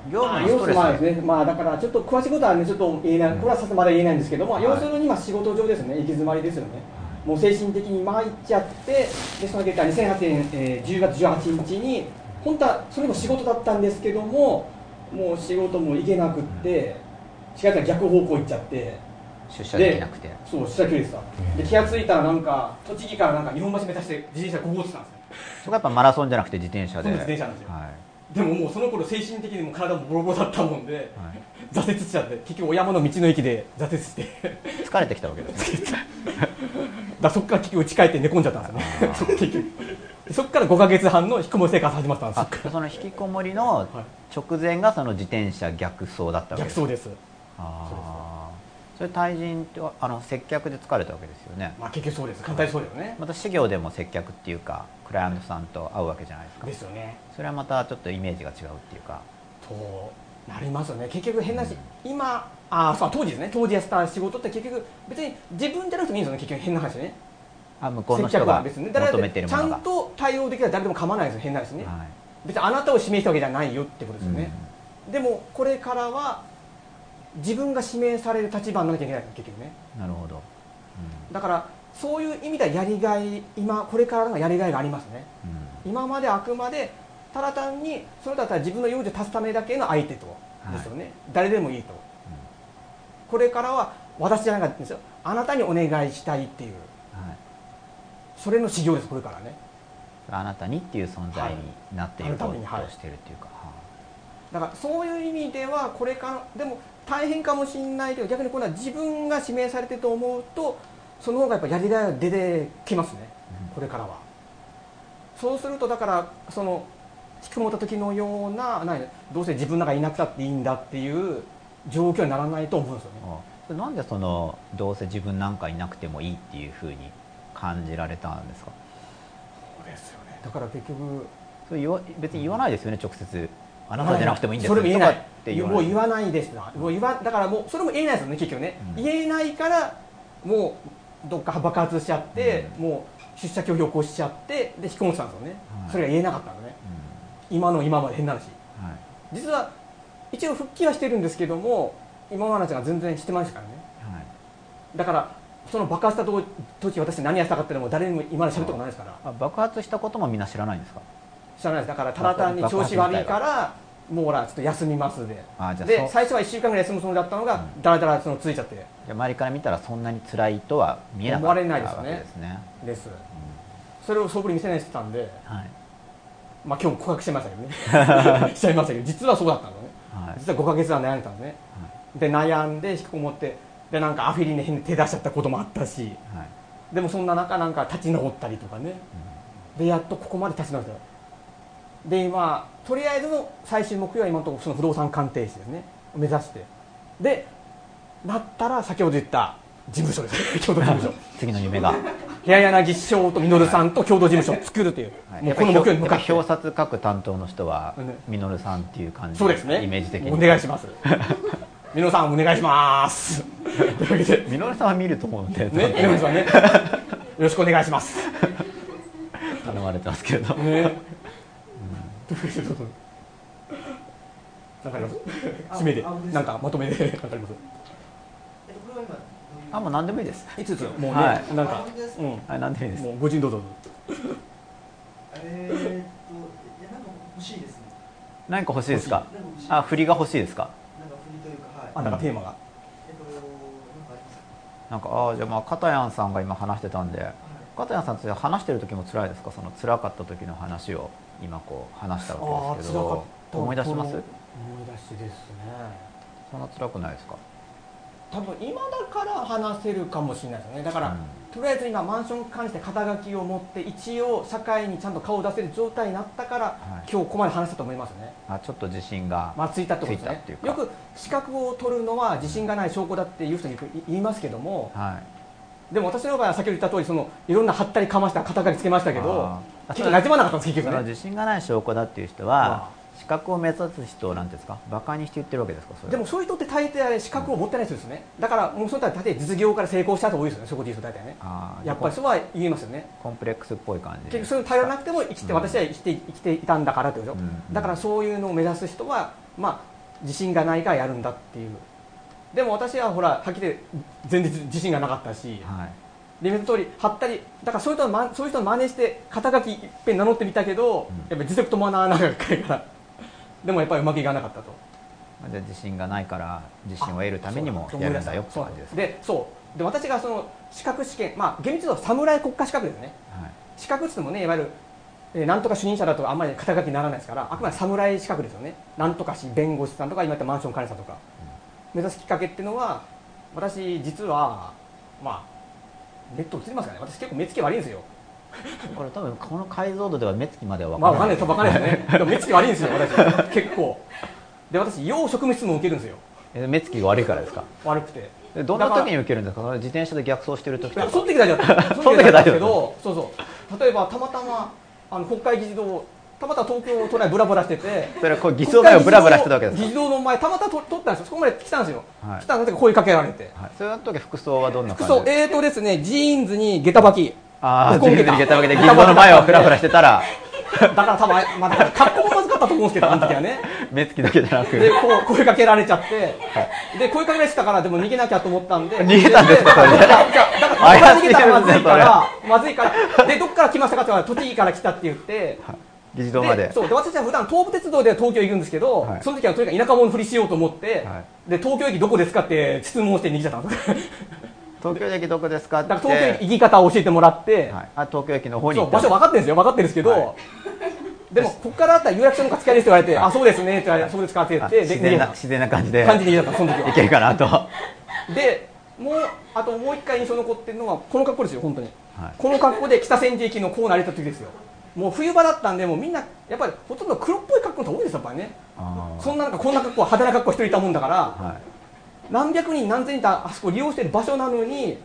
ストレスはですね、まあだからちょっと詳しいことはねちょっと言えない、これはさすがまだ言えないんですけども、はい、要するに今仕事上ですね、行き詰まりですよね、はい、もう精神的に参っちゃって、でその結果2008年、10月18日に本当はそれも仕事だったんですけども。もう仕事も行けなくって、しかし逆方向行っちゃって、出社できなくて、そう出社拒否した。で気がついたらなんか栃木からなんか日本橋目指して自転車こごってたんですね。そこはやっぱマラソンじゃなくて自転車で。そう自転車なんですよ。はい、でももうその頃精神的にも体もボロボロだったもんで、はい、挫折しちゃって結局お山の道の駅で挫折して。疲れてきたわけですね。だそこから結局家帰って寝込んじゃったんですね。結局。そこから5ヶ月半の引きこもり生活始まったんです。あ、その引きこもりの直前がその自転車逆走だったわけです。逆走です。ああ、それ対人って接客で疲れたわけですよね。まあ結局そうです。簡単にそうですよね。また事業でも接客っていうかクライアントさんと会うわけじゃないですか。ですよね。それはまたちょっとイメージが違うっていうか。となりますよね。結局変なし、今そう当時ですね。当時やった仕事って結局別に自分じゃなくてもいいんですよね。結局変な話ね。向こうの人が求めているものがちゃんと対応できたら誰でも構わないですよ、変な話ね、はい、別にあなたを指名したわけじゃないよってことですよね、うん、でもこれからは自分が指名される立場になきゃいけない結局ね。なるほど、うん、だからそういう意味ではやりがい、今これからのやりがいがありますね、うん、今まであくまでただ単にそれだったら自分の用事を足すためだけの相手とですよね、はい、誰でもいいと、うん、これからは私じゃなかったんですよ、あなたにお願いしたいっていう、はい、それの修行です、これからね。あなたにっていう存在になっていると、はい、しているっていうか、はい、だからそういう意味ではこれからでも大変かもしれないけど、逆に今度は自分が指名されてると思うとその方がやっぱやりがいが出てきますね、うん、これからは。そうするとだからその引きこもった時のような、どうせ自分なんかいなくたっていいんだっていう状況にならないと思うんですよね。ああ、なんでそのどうせ自分なんかいなくてもいいっていうふうに感じられたんですか。そうですよね。だから結局それ別に言わないですよね、うん、直接あなたじゃなくてもいいんですよ、それも言えないって言わない、もう言わないです、うん、もうだからもうそれも言えないですよね結局ね、うん、言えないからもうどっか爆発しちゃって、うん、もう出社拒否を起こしちゃってで引きこもってたんですよね、はい、それが言えなかったのね、うん、今まで変な話、はい、実は一応復帰はしてるんですけども今の話が全然してましたからね、はい、だからその爆発した時私何やしたかったのも誰にも今まで喋ったことないですから。爆発したこともみんな知らないんですか。知らないです。だからただ単に調子悪いからもうほらちょっと休みますで、で最初は1週間ぐらい休むつもりだったのがだらだらそのついちゃって、じゃ周りから見たらそんなに辛いとは見えなかったわけですね。です、うん、それをそぶり見せないしてたんで、はい、まあ今日告白してましたけどねしちゃいましたけど、実はそうだったのね、はい、実は5ヶ月は悩んでたんですね、はい、で悩んで引きこもってでなんかアフィリに変に手出しちゃったこともあったし、はい、でもそんな中なんか立ち直ったりとかね、うん、でやっとここまで立ち直ったで今とりあえずの最終目標は今のところその不動産鑑定士ですねを目指してでなったら先ほど言った事務所です共同事務所次の夢が平柳師匠と稔さんと共同事務所を作るという、はい、もうこの目標に向かって表札書く担当の人は稔さんっていう感じ、そうですね、イメージ的にお願いしますみのるさんお願いしますというわけでみのるさんは見ると思うので、ね、みのるさんねよろしくお願いします頼まれてますけれどもねどういうことなんかあります締めでなんかまとめでなんかあります。あ、もう何でもいいです。いつもうね、はい、なんかうん、はい、何でもいいです。もうご自由どうぞなんか欲しいですね。何か欲しいですか。あ、振りが欲しいですか。あ、なんかテーマが、なんかじゃあまあ片谷さんが今話してたんで、はい、片谷さんと話してる時も辛いですか。その辛かった時の話を今こう話したわけですけど、思い出します。思い出しですね。そんな辛くないですか。多分今だから話せるかもしれないですね。だから、とりあえず今マンションに関して肩書きを持って一応社会にちゃんと顔を出せる状態になったから、今日ここまで話したと思いますね。あ、ちょっと自信がついたってことですね。よく資格を取るのは自信がない証拠だっていう人に言いますけども、でも私の場合は先ほど言った通り、そのいろんな張ったりかました肩書きつけましたけど、結構馴染まなかったんです結局ね。自信がない証拠だっていう人は、資格を目指す人をなんですか、バカにして言ってるわけですか。それでもそういう人って大抵資格を持ってない人ですね。だからもうそういったら大体実業から成功した人多いですよね。そこで言うと大体ね、やっぱりそうは言いますよね。コンプレックスっぽい感じ。結局そういうの頼らなくても生きて、私は生きていたんだからってことでしょ。だからそういうのを目指す人は、まあ自信がないからやるんだっていう。でも私はほらはっきり全然自信がなかったし、リメの通り張ったり、だからそういう人を真似して肩書きいっぺん名乗ってみたけど、やっぱり実力伴わなかったから。でもやっぱりうまくいかなかったと。じゃあ自信がないから自信を得るためにもやるんだよって感じです。で、そうで私がその資格試験、まあ厳密に言うと侍国家資格ですね。資格ってもね、いわゆる、なんとか主任者だとあんまり肩書きにならないですから、あくまで侍資格ですよね。なんとかし弁護士さんとか今言ったマンション管理者とか、目指すきっかけっていうのは、私実はまあネット映りますかね。私結構目つき悪いんですよ。これ多分この解像度では目つきまでは分からないですね。まあ分かんないですね。でも目つき悪いんですよ私結構。で私要職務質問を受けるんですよ。目つきが悪いからですか。悪くて。どんな時に受けるんですか。自転車で逆走してる時とか。その時大丈夫。その時大丈夫。けどそうそう。例えばたまたま国会議事堂、たまたま東京都内ブラブラしてて。それはこう議事堂内をブラブラしてたわけですか。議事堂の前たまたま通ったんですよ。そこまで来たんですよ。来たんですけど声かけられて。その時服装はどんな感じ。服装ですね、ジーンズに下駄履き。自分で下駄を履いて、銀座の前をフラフラしてたら、だから多分、まあ、格好もまずかったと思うんですけど、あの時はね、目つきだけじゃなくて、声かけられちゃって、で声かけられてたから、でも逃げなきゃと思ったんで、逃げたんですか、それで。だから、逃げたらまずいから、で、どこから来ましたかって言われたら、栃木から来たって言って、議事堂まで。そう、で、私は普段東武鉄道で東京行くんですけど、その時はとにかく田舎者のふりしようと思って、で、東京駅どこですかって質問して逃げちゃったんです。東京駅どこですかって、東京駅行き方を教えてもらって、東京駅の方に行った。場所分かってるんですよ、分かってるんですけど、でも、ここからだったら有楽町の使えるって言われて、あ、そうですねって言われて、そうですかって言って、自然な感じで、行けるかなと。で、あともう一回印象残ってるのは、この格好ですよ、本当に。この格好で北千住駅のコーナー入れた時ですよ。もう冬場だったんで、もうみんな、やっぱりほとんど黒っぽい格好の人多いですよ、やっぱりね。そんな、こんな格好、派手な格好一人いたもんだから。何百人何千人ってあそこ利用している場所なのに、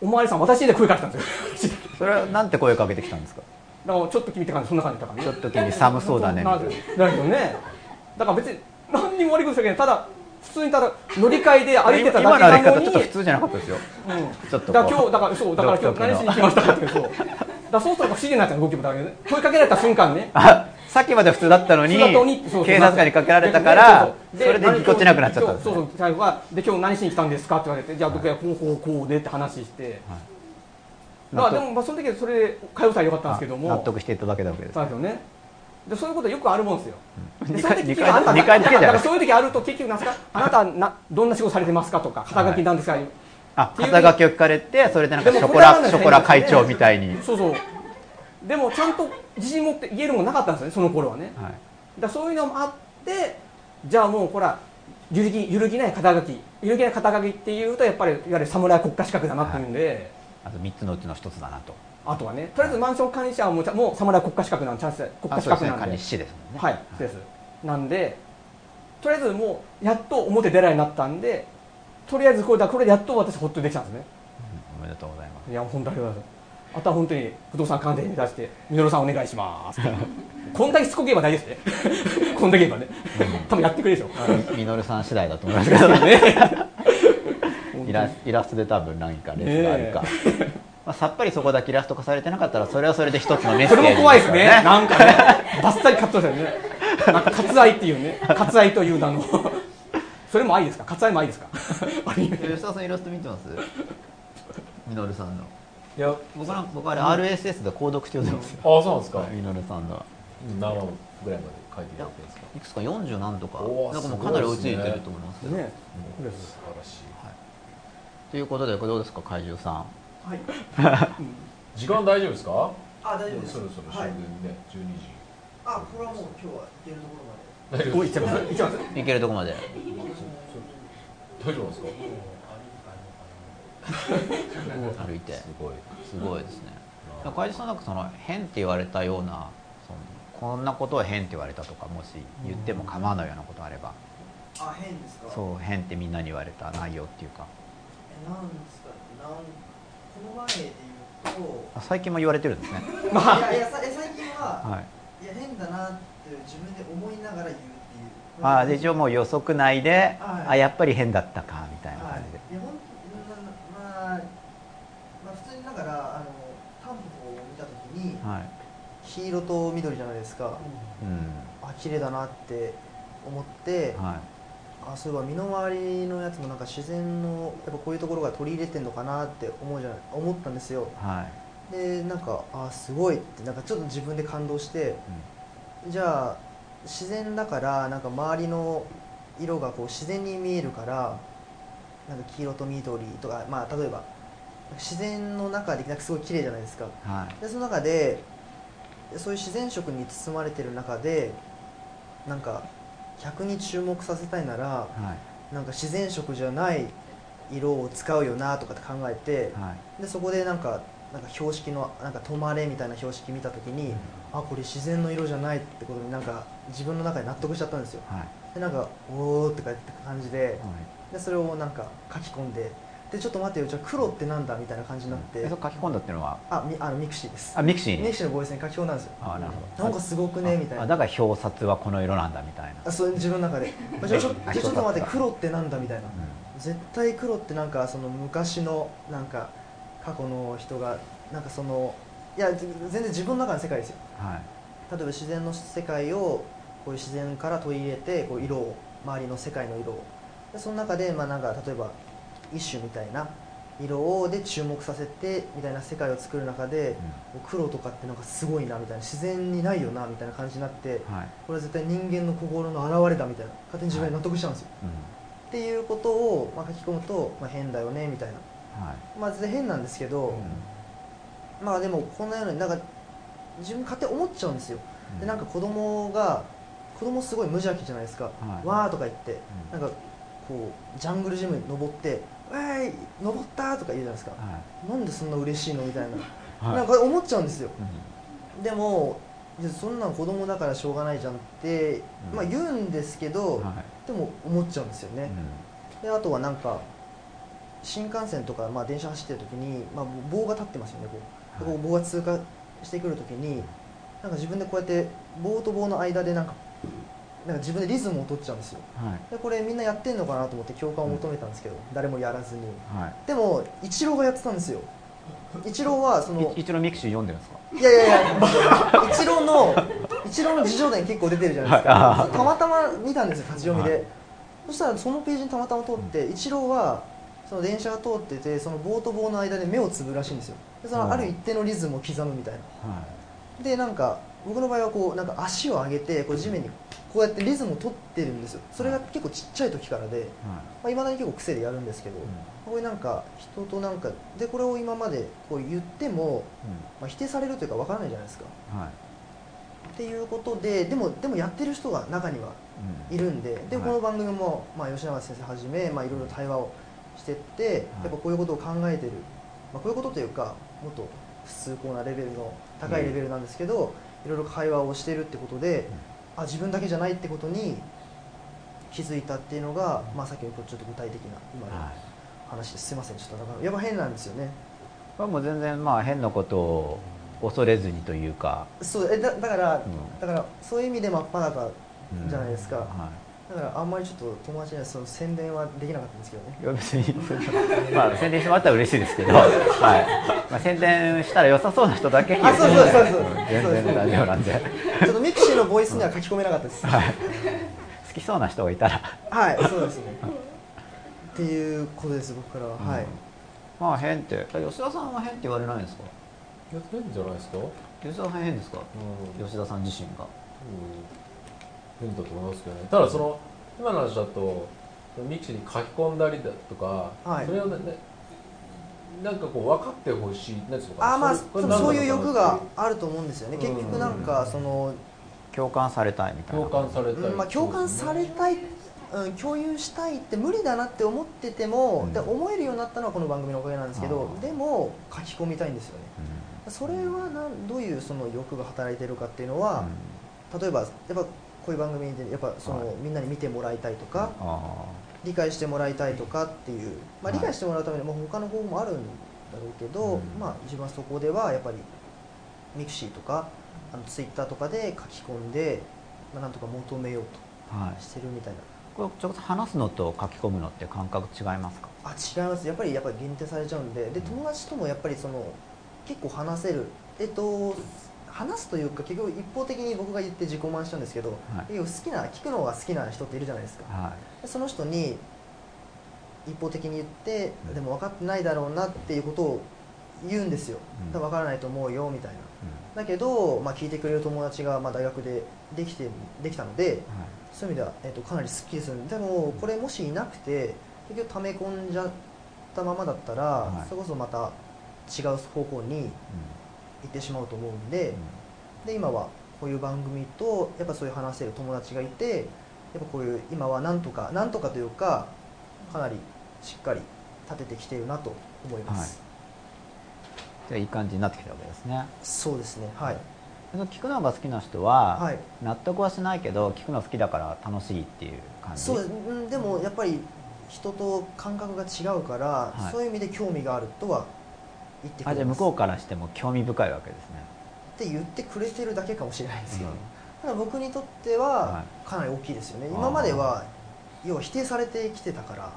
お巡りさん私で声かけたんですよ。それはなんて声かけてきたんですか。だからちょっと君って感じ、そんな感じだから、ね、ちょっと君寒そうだねみたいな。だけどね、だから別に何にも悪いことしたけど、ただ普通にただ乗り換えで歩いてただけなのに。今の歩き方ちょっと普通じゃなかったですよ。ちょっとだから今日、だからそう、だから今日何しに来ましたかってそう。だそうすると不思議な動きもだけどね、声かけられた瞬間ね。さっきまで普通だったのに、警察官にかけられたから、それでぎこちなくなっちゃったんです。そうそう、最後は、で、今日何しに来たんですかって言われて、じゃあ、僕はこう、こうでって話して、まあ、でも、その時はそれで解放されよかったんですけども、納得していただけたわけです。そうですよね。で、そういうことよくあるもんですよ。2回だけじゃない。そういう時あると、結局、あなたはどんな仕事されてますかとか、肩書きなんですか。あ、肩書きを聞かれて、それでなんか、ショコラ会長みたいに。そうそう。でもちゃんと自信持って言えるものなかったんですよね、その頃はね。だそういうのもあって、じゃあもうほら揺るぎない肩書きっていうとやっぱりいわゆる侍国家資格だなっていうんで、あと3つのうちの1つだなと。あとはね、とりあえずマンション管理者はもう侍国家資格なんチャンス国家資格なんで、管理士ですもんね。はい、そうです。なんでとりあえずもうやっと表出られになったんで、とりあえずこれでやっと私ホッとできたんですね。おめでとうございます。いや本当にありがとうございます。あとは本当に不動産関連に出してミノルさんお願いします。こんだけしつこければ大事ですね。こんだけ言えばね、多分やってくれるでしょ。ミノルさん次第だと思いますけどね。イラストで多分何かレースがあるか。まあさっぱりそこだけイラスト化されてなかったらそれはそれで一つのメッセージ。それも怖いですね。なんかね、バッサリカットしたよね。なんか割愛っていうね、割愛という名の。それも愛ですか。割愛も愛ですか。吉田さんイラスト見てます？ミノルさんの。いや、僕は RSS で購読して読んでますよ。ああ、そうなんですか。ミノルさんが何話ぐらいまで書いてるわけですか。いくつか40何とか、なんかもうかなり追いついてると思いますけどね。素晴らしい。ということで、これどうですか、怪獣さん。はい。時間大丈夫ですか。あ、大丈夫です。そろそろ終電ね、12時。あ、これはもう今日は行けるところまで。大丈夫。行けるところまで。大丈夫ですか。歩いてすごいですね。海地さんなんかその変って言われたような、そのこんなことを変って言われたとか、もし言っても構わないようなことあれば。あ、変ですか。そう、変ってみんなに言われた内容っていうか。なんですか。この前で言うと。最近も言われてるんですね。いや最近は、はい、いや変だなって自分で思いながら言うっていう。ああ、で一応もう予測内で、はい、あ、やっぱり変だったかみたいな感じで。はい、いや本当、まあ普通にだからタンポポを見たときに、はい、黄色と緑じゃないですか。うん、あ、綺麗だなって思って。はい、あ、そういえば身の回りのやつもなんか自然のやっぱこういうところが取り入れてんのかなって思ったんですよ、はい、でなんかあ、すごいってなんかちょっと自分で感動して、うん、じゃあ自然だからなんか周りの色がこう自然に見えるから、なんか黄色と緑とか、まあ、例えば自然の中でなんかすごい綺麗じゃないですか、はい、でその中でそういう自然色に包まれてる中でなんか逆に注目させたいなら、はい、なんか自然色じゃない色を使うよなとかって考えて、はい、でそこでなんか標識のなんか止まれみたいな標識見た時に、うん、あ、これ自然の色じゃないってことになんか自分の中で納得しちゃったんですよ、はい、でなんかおーって感じで、はい、でそれをなんか書き込んで、でちょっと待ってよ、じゃあ黒ってなんだみたいな感じになって、うん、それ書き込んだっていうのはミクシーです。あ、ミクシーのボイスに書き込んだんですよ。あ、なるほど。なんかすごくねみたいな。だから表札はこの色なんだみたいな。あ、そう、自分の中でちょっと待って、黒ってなんだみたいな、うん、絶対黒ってなんかその昔のなんか過去の人がなんかその、いや全然自分の中の世界ですよ、はい、例えば自然の世界をこういう自然から取り入れてこう色を、周りの世界の色を、でその中でまあなんか例えば一種みたいな色で注目させてみたいな世界を作る中で、うん、黒とかってなんかすごいなみたいな、自然にないよなみたいな感じになって、はい、これは絶対人間の心の表れだみたいな、勝手に自分で納得しちゃうんですよ、はい、うん、っていうことをまあ書き込むと、まあ、変だよねみたいな、はい、まあ全然変なんですけど、うん、まあでもこんなようになんか自分勝手に思っちゃうんですよ、うん、でなんか子供すごい無邪気じゃないですか、はい、わーとか言って、うん、なんかこうジャングルジムに登って登ったとか言うじゃないですか、はい、なんでそんな嬉しいのみたいな、はい、なんか思っちゃうんですよ、うん、でもそんなん子供だからしょうがないじゃんって、うん、まあ言うんですけど、はい、でも思っちゃうんですよね、うん、であとはなんか新幹線とか、まあ、電車走ってる時に、まあ、棒が立ってますよね、こう、はい、こう棒が通過してくる時になんか自分でこうやって棒と棒の間でなんか自分でリズムを取っちゃうんですよ、はい、でこれみんなやってんのかなと思って共感を求めたんですけど、うん、誰もやらずに、はい、でもイチローがやってたんですよ。イチローはそのイチローミクシー読んでるんですか。いやいやいやイチローの自叙伝結構出てるじゃないですか、はい、たまたま見たんですよ、立ち読みで、はい、そしたらそのページにたまたま通って、うん、イチローはその電車が通っててその棒と棒の間で目をつぶらしいんですよ。でそのある一定のリズムを刻むみたいな、はい、でなんか僕の場合はこうなんか足を上げてこう地面にこうやってリズムを取ってるんですよ。それが結構ちっちゃい時からで、はい、まあ、未だに結構癖でやるんですけど、うん、これなんか人となんかでこれを今までこう言っても、うん、まあ、否定されるというかわからないじゃないですか、はい、っていうことででもやってる人が中にはいるんで、うん、でこの番組も、まあ、吉永先生はじめ、まあ、いろいろ対話をしてって、はい、やっぱこういうことを考えてる、まあ、こういうことというかもっと普通こうなレベルの高いレベルなんですけど、うん、いろいろ会話をしてるってことで、あ、自分だけじゃないってことに気づいたっていうのが、まあ、さっきのちょっと具体的な今の話です。すいません、ちょっとなんかやっぱ変なんですよね。もう全然まあ変なことを恐れずにというか、そうだからそういう意味で真っ裸じゃないですか、うん、はい、だからあんまりちょっと友達にはその宣伝はできなかったんですけどね。いや別にまあ宣伝してもらったら嬉しいですけど、はい、まあ、宣伝したら良さそうな人だけに、ね、あ、そう全然大丈夫なんでちょっとミクシーのボイスには書き込めなかったです、うん、はい、好きそうな人がいたらはい、そうですねっていうことです、僕からは、うん、はい、まあ変って、吉田さんは変って言われないんですか。言われるんじゃないですか。吉田さん変ですか、うん、吉田さん自身が、うん、変だと思いますけどね。ただその今の話だとミクシーに書き込んだりだとか、はい、それをねなんかこう分かってほしいなとか、あ、まあ、そういう欲があると思うんですよね、うん、結局なんかその共感されたいみたいな、共感されたい、うん、まあ、共感されたい、共有したいって無理だなって思ってても、で思えるようになったのはこの番組のおかげなんですけど、でも書き込みたいんですよね。それはどういうその欲が働いてるかっていうのは、例えばやっぱこういう番組でやっぱそのみんなに見てもらいたいとか理解してもらいたいとかっていう、まあ理解してもらうためにも他の方法もあるんだろうけど、まあ一番そこではやっぱりミクシーとかツイッターとかで書き込んで、まあなんとか求めようとしてるみたいな。これちょっと話すのと書き込むのって感覚違いますか？あ、違います。やっぱり限定されちゃうんで、友達ともやっぱりその結構話せる、話すというか結局一方的に僕が言って自己満しちゃうんですけど、はい、聞くのが好きな人っているじゃないですか、はい、その人に一方的に言って、でも分かってないだろうなっていうことを言うんですよ、だから分からないと思うよみたいな、だけど、まあ、聞いてくれる友達がまあ大学でできたので、そういう意味では、かなりすっきりする。でもこれもしいなくて結局溜め込んじゃったままだったら、それこそまた違う方向に行ってしまうと思うんで、今はこういう番組とやっぱそういう話せる友達がいて、やっぱこういう今はなんとかというかかなりしっかり立ててきているなと思います。いい感じになってきたわけですね。そうですね。はい。聞くのが好きな人は、納得はしないけど聞くの好きだから楽しいっていう感じ。そうです。でもやっぱり人と感覚が違うから、そういう意味で興味があるとは。じゃあ向こうからしても興味深いわけですねって言ってくれてるだけかもしれないですけど、ただ僕にとってはかなり大きいですよね。今までは要は否定されてきてたから、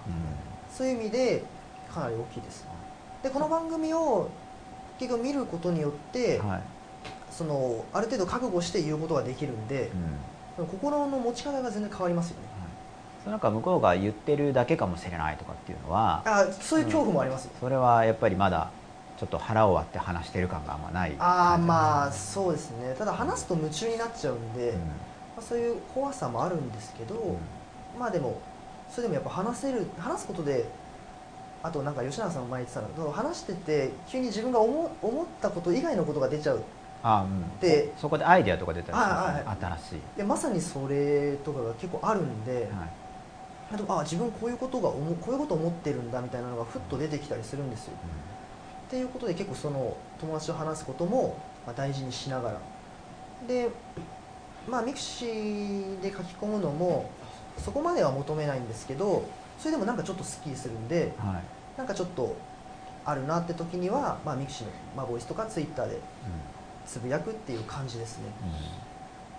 そういう意味でかなり大きいです。でこの番組を結局見ることによって、そのある程度覚悟して言うことができるんで、心の持ち方が全然変わりますよね。なんか向こうが言ってるだけかもしれないとかっていうのは、そういう恐怖もありますよ。それはやっぱりまだちょっと腹を割って話してる感があんまない。まあそうですね。ただ話すと夢中になっちゃうんで、そういう怖さもあるんですけど、まあでもそれでもやっぱ話すことで、あとなんか吉永さんも前言ってたの、話してて急に自分が思ったこと以外のことが出ちゃう。でそこでアイデアとか出たり新しい。でまさにそれとかが結構あるんで、あと自分こういうこと思ってるんだみたいなのがふっと出てきたりするんですよ。っていうことで結構その友達と話すことも大事にしながらで、まあミクシーで書き込むのもそこまでは求めないんですけど、それでもなんかちょっとスッキリするんで、なんかちょっとあるなって時には、まあミクシーの、ボイスとかツイッターでつぶやくっていう感じですね。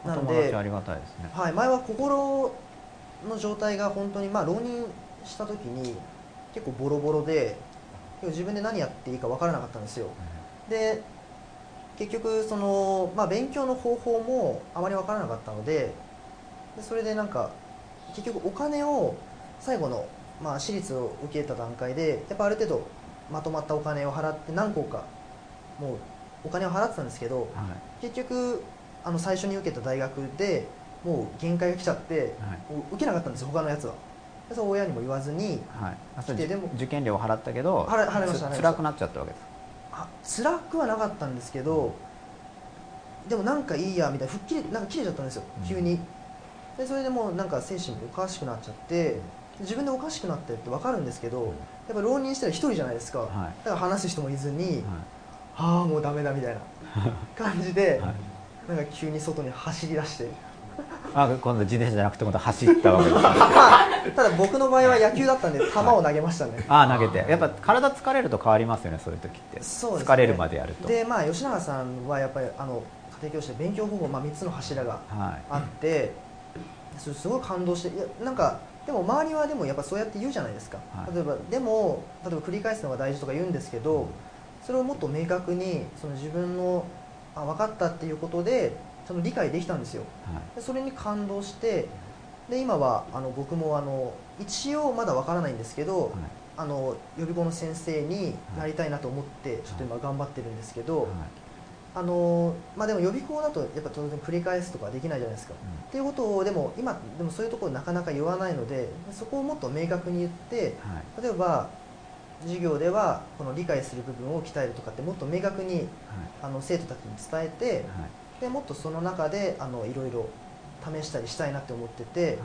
なのでありがたいですね。前は心の状態が本当に浪人した時に結構ボロボロで。自分で何やっていいか分からなかったんですよ。で結局その、勉強の方法もあまり分からなかったので、それでなんか結局お金を最後の、私立を受けた段階でやっぱある程度まとまったお金を払って何個かもうお金を払ってたんですけど、結局最初に受けた大学でもう限界が来ちゃって、受けなかったんですよ他のやつは。そう親にも言わずに来て、でも受験料を払ったけど辛くなっちゃったわけです。辛くはなかったんですけど、でもなんかいいやみたいな吹っ切れなんか切れちゃったんですよ急に。でそれでもうなんか精神もおかしくなっちゃって、自分でおかしくなってって分かるんですけど、やっぱ浪人したら一人じゃないですか。だから話す人もいずに、もうダメだみたいな感じでなんか急に外に走り出して。今度自転車じゃなくて今度走ったわけです。ただ僕の場合は野球だったんで球を投げましたね。投げてやっぱ体疲れると変わりますよねそういう時って。そうですね。疲れるまでやると。で吉永さんはやっぱり家庭教師で勉強方法3つの柱があって、それすごい感動して、いやなんかでも周りはでもやっぱそうやって言うじゃないですか。例えば繰り返すのが大事とか言うんですけど、それをもっと明確にその自分の分かったっていうことで。その理解できたんですよ。それに感動して、で今は僕も一応まだわからないんですけど、予備校の先生になりたいなと思ってちょっと今頑張ってるんですけど、でも予備校だとやっぱ当然繰り返すとかできないじゃないですか。っていうことをでもそういうところなかなか言わないので、そこをもっと明確に言って、例えば。授業ではこの理解する部分を鍛えるとかってもっと明確に、生徒たちに伝えて、でもっとその中でいろいろ試したりしたいなって思ってて、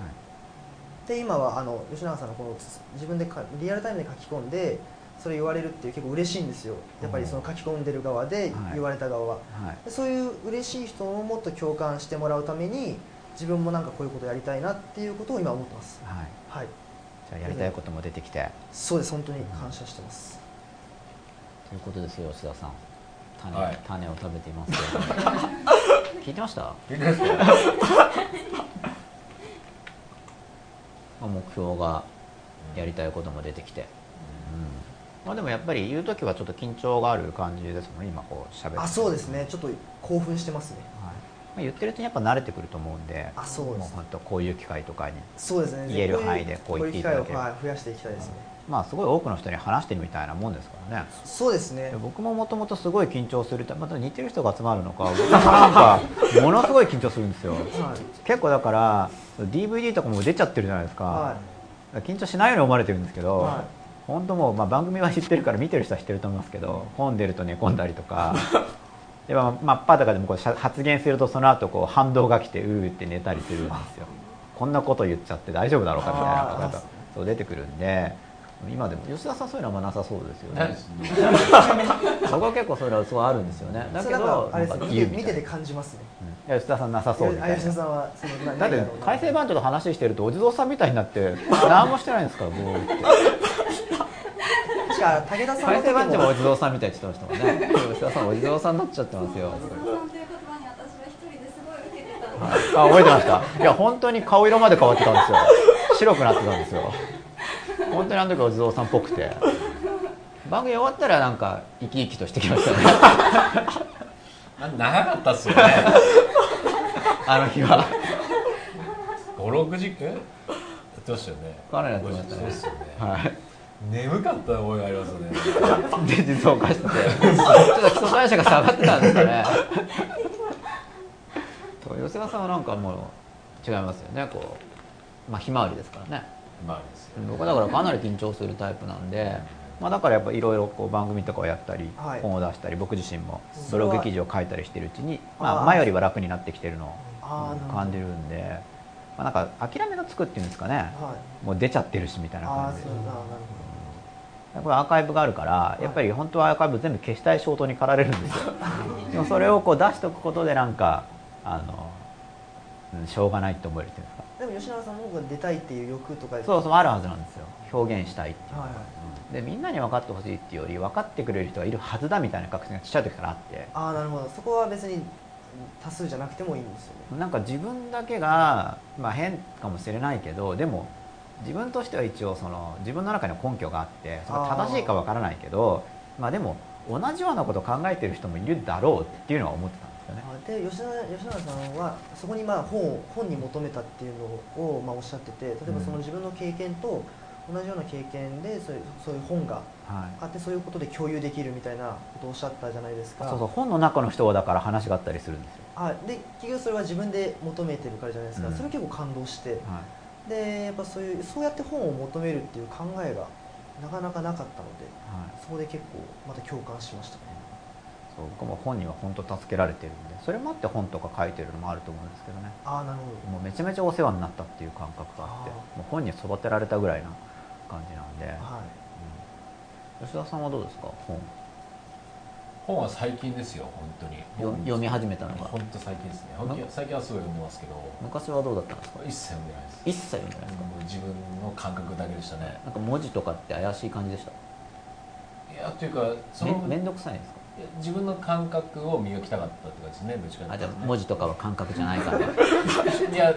で今は吉永さんのこの自分でリアルタイムで書き込んでそれ言われるっていう結構嬉しいんですよ。やっぱりその書き込んでる側で言われた側は、はいはい、そういう嬉しい人をもっと共感してもらうために自分もなんかこういうことやりたいなっていうことを今思ってます。はい。はい、じゃあやりたいことも出てきて。そうです、本当に感謝してます。ということですよ、吉田さん。種を食べていますけど。聞いてました？聞いてました。目標がやりたいことも出てきて、うん、まあでもやっぱり言うときはちょっと緊張がある感じですもんね、今こう喋って。あ、そうですね、ちょっと興奮してますね。はい、まあ、言ってるとやっぱ慣れてくると思うんで、あ、そうです、もう本当こういう機会とかに言える範囲でこう言っていただける、こういう機会を増やしていきたいですね。まあすごい多くの人に話してるみたいなもんですからね。そうですね。僕ももともとすごい緊張する、また似てる人が集まるのか、僕もなんかものすごい緊張するんですよ。はい、結構だから。DVD とかも出ちゃってるじゃないですか、はい、緊張しないように思われてるんですけど、はい、本当もう、まあ、番組は知ってるから見てる人は知ってると思いますけど、本出ると寝込んだりとかで、まあ、真っ裸でもこう発言するとその後こう反動が来てうーって寝たりするんですよ。こんなこと言っちゃって大丈夫だろうかみたいなことがそう出てくるんで、今でも吉田さんそういうのはなさそうですよね。そこは結構それはすごいあるんですよね。だけど見てて感じますね。うん、吉田さんなさそうみたいな。吉田さんはそのだって改正版と話してるとお地蔵さんみたいになって何もしてないんですからボーって。しか武田さん改正版でもお地蔵さんみたいって言ってましたもんね。吉田さんお地蔵さんになっちゃってますよ。あ、覚えてました。いや本当に顔色まで変わってたんですよ。白くなってたんですよ。本当にあの時お地蔵さんっぽくて番組終わったらなんか生き生きとしてきましたね。長かったっすよね。あの日は5、6時間やってましたよね。かなりやってましたね。はい、眠かった覚えがありますね。で、実はおかしくてちょっと基礎代謝が下がってたんですかね。吉田さんはなんかもう違いますよね。こう、まあ、ひまわりですからね。僕だからかなり緊張するタイプなんで、まあ、だからやっぱいろいろ番組とかをやったり本を出したり、僕自身もブログ記事を書いたりしてるうちに、まあ前よりは楽になってきてるのを感じるんで、まあなんか諦めがつくっていうんですかね、もう出ちゃってるしみたいな感じで、これアーカイブがあるからやっぱり本当はアーカイブ全部消したい衝動に駆られるんですよ。でもそれをこう出しとくことでなんかしょうがないって思えるっていうんですか。でも吉永さんも出たいっていう欲とかそうそうあるはずなんですよ。表現したいっていう、はい、でみんなに分かってほしいっていうより分かってくれる人がいるはずだみたいな確信がちっちゃい時からあって、ああなるほど、そこは別に多数じゃなくてもいいんですよね。なんか自分だけが、まあ、変かもしれないけどでも自分としては一応その自分の中に根拠があって、それが正しいか分からないけど、まあでも同じようなことを考えてる人もいるだろうっていうのは思ってた。で吉永さんはそこにまあ本に求めたっていうのをまあおっしゃってて、例えばその自分の経験と同じような経験でそういう本があって、そういうことで共有できるみたいなことをおっしゃったじゃないですか。そうそう、本の中の人はだから話があったりするんですよ。あ、で結局それは自分で求めてるからじゃないですか、うん、それ結構感動して、はい、でやっぱそうやって本を求めるっていう考えがなかなかなかったので、はい、そこで結構また共感しましたね。僕も本には本当助けられてるんで、それもあって本とか書いてるのもあると思うんですけどね。あ、なるほど。もうめちゃめちゃお世話になったっていう感覚があって、もう本に育てられたぐらいな感じなんで、はい、うん、吉田さんはどうですか？本は最近ですよ。本当に読み始めたのが本当最近ですね。最近はすごい読んでますけど、昔はどうだったんですか？一切読んでないです。一切読んでないですか？もう自分の感覚だけでしたね。なんか文字とかって怪しい感じでした？いや、というかめんどくさいんですか？自分の感覚を磨きたかったって感じですね。どっちかっていうと、ね、あ、じゃあ文字とかは感覚じゃないから、ね、いや、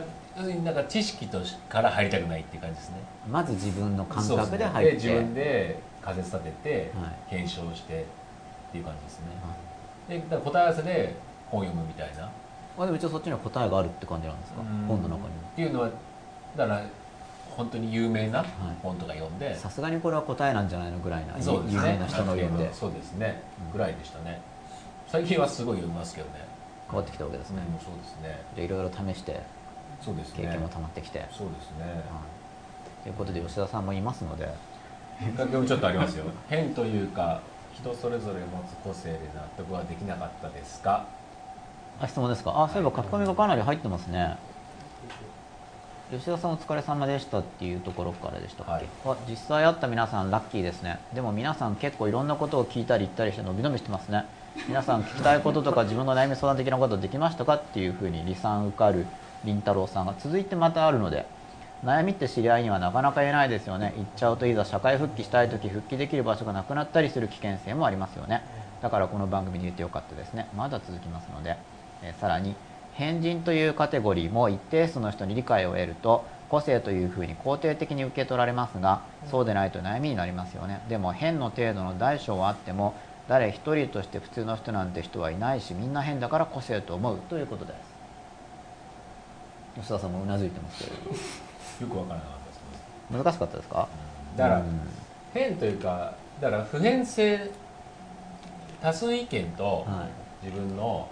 なんか知識とから入りたくないっていう感じですね。まず自分の感覚で入って、自分で仮説立てて、はい、検証してっていう感じですね、はい、でだから答え合わせで本読むみたいな。あ、でも一応そっちには答えがあるって感じなんですか、本の中には。っていうのはだから本当に有名な本とか読んで、さすがにこれは答えなんじゃないのぐらいな、ね、有名な人の読んで、そうですね、ぐらいでしたね。最近はすごい読みますけどね。変わってきたわけですね。うん、そうですね。でいろいろ試して、そうですね、経験もたまってきて、そうですね、はい。ということで吉田さんもいますので、変化系もちょっとありますよ。変というか人それぞれ持つ個性で納得はできなかったですか。あ、質問ですか。あ、そういえば書き込みがかなり入ってますね。吉田さんお疲れ様でしたっていうところからでしたっけ、はい、実際会った皆さんラッキーですね。でも皆さん結構いろんなことを聞いたり言ったりしてのびのびしてますね。皆さん聞きたいこととか自分の悩み相談的なことできましたかっていうふうに李さん受かる凛太郎さんが続いてまたあるので、悩みって知り合いにはなかなか言えないですよね。言っちゃうといざ社会復帰したい時復帰できる場所がなくなったりする危険性もありますよね。だからこの番組で言ってよかったですね。まだ続きますので、さらに変人というカテゴリーも一定数の人に理解を得ると個性というふうに肯定的に受け取られますが、そうでないと悩みになりますよね。でも変の程度の大小はあっても誰一人として普通の人なんて人はいないし、みんな変だから個性と思うということです。吉田さんもうなずいてますけどよくわからなかったです。難しかったですか？だから、変というか、だから普遍性、多数意見と自分の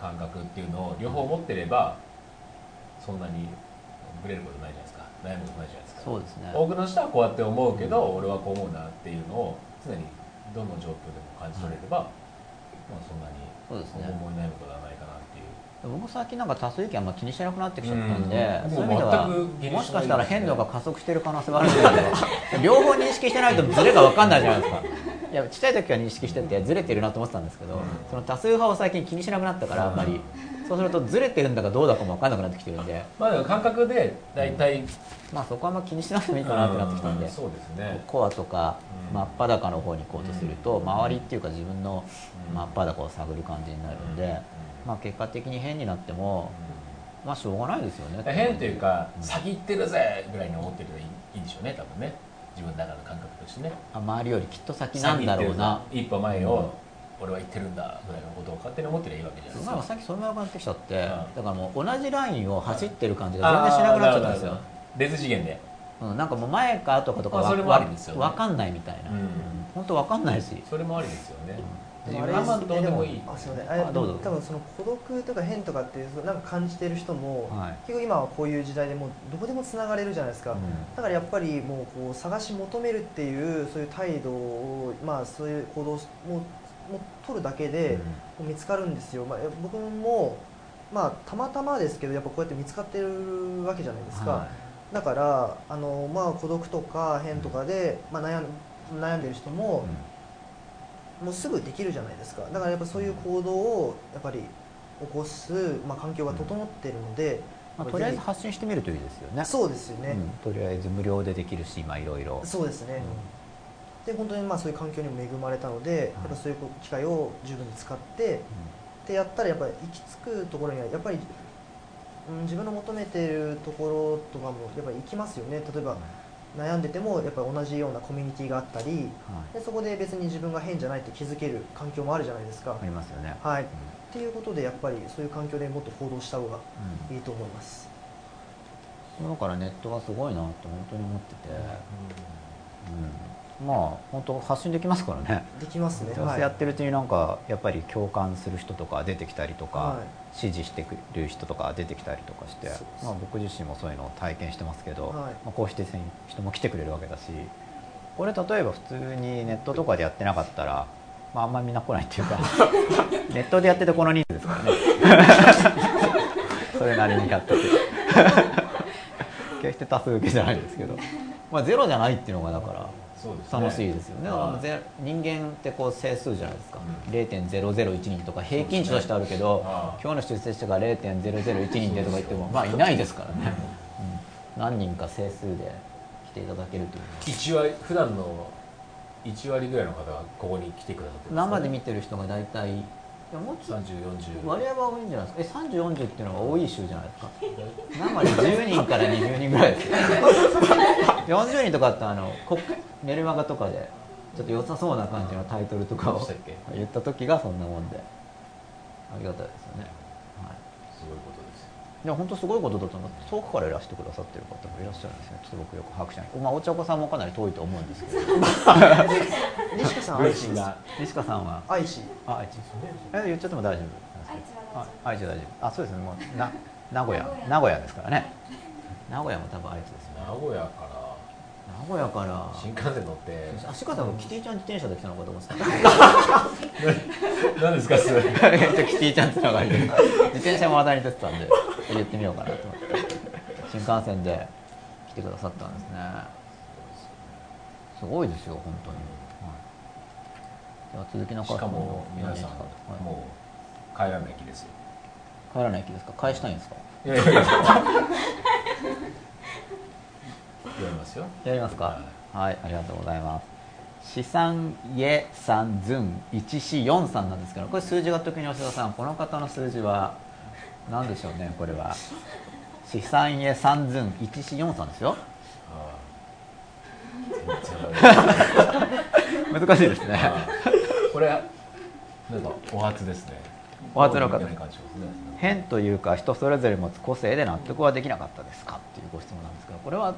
感覚っていうのを両方持ってればそんなにブレることないじゃないですか。悩むことないじゃないですか。そうですね。多くの人はこうやって思うけど、俺はこう思うなっていうのを常にどの状況でも感じ取れれば、まあ、そんなに思い悩むことはないかなっていう。僕最近なんか多数意見は気にしなくなってきちゃったんで、そういう意味ではもしかしたら変動が加速している可能性があるんですけど両方認識してないとズレが分かんないじゃないですか。いや、ちっちゃい時は認識しててズレてるなと思ってたんですけど、その多数派を最近気にしなくなったから、あんまりそうするとズレてるんだかどうだかも分かんなくなってきてるんで、まあ感覚で大体、まあそこはあんま気にしなくてもいいかなってなってきたんで、そうですね。コアとか真っ裸の方に行こうとすると、周りっていうか自分の真っ裸を探る感じになるんで、まあ結果的に変になっても、まあしょうがないですよね。変というか、先行ってるぜぐらいに思ってるといいんでしょうね、多分ね。自分の中の感覚としてね。周りよりきっと先なんだろうな。一歩前を、俺は行ってるんだぐらいのことを勝手に思ってりゃいいわけじゃないですか。さっきそれも分かってきちゃって、だからもう同じラインを走ってる感じが全然しなくなっちゃったんですよ。別次元で。なんかもう前か後かとか分かんないみたいな。本当分かんないし。それもありですよね。どうでもいい。多分その孤独とか変とかっていうなんか感じてる人も、結構今はこういう時代でもうどこでもつながれるじゃないですか。だからやっぱりもうこう探し求めるっていうそういう態度を、まあそういう行動を取るだけで見つかるんですよ。まあ僕もまあたまたまですけど、やっぱこうやって見つかってるわけじゃないですか。だからまあ孤独とか変とかでまあ悩んでる人も。もうすぐできるじゃないですか。だからやっぱそういう行動をやっぱり起こす、まあ、環境が整っているので、まあ、とりあえず発信してみるといいですよね。そうですよね、うん、とりあえず無料でできるし、今いろいろそうですね、うん、で本当にまあそういう環境にも恵まれたので、やっぱそういう機会を十分に使って、うん、でやったらやっぱり行き着くところにはやっぱり、自分の求めているところとかもやっぱり行きますよね。例えば、悩んでてもやっぱり同じようなコミュニティがあったり、でそこで別に自分が変じゃないって気づける環境もあるじゃないですか。ありますよね。はい。っていうことでやっぱりそういう環境でもっと行動した方がいいと思います。だからネットがすごいなって本当に思ってて、まあ本当発信できますからね。できますね。やってるうちになんかやっぱり共感する人とか出てきたりとか、支持してくる人とか出てきたりとかして、まあ僕自身もそういうのを体験してますけど、まあこうして人も来てくれるわけだし、これ例えば普通にネットとかでやってなかったら、まああんまりみんな来ないっていうか、ネットでやっててこの人数ですからね。それなりにやってて、決して多数受けじゃないですけど、まあゼロじゃないっていうのがだから。楽しいですよね。人間ってこう整数じゃないですか、0.001 人とか平均値としてあるけど、今日の出世者が 0.001 人でとか言ってもまあいないですからね。何人か整数で来ていただけるという普段の1割ぐらいの方がここに来てくださって、生で見てる人が大体もうちょっと割合は多いんじゃないですか。30、40っていうのが多い州じゃないですか。生で10人から20人ぐらいですよ。40人とかってメルマガとかでちょっと良さそうな感じのタイトルとかを言った時がそんなもんで、ありがたいですよね。はい、すごいことですよ。いや本当すごいことだと思って、遠くからいらしてくださってる方もいらっしゃるんですね。ちょっと僕よく把握しない。まあお茶子さんもかなり遠いと思うんですけど。西川さんは愛知が、西川さんは愛知、あ愛知、言っちゃっても大丈夫。愛知は大丈夫。あそうですね。もう名古屋ですからね。名古屋も多分愛知ですね。名古屋から新幹線乗って、足方もキティちゃん自転車で来たのかと思ってた。何ですかそれ。キティちゃんつながりで自転車も話題に出てたんで入れてみようかなと思って。新幹線で来てくださったんですね。すごいですよ本当に、はい、では続きの方、しかも皆さん、はい、もう帰らない駅ですよ。帰らない駅ですか？返したいんですか？いやいやいややりますよ。やりますか、はい、はい、ありがとうございます。シサンイさんズン1C4 さんなんですけど、これ数字が特に吉田さん、この方の数字は何でしょうね。これはシサンイさんズン 1C4 さんですよ。あ難しいですね。あこれなんかお初ですね。お初の方、変というか人それぞれ持つ個性で納得はできなかったですかっていうご質問なんですけど、これは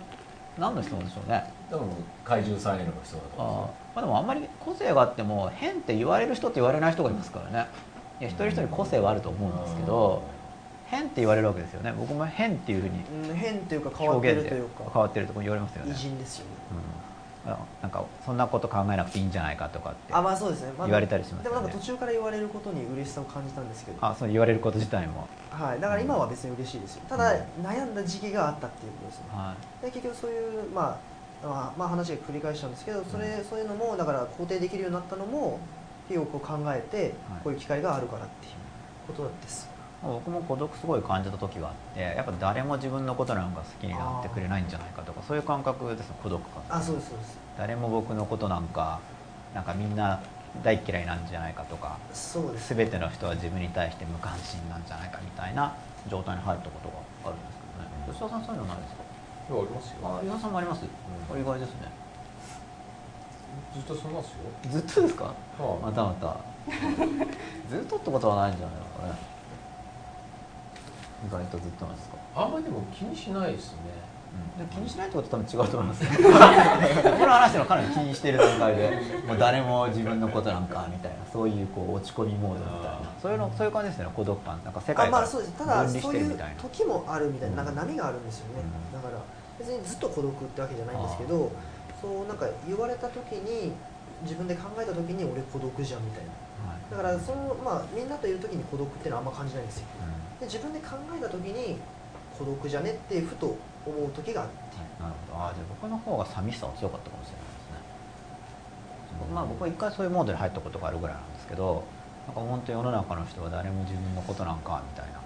何の質問でしょうね。多分怪獣さんへの質問だと思います。あ、まあ、でもあんまり個性があっても変って言われる人と言われない人がいますからね。いや一人一人個性はあると思うんですけど、変って言われるわけですよね。僕も変っていうふうに表現で、変というか変わってるというか、変わってるとこ言われますよね。偉人ですよね、うん、なんかそんなこと考えなくていいんじゃないかとかって言われたりしますよね。でもなんか途中から言われることに嬉しさを感じたんですけど、あ、そう言われること自体も、はい、だから今は別に嬉しいですよ。ただ、うん、悩んだ時期があったっていうことですね、はい、で結局そういう、まあ、話が繰り返しちゃうんですけど、そういうのもだから肯定できるようになったのもよく考えて、こういう機会があるからっていうことなんです、はい、僕も孤独すごい感じた時があって、やっぱ誰も自分のことなんか好きになってくれないんじゃないかとか、そういう感覚ですね、孤独感。あ、そうですそうです。誰も僕のことなんかみんな大嫌いなんじゃないかとか、そうです、ね、全ての人は自分に対して無関心なんじゃないかみたいな状態に入ったことがあるんですけどね、うん、吉田さんそういうのないですか？いや、ありますよ。あ、吉田さんもあります、うん、意外ですね。ずっとそんなですよ。ずっとですか？はあ、またまたずっとってことはないんじゃないのかね。意外とずっとなんですか？あんまりでも気にしないですね、うん、で気にしないってことは多分違うと思いますね。この話のかなり気にしてる段階でもう誰も自分のことなんかみたいな、そういうこう落ち込みモードみたいな、そういう感じですね。孤独感、なんか世界から分離してるみたいな、まあ、そういう時もあるみたいな、なんか波があるんですよね、うん、だから別にずっと孤独ってわけじゃないんですけど、そうなんか言われた時に、自分で考えた時に俺孤独じゃんみたいな、はい、だからその、まあ、みんなといる時に孤独っていうのはあんま感じないんですよ、うん、で自分で考えた時に孤独じゃねってふと思う時があって、はい、なるほど。あ、じゃあ僕の方が寂しさは強かったかもしれないですね、うん、まあ僕は一回そういうモードに入ったことがあるぐらいなんですけど、なんか本当に世の中の人は誰も自分のことなんかみたいな。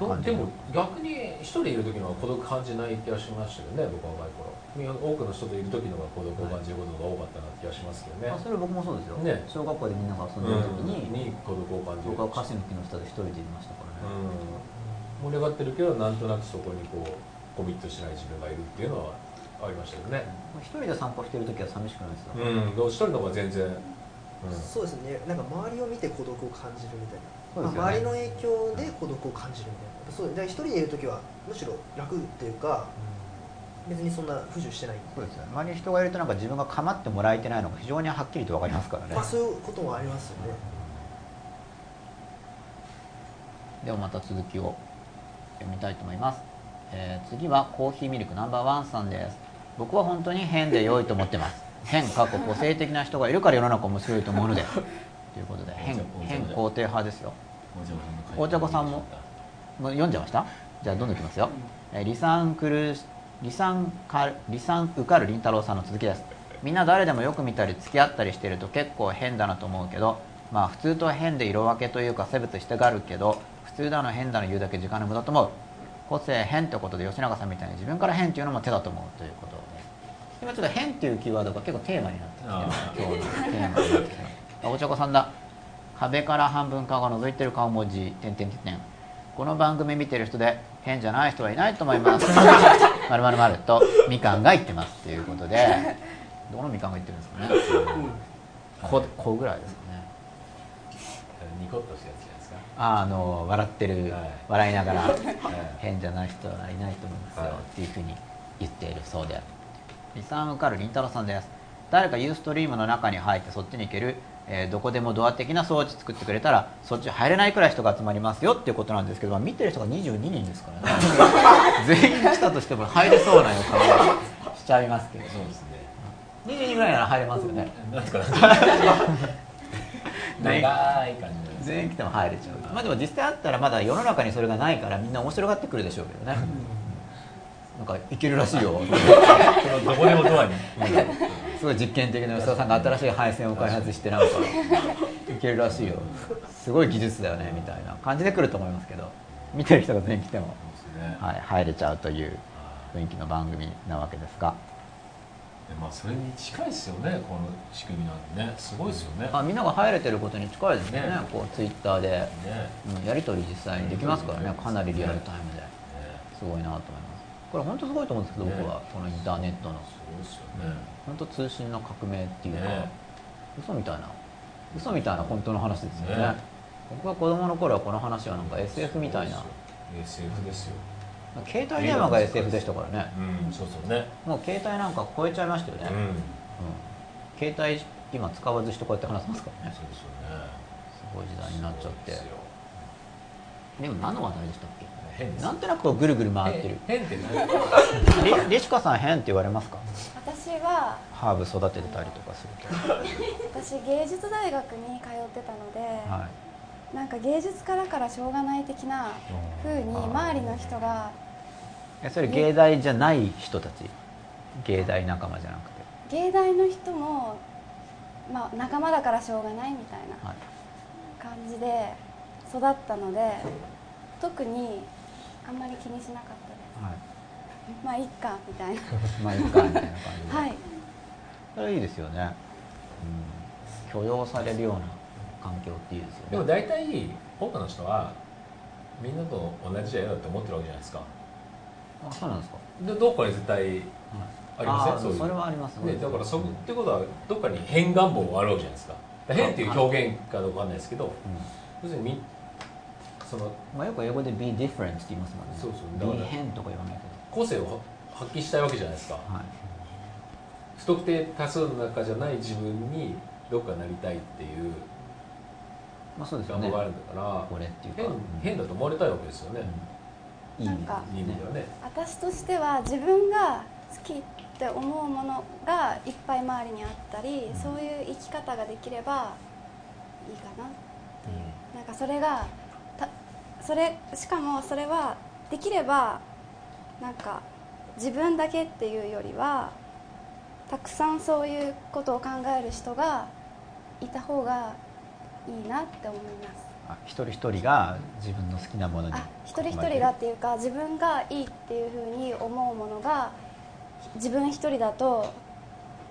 でも逆に一人いる時の方が孤独感じない気がしましたけどね、僕は若い頃。多くの人といる時の方が孤独を感じることが多かったな気がしますけどね、はい、あ、それは僕もそうですよ、ね、小学校でみんなが遊んでる時に孤独を感じる。僕はカシの木の下で一人でいましたからね、うん、盛り上がってるけどなんとなくそこにこうコミットしない自分がいるっていうのはありましたよね。一人で散歩してる時は寂しくないですか？うん、一人の方が全然、うん、そうですね、なんか周りを見て孤独を感じるみたいな、ね、まあ、周りの影響で孤独を感じるみたいな。そう、一人でいるときはむしろ楽っていうか、うん、別にそんな不自由してない。そうですよね、周りに人がいるとなんか自分が構ってもらえてないのが非常にはっきりと分かりますからね、まあ、そういうこともありますよね、うん、ではまた続きを読みたいと思います、次はコーヒーミルクナンバーワンさんです。僕は本当に変で良いと思ってます変過去個性的な人がいるから世の中面白いと思うのですということで、変肯定派ですよ。お茶子さんも読んじゃいました。じゃあどんどんいきますよ。リサンウカルリンタロウさんの続きです。みんな誰でもよく見たり付き合ったりしてると結構変だなと思うけど、まあ普通とは変で色分けというか差別してがるけど、普通だの変だの言うだけ時間の無駄と思う。個性変ってことで吉永さんみたいに自分から変っていうのも手だと思うということです。今ちょっと変っていうキーワードが結構テーマになってきてます。今日のテーマになってきてます。お茶子さんだ。壁から半分顔が覗いてる顔文字。この番組見てる人で変じゃない人はいないと思います○○○とみかんが言ってますということで、どのみかんが言ってるんですかね。こぐらいですかね。ニコッとしたやつじゃないですか。笑ってる、笑いながら変じゃない人はいないと思いますよっていうふうに言っているそうで、リサンウカルリンタロさんです。誰かユーストリームの中に入ってそっちに行けるどこでもドア的な装置作ってくれたらそっち入れないくらい人が集まりますよっていうことなんですけど、見てる人が22人ですからね全員来たとしても入れそうな予感がしちゃいますけど、そうですね、22ぐらいなら入れますよね。なんか長い感じで全員来ても入れちゃう。まあでも実際あったらまだ世の中にそれがないからみんな面白がってくるでしょうけどねなんかいけるらしいよどこでもドアに、うん、すごい実験的な吉田さんが新しい配線を開発してなんかいけるらしいよ、すごい技術だよねみたいな感じで来ると思いますけど、見てる人が全員来ても、はい、入れちゃうという雰囲気の番組なわけですが、まあ、それに近いですよね、この仕組みなんでね、すごいですよね、あみんなが入れてることに近いですよね、こうツイッターで、うん、やり取り実際にできますからね、かなりリアルタイムで、すごいなと思います。これ本当すごいと思うんですけど、僕はこのインターネットの、本当通信の革命っていうか、嘘みたいな本当の話ですよね。僕が子供の頃はこの話はなんか SF みたいな、 SF ですよ。携帯電話が SF でしたからね、うん、そうそうね、もう携帯なんか超えちゃいましたよね、うんうん、携帯今使わずしてこうやって話せますからね、そうですよね、すごい時代になっちゃって、でも何の話題でしたっけ、なんとなくぐるぐる回ってる、変って何、レシカさん変って言われますか？私はハーブ育ててたりとかすると私芸術大学に通ってたので、はい、なんか芸術家だからしょうがない的な風に周りの人が、それ芸大じゃない人たち、芸大仲間じゃなくて芸大の人も、まあ、仲間だからしょうがないみたいな感じで育ったので、特にあんまり気にしなかったです、はい、まあいっかみたいなまあいっかみたいな感じで、はい、それいいですよね、うん、許容されるような環境っていうですよね。でも大体多くの人はみんなと同じじゃ嫌だって思ってるわけじゃないですか。あ、そうなんですか。でどこかに絶対ありません、そういう。それはありますね。だからそこってことはどっかに変願望があるわけじゃないですか。変っていう表現かどうかわかんないですけど、要するにその、まあ、よく英語で be different って言いますもんね。そうそう。be 変とか言わないけど。個性を発揮したいわけじゃないですか。はい、不特定多数の中じゃない自分にどっかなりたいっていう。まあそうですよね、変だと思われたいわけですよね、うん、なんかいい意味ではね、私としては自分が好きって思うものがいっぱい周りにあったり、うん、そういう生き方ができればいいかなっていう、うん、なんかそれがそれしかもそれはできればなんか自分だけっていうよりはたくさんそういうことを考える人がいた方がいいなって思います。あ、一人一人が自分の好きなものに、あ、一人一人がっていうか自分がいいっていうふうに思うものが自分一人だと、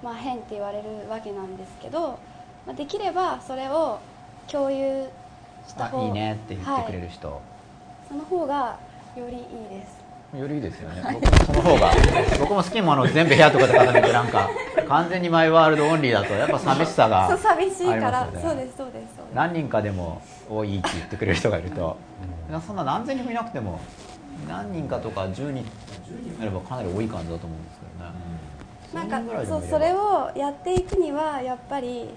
まあ、変って言われるわけなんですけど、まあ、できればそれを共有した方が、いいねって言ってくれる人、はい、その方がよりいいです。よりいいですよね、はい、僕もその方が僕も好きなものを全部部屋とかで固めてなんか完全にマイワールドオンリーだとやっぱ寂しさがありますよね。そう、寂しいから、そうですそうですそうです。何人かでも多いって言ってくれる人がいるとそんな何千人もいなくても何人かとか10人あればかなり多い感じだと思うんですけどね、うん、なんか それをやっていくにはやっぱり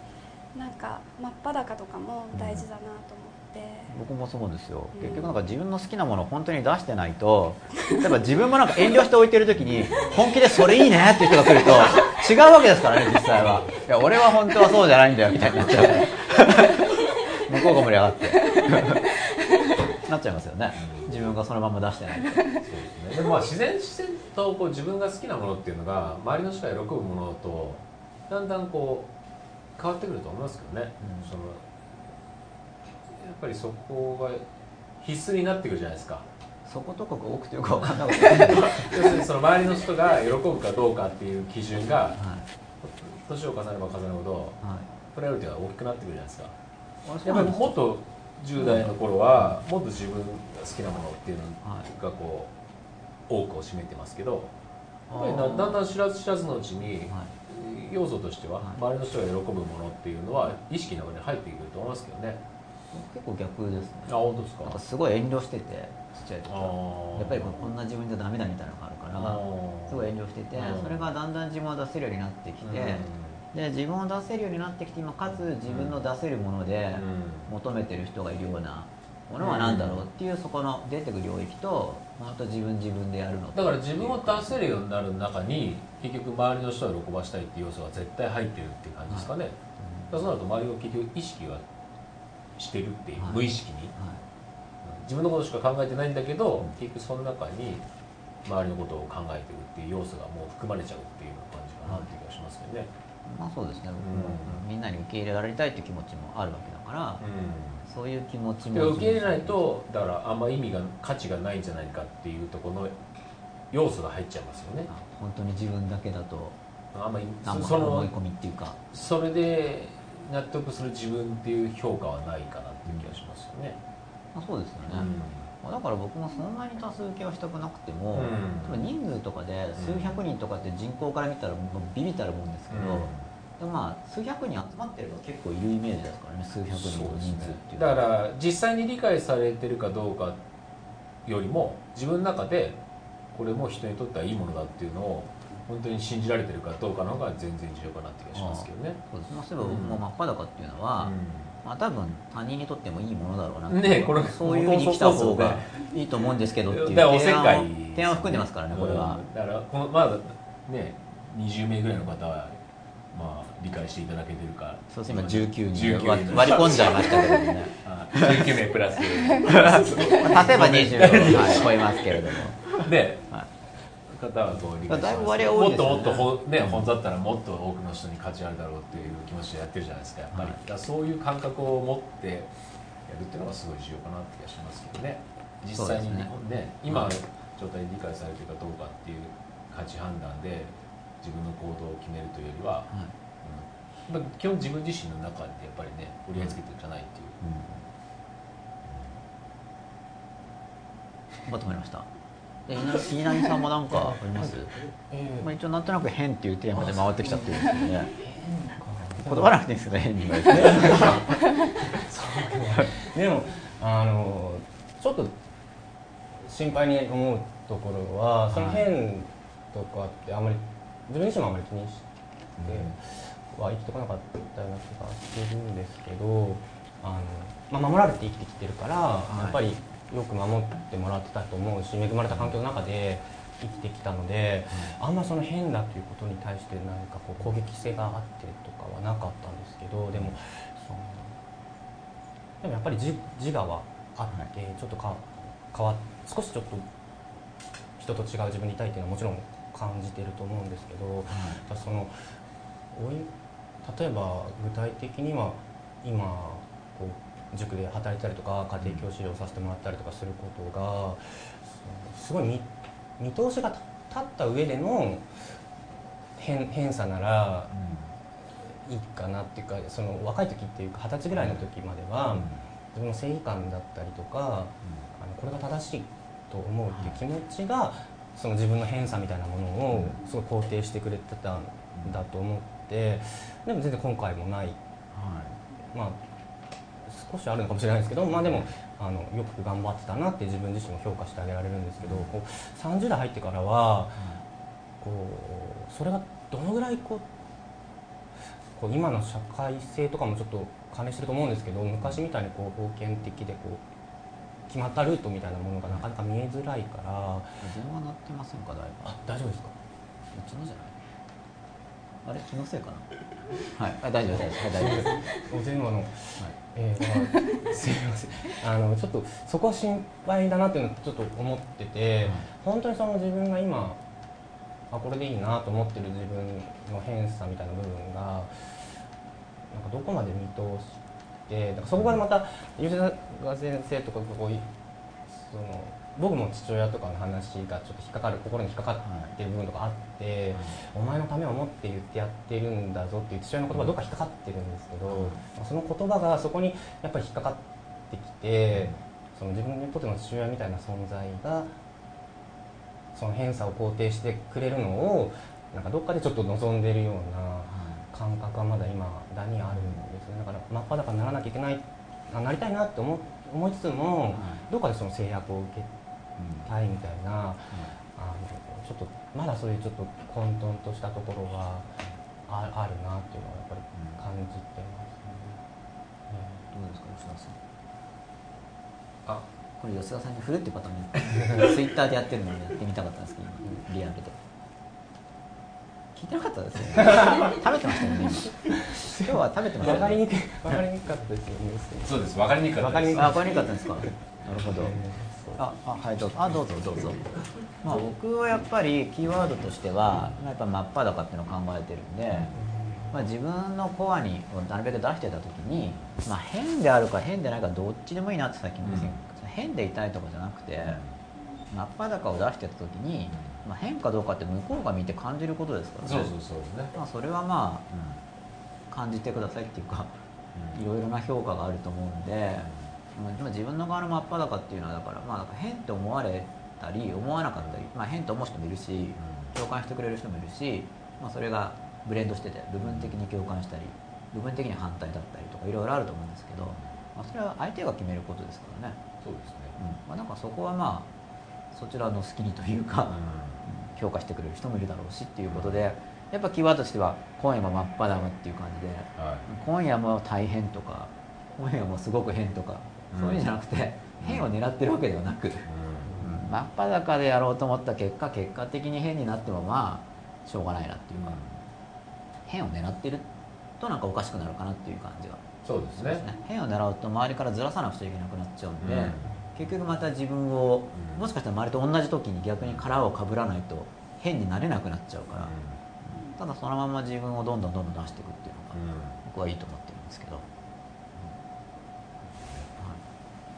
なんか真っ裸とかも大事だなと思って、僕もそうですよ。結局なんか自分の好きなものを本当に出してないと、例えば自分もなんか遠慮して置いてる時に本気でそれいいねっていう人が来ると違うわけですからね、実際は。いや俺は本当はそうじゃないんだよみたいになっちゃう向こうが盛り上がってなっちゃいますよね、自分がそのまま出してないと。そうですね。でもまあ自然とこう自分が好きなものっていうのが周りの人が喜ぶものとだんだんこう変わってくると思いますけどね、うん、そのやっぱりそこが必須になってくるじゃないですか。そことかが多くてよく分かんなかった要するにその周りの人が喜ぶかどうかっていう基準が年を重ねれば重ねるほどプライオリティが大きくなってくるじゃないですか。やっぱりもっと10代の頃はもっと自分が好きなものっていうのがこう多くを占めてますけど、やっぱりだんだん知らず知らずのうちに要素としては周りの人が喜ぶものっていうのは意識の中に入ってくると思いますけどね。結構逆ですね。あ、本当ですか。なんかすごい遠慮してて、ちっちゃい時はやっぱりこんな自分じゃダメだみたいなのがあるからすごい遠慮してて、それがだんだん自分を出せるようになってきて、で自分を出せるようになってきて、今かつ自分の出せるもので求めてる人がいるようなものは何だろうっていう、そこの出てくる領域と本当自分でやるのだから、自分を出せるようになる中に結局周りの人を喜ばしたいっていう要素が絶対入ってるっていう感じですかね、はい、だからそうなると周りを結局意識はしてるっていう、無意識に、はいはい、自分のことしか考えてないんだけど、結局その中に周りのことを考えているっていう要素がもう含まれちゃうっていう感じかなっていう気がしますけどね。まあそうですね、うん、みんなに受け入れられたいっていう気持ちもあるわけだから、うん、そういう気持ちも受け入れないとだからあんま意味が価値がないんじゃないかっていうところの要素が入っちゃいますよね。本当に自分だけだとあんまり思い込みっていうか、それで納得する自分っていう評価はないかなっていう気がしますよね。まあ、そうですよね、うん、だから僕もそんなに多数受けはしたくなくても、うん、人数とかで数百人とかって人口から見たらもうビビたるもんですけど、うん、でまあ数百人集まってるのは結構いるイメージですからね、数百人の人数っていうのは。だから実際に理解されてるかどうかよりも自分の中でこれも人にとってはいいものだっていうのを本当に信じられてるかどうかの方が全然重要かなって気がしますけどね。そうですね。そういえば僕も真っ裸っていうのは、うん、まあ多分他人にとってもいいものだろうなって、ね、これそういうふうに来た方がいいと思うんですけどっていう提案を含んでますからね、これは、うん、だからこのまだね20名ぐらいの方はまあ理解していただけてるか。そうですね、今19人割り込んじゃいましたけどね19名プラス足せば20名を超えますけれどもね方はどう理解しますか。だいぶ割合多いですよね。もっとね、本座だったらもっと多くの人に価値あるだろうっていう気持ちでやってるじゃないですか、やっぱり、はい、だからそういう感覚を持ってやるっていうのがすごい重要かなって気がしますけどね。実際に日本で、今の状態で理解されてるかどうかっていう価値判断で自分の行動を決めるというよりは、はい、うん、基本自分自身の中でやっぱりね折り合いつけていかないっていう、まとまりました。稲波さんも何かあります？まあ、一応なんとなく変っていうテーマで回ってきちゃってるんですけどね。こだわらなくていいですけど変に言われてでもちょっと心配に思うところは、その変とかってあんまり自分自身もあんまり気にしては生きてこなかったような気がするんですけど、まあ、守られて生きてきてるから、はい、やっぱりよく守ってもらってたと思うし、恵まれた環境の中で生きてきたので、あんまその変だということに対して何かこう攻撃性があってとかはなかったんですけど、でもやっぱり 自我はあって、ちょっと少しちょっと人と違う自分にいたいっていうのはもちろん感じてると思うんですけど、その例えば具体的には今こう塾で働いたりとか家庭教師をさせてもらったりとかすることがすごい見通しが立った上での偏差ならいいかなっていうか、その若い時っていうか20歳ぐらいの時までは自分の正義感だったりとか、これが正しいと思うっていう気持ちがその自分の偏差みたいなものをすごい肯定してくれてたんだと思って、でも全然今回もない、まあ少しあるのかもしれないですけど、まあ、でもよく頑張ってたなって自分自身も評価してあげられるんですけど、こう30代入ってからはこうそれがどのぐらいこう今の社会性とかもちょっと関連してると思うんですけど、昔みたいにこう封建的でこう決まったルートみたいなものがなかなか見えづらいから。電話鳴ってませんか？大丈夫ですか？うちのじゃない、あれ気のせいかな。はい、大丈夫です。大丈夫です。お電話の、はい、すみません。ちょっとそこは心配だなっていうのをちょっと思ってて、本当にその自分が今これでいいなと思ってる自分の偏差みたいな部分がなんかどこまで見通して、だからそこからまた吉田先生とかこうその。僕も父親とかの話がちょっと心に引っかかってる部分とかあって、はい、お前のためを思って言ってやってるんだぞっていう父親の言葉がどっか引っかかってるんですけど、その言葉がそこにやっぱり引っかかってきて、その自分にとっての父親みたいな存在がその偏差を肯定してくれるのをなんかどっかでちょっと望んでるような感覚はまだ今だにあるんですよね。だから真っ裸にならなきゃいけない、なりたいなって思いつつも、どっかでその制約を受けてはいみたいな、ちょっとまだそういうちょっと混沌としたところがあるなっていうのはやっぱり感じてますね。どうですか吉田さん？あ、これ吉田さんに振るってパターン。ツイッターでやってるのでやってみたかったんですけど、リアルで聞いてなかったですよね。食べてましたよね。今日は食べてましたよね。分かりにくかったですよね。そうです、分かりにくかったです。分かりにくかったんですか。なるほど。はい、どうぞ。まあ、僕はやっぱりキーワードとしてはやっぱ真っ裸っていうのを考えてるんで、まあ、自分のコアになるべく出してた時に、まあ、変であるか変でないかどっちでもいいなって先に言って、変でいたいとかじゃなくて真っ裸を出してた時に、まあ、変かどうかって向こうが見て感じることですからね。まあ、それはまあ、感じてくださいっていうか、いろいろな評価があると思うんで、まあ、自分の側の真っ裸っていうのはだから、まあ、なんか変と思われたり思わなかったり、まあ、変と思う人もいるし共感してくれる人もいるし、まあ、それがブレンドしてて部分的に共感したり部分的に反対だったりとかいろいろあると思うんですけど、まあ、それは相手が決めることですからね。そうですね、まあ、なんかそこはまあそちらの好きにというか、評価してくれる人もいるだろうしっていうことで、やっぱキーワードとしては今夜も真っ裸っていう感じで、今夜も大変とか今夜もすごく変とかそういうんじゃなくて、変を狙ってるわけではなく、真っ裸でやろうと思った結果的に変になってもまあしょうがないなっていうか、変を狙ってるとなんかおかしくなるかなっていう感じが。そうですね、変を狙うと周りからずらさなくちゃいけなくなっちゃうんで、結局また自分をもしかしたら周りと同じ時に逆に殻をかぶらないと変になれなくなっちゃうから、ただそのまま自分をどんどん出していくっていうのが僕はいいと思ってるんですけど、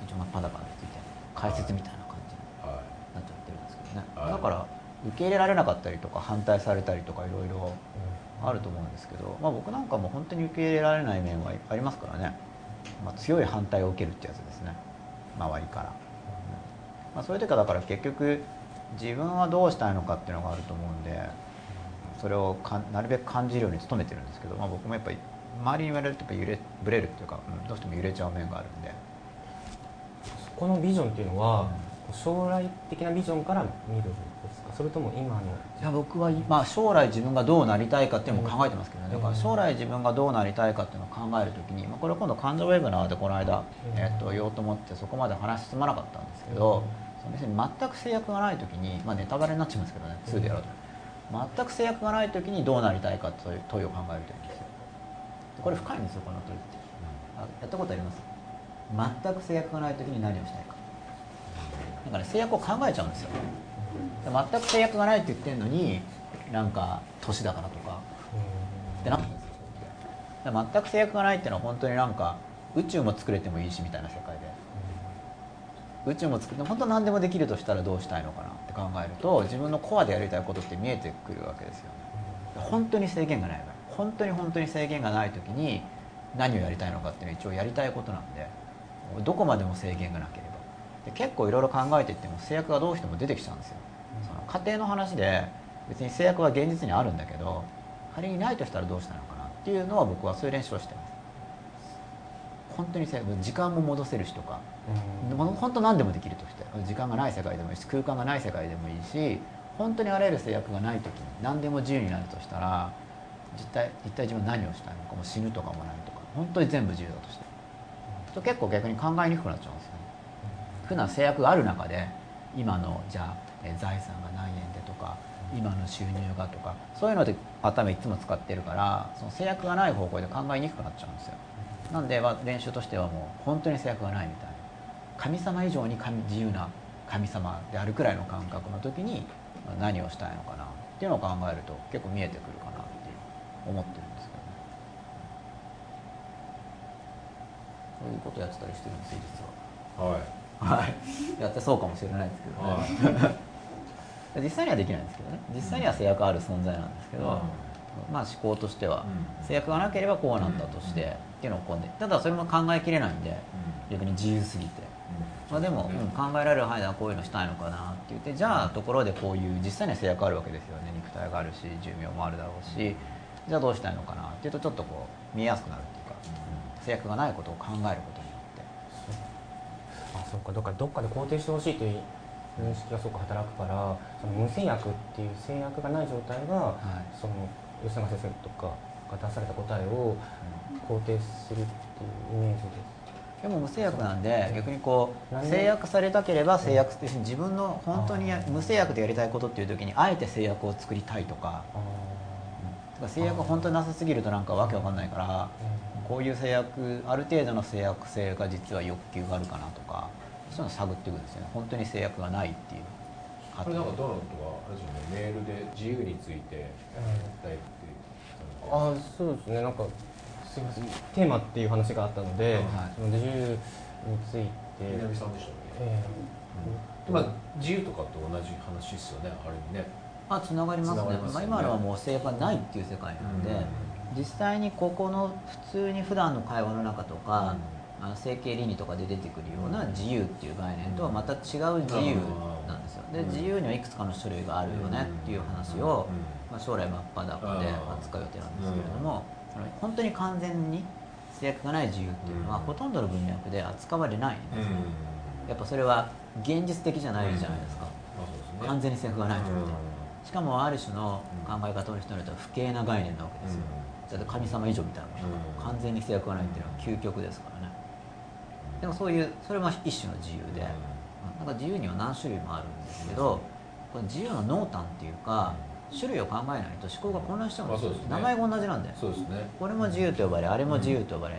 一応真っ裸について解説みたいな感じになっちゃってるんですけどね。だから受け入れられなかったりとか反対されたりとかいろいろあると思うんですけど、まあ、僕なんかも本当に受け入れられない面はありますからね。まあ、強い反対を受けるってやつですね、周りから。まあ、そういう時はだから結局自分はどうしたいのかっていうのがあると思うんで、それをなるべく感じるように努めてるんですけど、まあ、僕もやっぱり周りに言われるとブレるっていうか、どうしても揺れちゃう面があるんで。そこのビジョンっていうのは、将来的なビジョンから見るんですか、それとも今の？いや、僕は今将来自分がどうなりたいかっていうのも考えてますけどね。だから将来自分がどうなりたいかっていうのを考えるときに、まあ、これ今度関ジャウェブナーでこの間、言おうと思ってそこまで話進まなかったんですけど、別に全く制約がないときに、まあ、ネタバレになっちゃいますけどね、2でやろうと。全く制約がないときにどうなりたいかという問いを考えるといいんですよ。これ深いんですよ、この問いって。やったことあります？全く制約がないときに何をしたいか。だから、ね、制約を考えちゃうんですよ。全く制約がないって言ってるのに、なんか年だからとかってなってるんですよ。だから全く制約がないっていうのは本当になんか宇宙も作れてもいいしみたいな世界で、宇宙も作れても本当何でもできるとしたらどうしたいのかなって考えると、自分のコアでやりたいことって見えてくるわけですよね。本当に制限がない、本当に制限がない時に何をやりたいのかっていうのは一応やりたいことなんで、どこまでも制限がなければ。で、結構いろいろ考えていっても制約がどうしても出てきちゃうんですよ。その家庭の話で別に制約は現実にあるんだけど、仮にないとしたらどうしたのかなっていうのは、僕はそういう練習をしてます。本当に制約、時間も戻せるしとか、本当何でもできるとして、時間がない世界でもいいし空間がない世界でもいいし、本当にあらゆる制約がない時に何でも自由になるとしたら、実体自分は何をしたいのか、もう死ぬとかもないとか、本当に全部自由だとしてと、結構逆に考えにくくなっちゃうんですよね。普段制約がある中で、今のじゃあ財産が何円でとか、今の収入がとか、そういうので頭いつも使ってるから、その制約がない方向で考えにくくなっちゃうんですよ。なんで練習としては、もう本当に制約がないみたいな、神様以上に自由な神様であるくらいの感覚の時に何をしたいのかなっていうのを考えると、結構見えてくるかなって思ってるんですけどね。そういうことやってたりしてるんですよ、実は。はいやってそうかもしれないですけどね実際にはできないんですけどね。実際には制約ある存在なんですけど、まあ思考としては制約がなければこうなったとしてっていうのをこうね。ただそれも考えきれないんで、逆に自由すぎて、まあでも考えられる範囲ではこういうのしたいのかなって言って、じゃあところでこういう実際には制約あるわけですよね。肉体があるし寿命もあるだろうし、じゃあどうしたいのかなっていうと、ちょっとこう見えやすくなるっていうか、制約がないことを考えること。そうか、どっかで肯定してほしいという認識がすごく働くから、その無制約っていう制約がない状態が、その吉永先生とかが出された答えを肯定するっていうイメージです。でも無制約なんで、逆にこう制約されたければ制約って、自分の本当に無制約でやりたいことっていう時にあえて制約を作りたいとか、制約が本当になさすぎるとなんかわけわかんないから、こういう制約、ある程度の制約性が実は欲求があるかなとか、そういうのを探っていくんですよね。本当に制約がないっていう。これなんかどうなのとか、メールで自由について訴えて、ああそうですね、なんかすみません、テーマっていう話があったので、その自由について。南さんでしたね。まあ自由とかと同じ話ですよね、あれね。あ、つながりますね。まあ今のはもう制約がないっていう世界なので、実際にここの普通に普段の会話の中とか、整形倫理とかで出てくるような自由っていう概念とはまた違う自由なんですよ。で、自由にはいくつかの種類があるよねっていう話を、まあ将来真っ裸で扱う予定なんですけれども、本当に完全に制約がない自由っていうのはほとんどの文脈で扱われないんですね。やっぱそれは現実的じゃないじゃないですか。完全に制約がないということで。しかもある種の考え方の人によっては不敬な概念なわけですよ。だって神様以上みたいなことが完全に制約がないっていうのは究極ですからね。でもそういう、それも一種の自由で、なんか自由には何種類もあるんですけど、この自由の濃淡っていうか種類を考えないと思考が混乱しちゃうんですよ。名前が同じなんで、これも自由と呼ばれ、あれも自由と呼ばれ、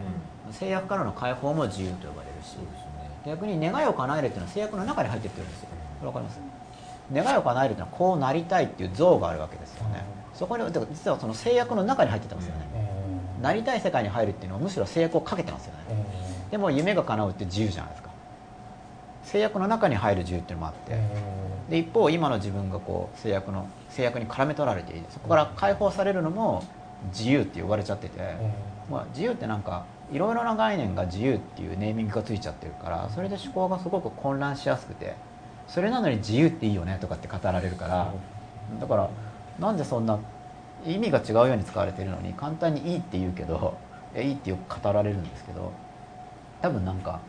制約からの解放も自由と呼ばれるし、逆に願いを叶えるっていうのは制約の中に入ってくるんですよ。これわかります？願いを叶えるというのはこうなりたいっていう像があるわけですよね。そこに実はその制約の中に入ってたんですよね。なりたい世界に入るっていうのはむしろ制約をかけてますよね。でも夢が叶うって自由じゃないですか。制約の中に入る自由っていうのもあって、で一方今の自分がこう制約に絡め取られている、そこから解放されるのも自由って呼ばれちゃってて、まあ自由ってなんかいろいろな概念が自由っていうネーミングがついちゃってるから、それで思考がすごく混乱しやすくて。それなのに自由っていいよねとかって語られるから、だからなんでそんな意味が違うように使われてるのに簡単にいいって言うけど、いいってよく語られるんですけど、多分なんか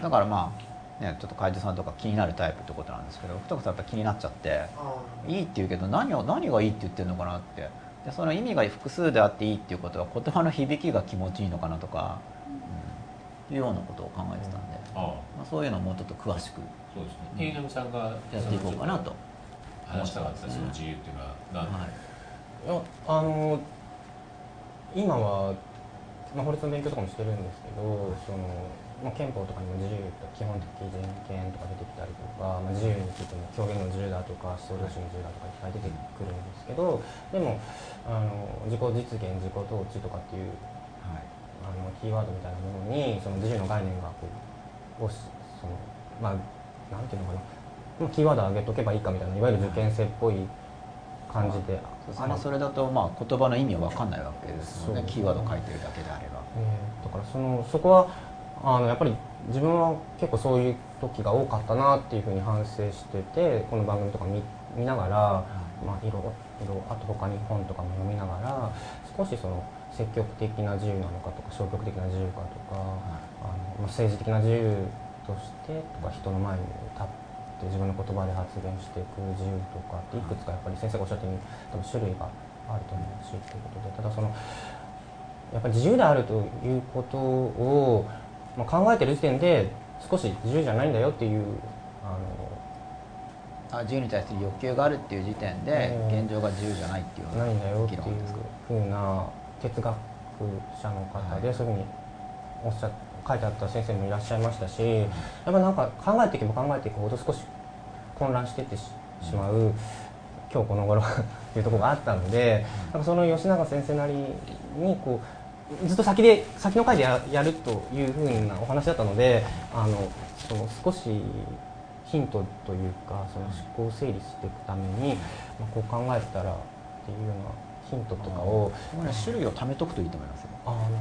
だからまあね、ちょっと海人さんとか気になるタイプってことなんですけど、太くさんやっぱ気になっちゃっていいって言うけど、何がいいって言ってるのかなって。でその意味が複数であっていいっていうことは言葉の響きが気持ちいいのかなとか、いうようなことを考えてたんで、そういうのをもうちょっと詳しく。そうですね。南さんがやっていこうかなと話したかったその自由っていうのは何？はい。今は法律の勉強とかもしてるんですけど、その憲法とかにも自由と基本的人権とか出てきたりとか、自由についても表現の自由だとか思想の自由だとかいっぱい出てくるんですけど、でも自己実現、自己統治とかっていうキーワードみたいなものにその自由の概念がこうそのまあ、なんていうのかな、キーワード上げとけばいいかみたいな、いわゆる受験生っぽい感じで、それだとまあ言葉の意味は分かんないわけですよね。キーワード書いてるだけであれば、だからそこはやっぱり自分は結構そういう時が多かったなっていうふうに反省してて、この番組とか見ながら、まあいろいろあと他に本とかも読みながら、少しその積極的な自由なのかとか消極的な自由かとか、政治的な自由としてとか、人の前に立って自分の言葉で発言していく自由とかっていくつかやっぱり先生がおっしゃったように多分種類があると思うし、ということで、ただそのやっぱり自由であるということを考えてる時点で少し自由じゃないんだよっていう、自由に対する欲求があるっていう時点で現状が自由じゃないっていうないんだよっていうふうな哲学者の方でそういうふうにおっしゃって書いてあった先生もいらっしゃいましたし、やっぱなんか考えていけば考えていくほど少し混乱していって しまう今日この頃というところがあったので、なんかその吉永先生なりにこうずっと先の回でやるというふうなお話だったので、その少しヒントというかその思考を整理していくために、こう考えたらっていうようなヒントとかを種類を貯めとくといいと思いま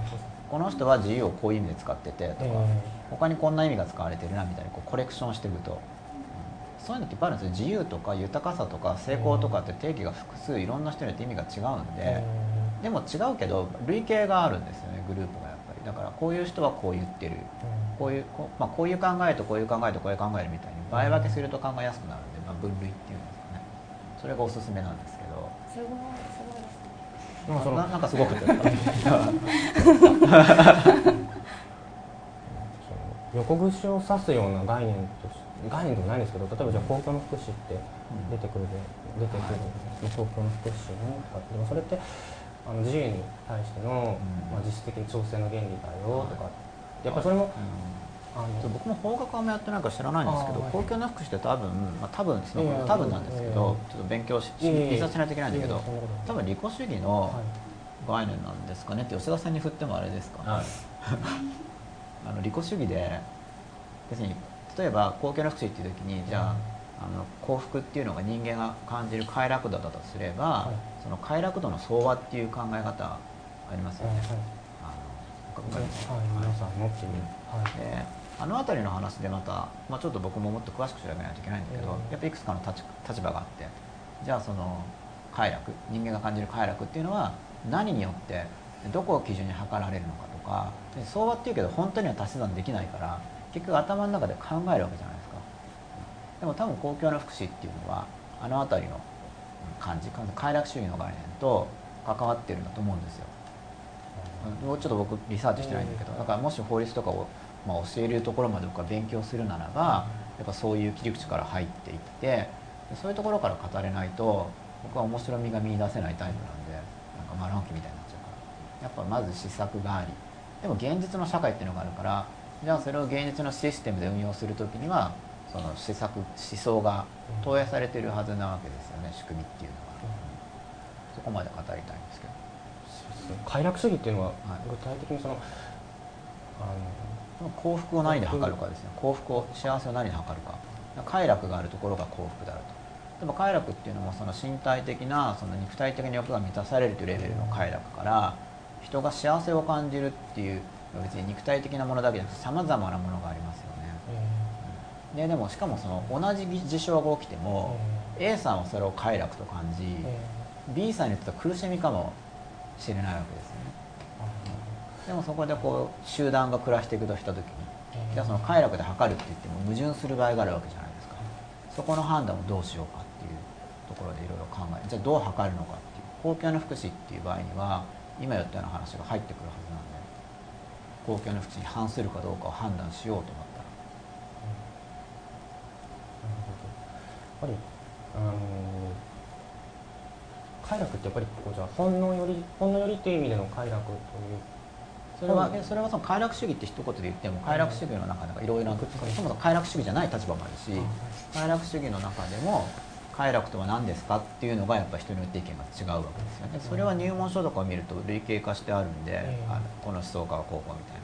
すよ。この人は自由をこういう意味で使っててとか、他にこんな意味が使われてるなみたいにこうコレクションしていくと、そういうのっていっぱいあるんですよ。自由とか豊かさとか成功とかって定義が複数いろんな人によって意味が違うんで、でも違うけど類型があるんですよね、グループがやっぱり。だからこういう人はこう言ってる、こういう考えとこういう考えとこういう考えるみたいに倍分けすると考えやすくなるんで、分類っていうんですかね。それがおすすめなんですけど。すごいなんかすごくて横串を刺すような概念でもないんですけど、例えばじゃあ公共の福祉って出てくる公共の福祉のとか、でもそれって自由に対しての実質的に調整の原理だよとか、やっぱりそれも僕も邦楽はあんまやってないから知らないんですけど、公共の福祉って多分ですね、多分なんですけど、ちょっと勉強し理解しないといけないんだけど、多分利己主義の概念なんですかねって吉田さんに振ってもあれですか、利己主義で別に例えば公共の福祉っていう時にじゃあ幸福っていうのが人間が感じる快楽度だとすれば、はい、その快楽度の相和っていう考え方ありますよね。あの辺りの話でまた、ちょっと僕ももっと詳しく調べないといけないんだけど、やっぱいくつかの立場があって、じゃあその快楽、人間が感じる快楽っていうのは何によってどこを基準に測られるのかとか、相和っていうけど本当には足し算できないから結局頭の中で考えるわけじゃないですか。でも多分公共の福祉っていうのはあの辺りの快楽主義の概念と関わってるんだと思うんですよ。ちょっと僕リサーチしてないんだけど、だからもし法律とかを、教えるところまで僕は勉強するならば、やっぱそういう切り口から入っていって、そういうところから語れないと僕は面白みが見出せないタイプなんで、なんか丸暗記みたいになっちゃうから、やっぱまず施策があり、でも現実の社会っていうのがあるから、じゃあそれを現実のシステムで運用するときにはその施策、思想が投影されているはずなわけですよね、仕組みっていうのは。そこまで語りたいんですけど。快楽主義っていうのは具体的にその、幸福を何で測るかですね。幸福を、幸せを何で測るか。快楽があるところが幸福であると。でも快楽っていうのもその身体的な、その肉体的な欲が満たされるというレベルの快楽から、人が幸せを感じるっていう、別に肉体的なものだけじゃなくてさまざまなものがありますよね。でもしかもその同じ事象が起きても A さんはそれを快楽と感じ、 B さんにとっては苦しみかもしれないわけですよね。でもそこでこう集団が暮らしていくとした時に、じゃあその快楽で測るって言っても矛盾する場合があるわけじゃないですか。そこの判断をどうしようかっていうところでいろいろ考える。じゃあどう測るのかっていう、公共の福祉っていう場合には今言ったような話が入ってくるはずなんで、公共の福祉に反するかどうかを判断しようと思って。やっぱり快楽ってやっぱりこうじゃあ本能よりっていう意味での快楽という、それはその快楽主義って一言で言っても、快楽主義の中でいろいろな、そもそも快楽主義じゃない立場もあるし、快楽主義の中でも快楽とは何ですかっていうのがやっぱ人によって意見が違うわけですよね。それは入門書とかを見ると類型化してあるんで、この思想家はこうこうみたい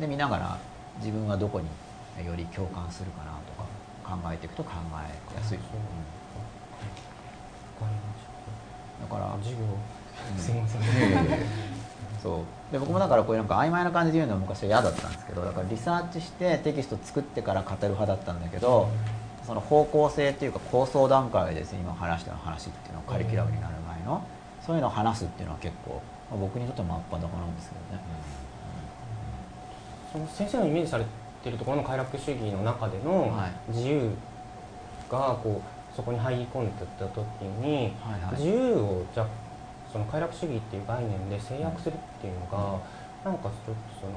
なで見ながら、自分はどこにより共感するかなとか考えていくと考えやすい。だから授業、すみません。そうで僕もだからこういうなんか曖昧な感じで言うのは昔は嫌だったんですけど、だからリサーチしてテキスト作ってから語る派だったんだけど、その方向性っていうか構想段階ですね、今話した話っていうのをカリキュラムになる前の、そういうのを話すっていうのは結構、僕にとっては真っ裸なんですけどね。その先生のイメージされてるところの快楽主義の中での自由がこうそこに入り込んでた時に、自由をじゃその快楽主義っていう概念で制約するっていうのが、なんかちょっとその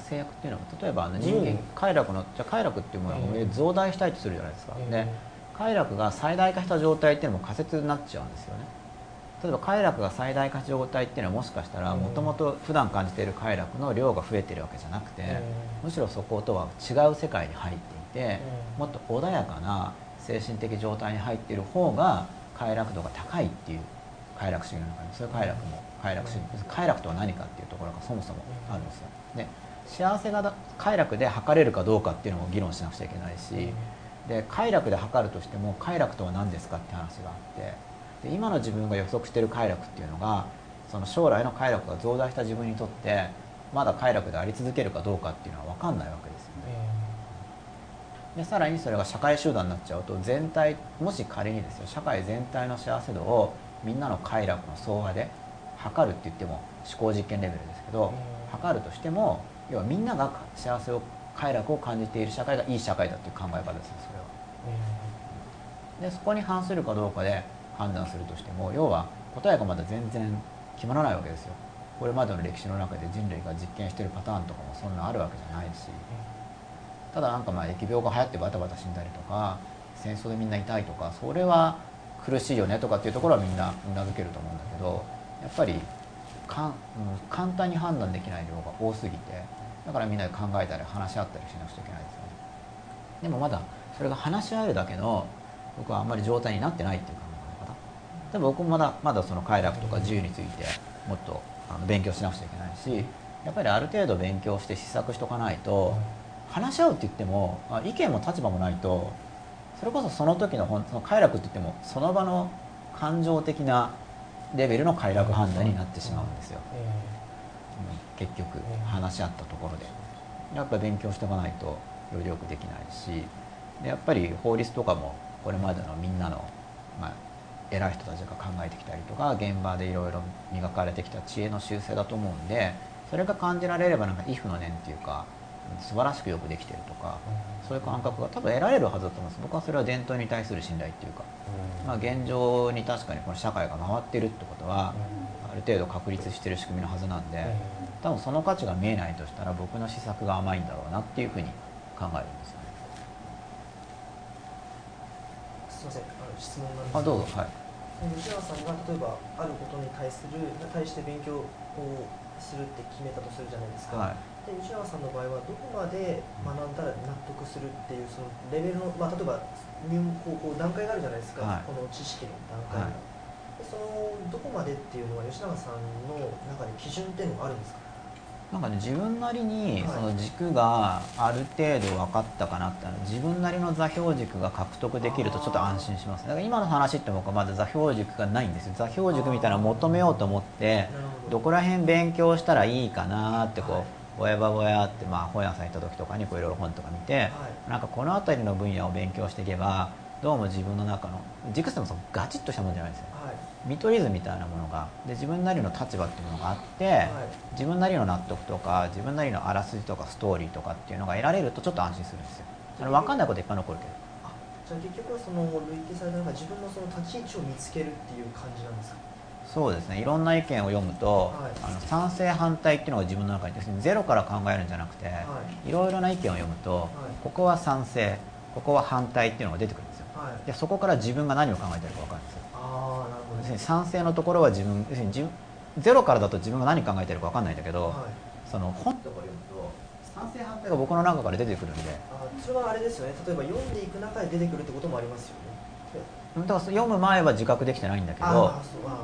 制約っていうのは、例えば人間快楽の、じゃ快楽っていうものを増大したいとするじゃないですか。で快楽が最大化した状態っていうのも仮説になっちゃうんですよね。例えば快楽が最大化した状態っていうのは、もしかしたらもともと普段感じている快楽の量が増えてるわけじゃなくて、むしろそことは違う世界に入っていて、もっと穏やかな精神的状態に入っている方が快楽度が高いっていう、快楽主義の中にそういう快楽も、快楽主義、快楽とは何かっていうところがそもそもあるんですよ。で幸せが快楽で測れるかどうかっていうのも議論しなくちゃいけないし、で快楽で測るとしても快楽とは何ですかって話があって、で今の自分が予測している快楽っていうのが、その将来の快楽が増大した自分にとってまだ快楽であり続けるかどうかっていうのは分かんないわけですよね。でさらにそれが社会集団になっちゃうと、全体、もし仮にですよ、社会全体の幸せ度をみんなの快楽の総和で測るって言っても思考実験レベルですけど、測るとしても、要はみんなが幸せを、快楽を感じている社会がいい社会だっていう考え方ですよ、それは。でそこに反するかどうかで判断するとしても、要は答えがまだ全然決まらないわけですよ。これまでの歴史の中で人類が実験しているパターンとかもそんなあるわけじゃないし、ただなんか疫病が流行ってバタバタ死んだりとか、戦争でみんな痛いとか、それは苦しいよねとかっていうところはみんなうなずけると思うんだけど、やっぱり簡単に判断できない量が多すぎて、だからみんなで考えたり話し合ったりしなくちゃいけないですよね。でもまだそれが話し合えるだけの僕はあんまり状態になってないっていう考え方。でも僕もまだその快楽とか自由についてもっと勉強しなくちゃいけないし、やっぱりある程度勉強して試作しとかないと、話し合うって言っても意見も立場もないと、それこそその時のその快楽って言ってもその場の感情的なレベルの快楽判断になってしまうんですよ。結局話し合ったところでやっぱり勉強しておかないとよりよくできないし、でやっぱり法律とかもこれまでのみんなの、偉い人たちが考えてきたりとか現場でいろいろ磨かれてきた知恵の修正だと思うんで、それが感じられればイフの念っていうか素晴らしくよくできてるとか、そういう感覚が多分得られるはずだと思うんです。僕はそれは伝統に対する信頼っていうか、現状に確かにこの社会が回ってるってことはある程度確立してる仕組みのはずなんで、多分その価値が見えないとしたら僕の施策が甘いんだろうなっていうふうに考えるんですよね。すいません、質問なんですけど、どうぞ。はい、西山さんが例えばあることに対して勉強をするって決めたとするじゃないですか、で西山さんの場合はどこまで学んだら納得するっていうそのレベルの、例えば入高校段階があるじゃないですか、この知識の段階が、そのどこまでっていうのは吉永さんの中で基準っていうのがあるんですか？自分なりにその軸がある程度分かったかなって、自分なりの座標軸が獲得できるとちょっと安心します。だから今の話って僕はまだ座標軸がないんですよ。座標軸みたいなのを求めようと思ってどこら辺勉強したらいいかなってこうぼやぼやって本屋さん行った時とかにいろいろ本とか見て、この辺りの分野を勉強していけばどうも自分の中の軸ってもガチッとしたものじゃないんですよ。見取り図みたいなものがで自分なりの立場っていうものがあって、自分なりの納得とか自分なりのあらすじとかストーリーとかっていうのが得られるとちょっと安心するんですよ。分かんないこといっぱい残るけど。じゃあ結局はその類型されたのが自分のその立ち位置を見つけるっていう感じなんですか？そうですね。いろんな意見を読むと、賛成反対っていうのが自分の中にですね、ゼロから考えるんじゃなくて、いろいろな意見を読むと、ここは賛成ここは反対っていうのが出てくるんですよ。でそこから自分が何を考えてるか分かるんですよ。賛成のところは自分、ゼロからだと自分が何考えてるか分かんないんだけど、その本とか読むと賛成反対が僕の中から出てくるんで、それはあれですよね、例えば読んでいく中で出てくるってこともありますよね。だから読む前は自覚できてないんだけど、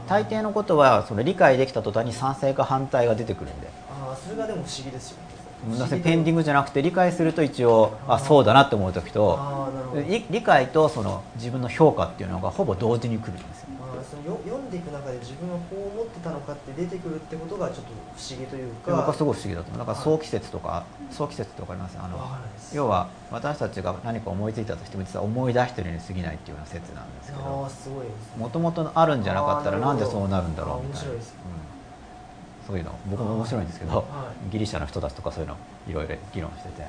大抵のことはその理解できた途端に賛成か反対が出てくるんで、それがでも不思議ですよね。ペンディングじゃなくて理解すると一応そうだなって思う時と、理解とその自分の評価っていうのがほぼ同時に来るんですよ。読んでいく中で自分はこう思ってたのかって出てくるってことがちょっと不思議というか、僕はすごい不思議だと思う。だから早期説とか、早期説って分かります？要は私たちが何か思いついたとしても実は思い出してるに過ぎないっていうような説なんですけど、もともとあるんじゃなかったらなんでそうなるんだろうみたいな、そういうの僕も面白いんですけど、ギリシャの人たちとかそういうのいろいろ議論してて。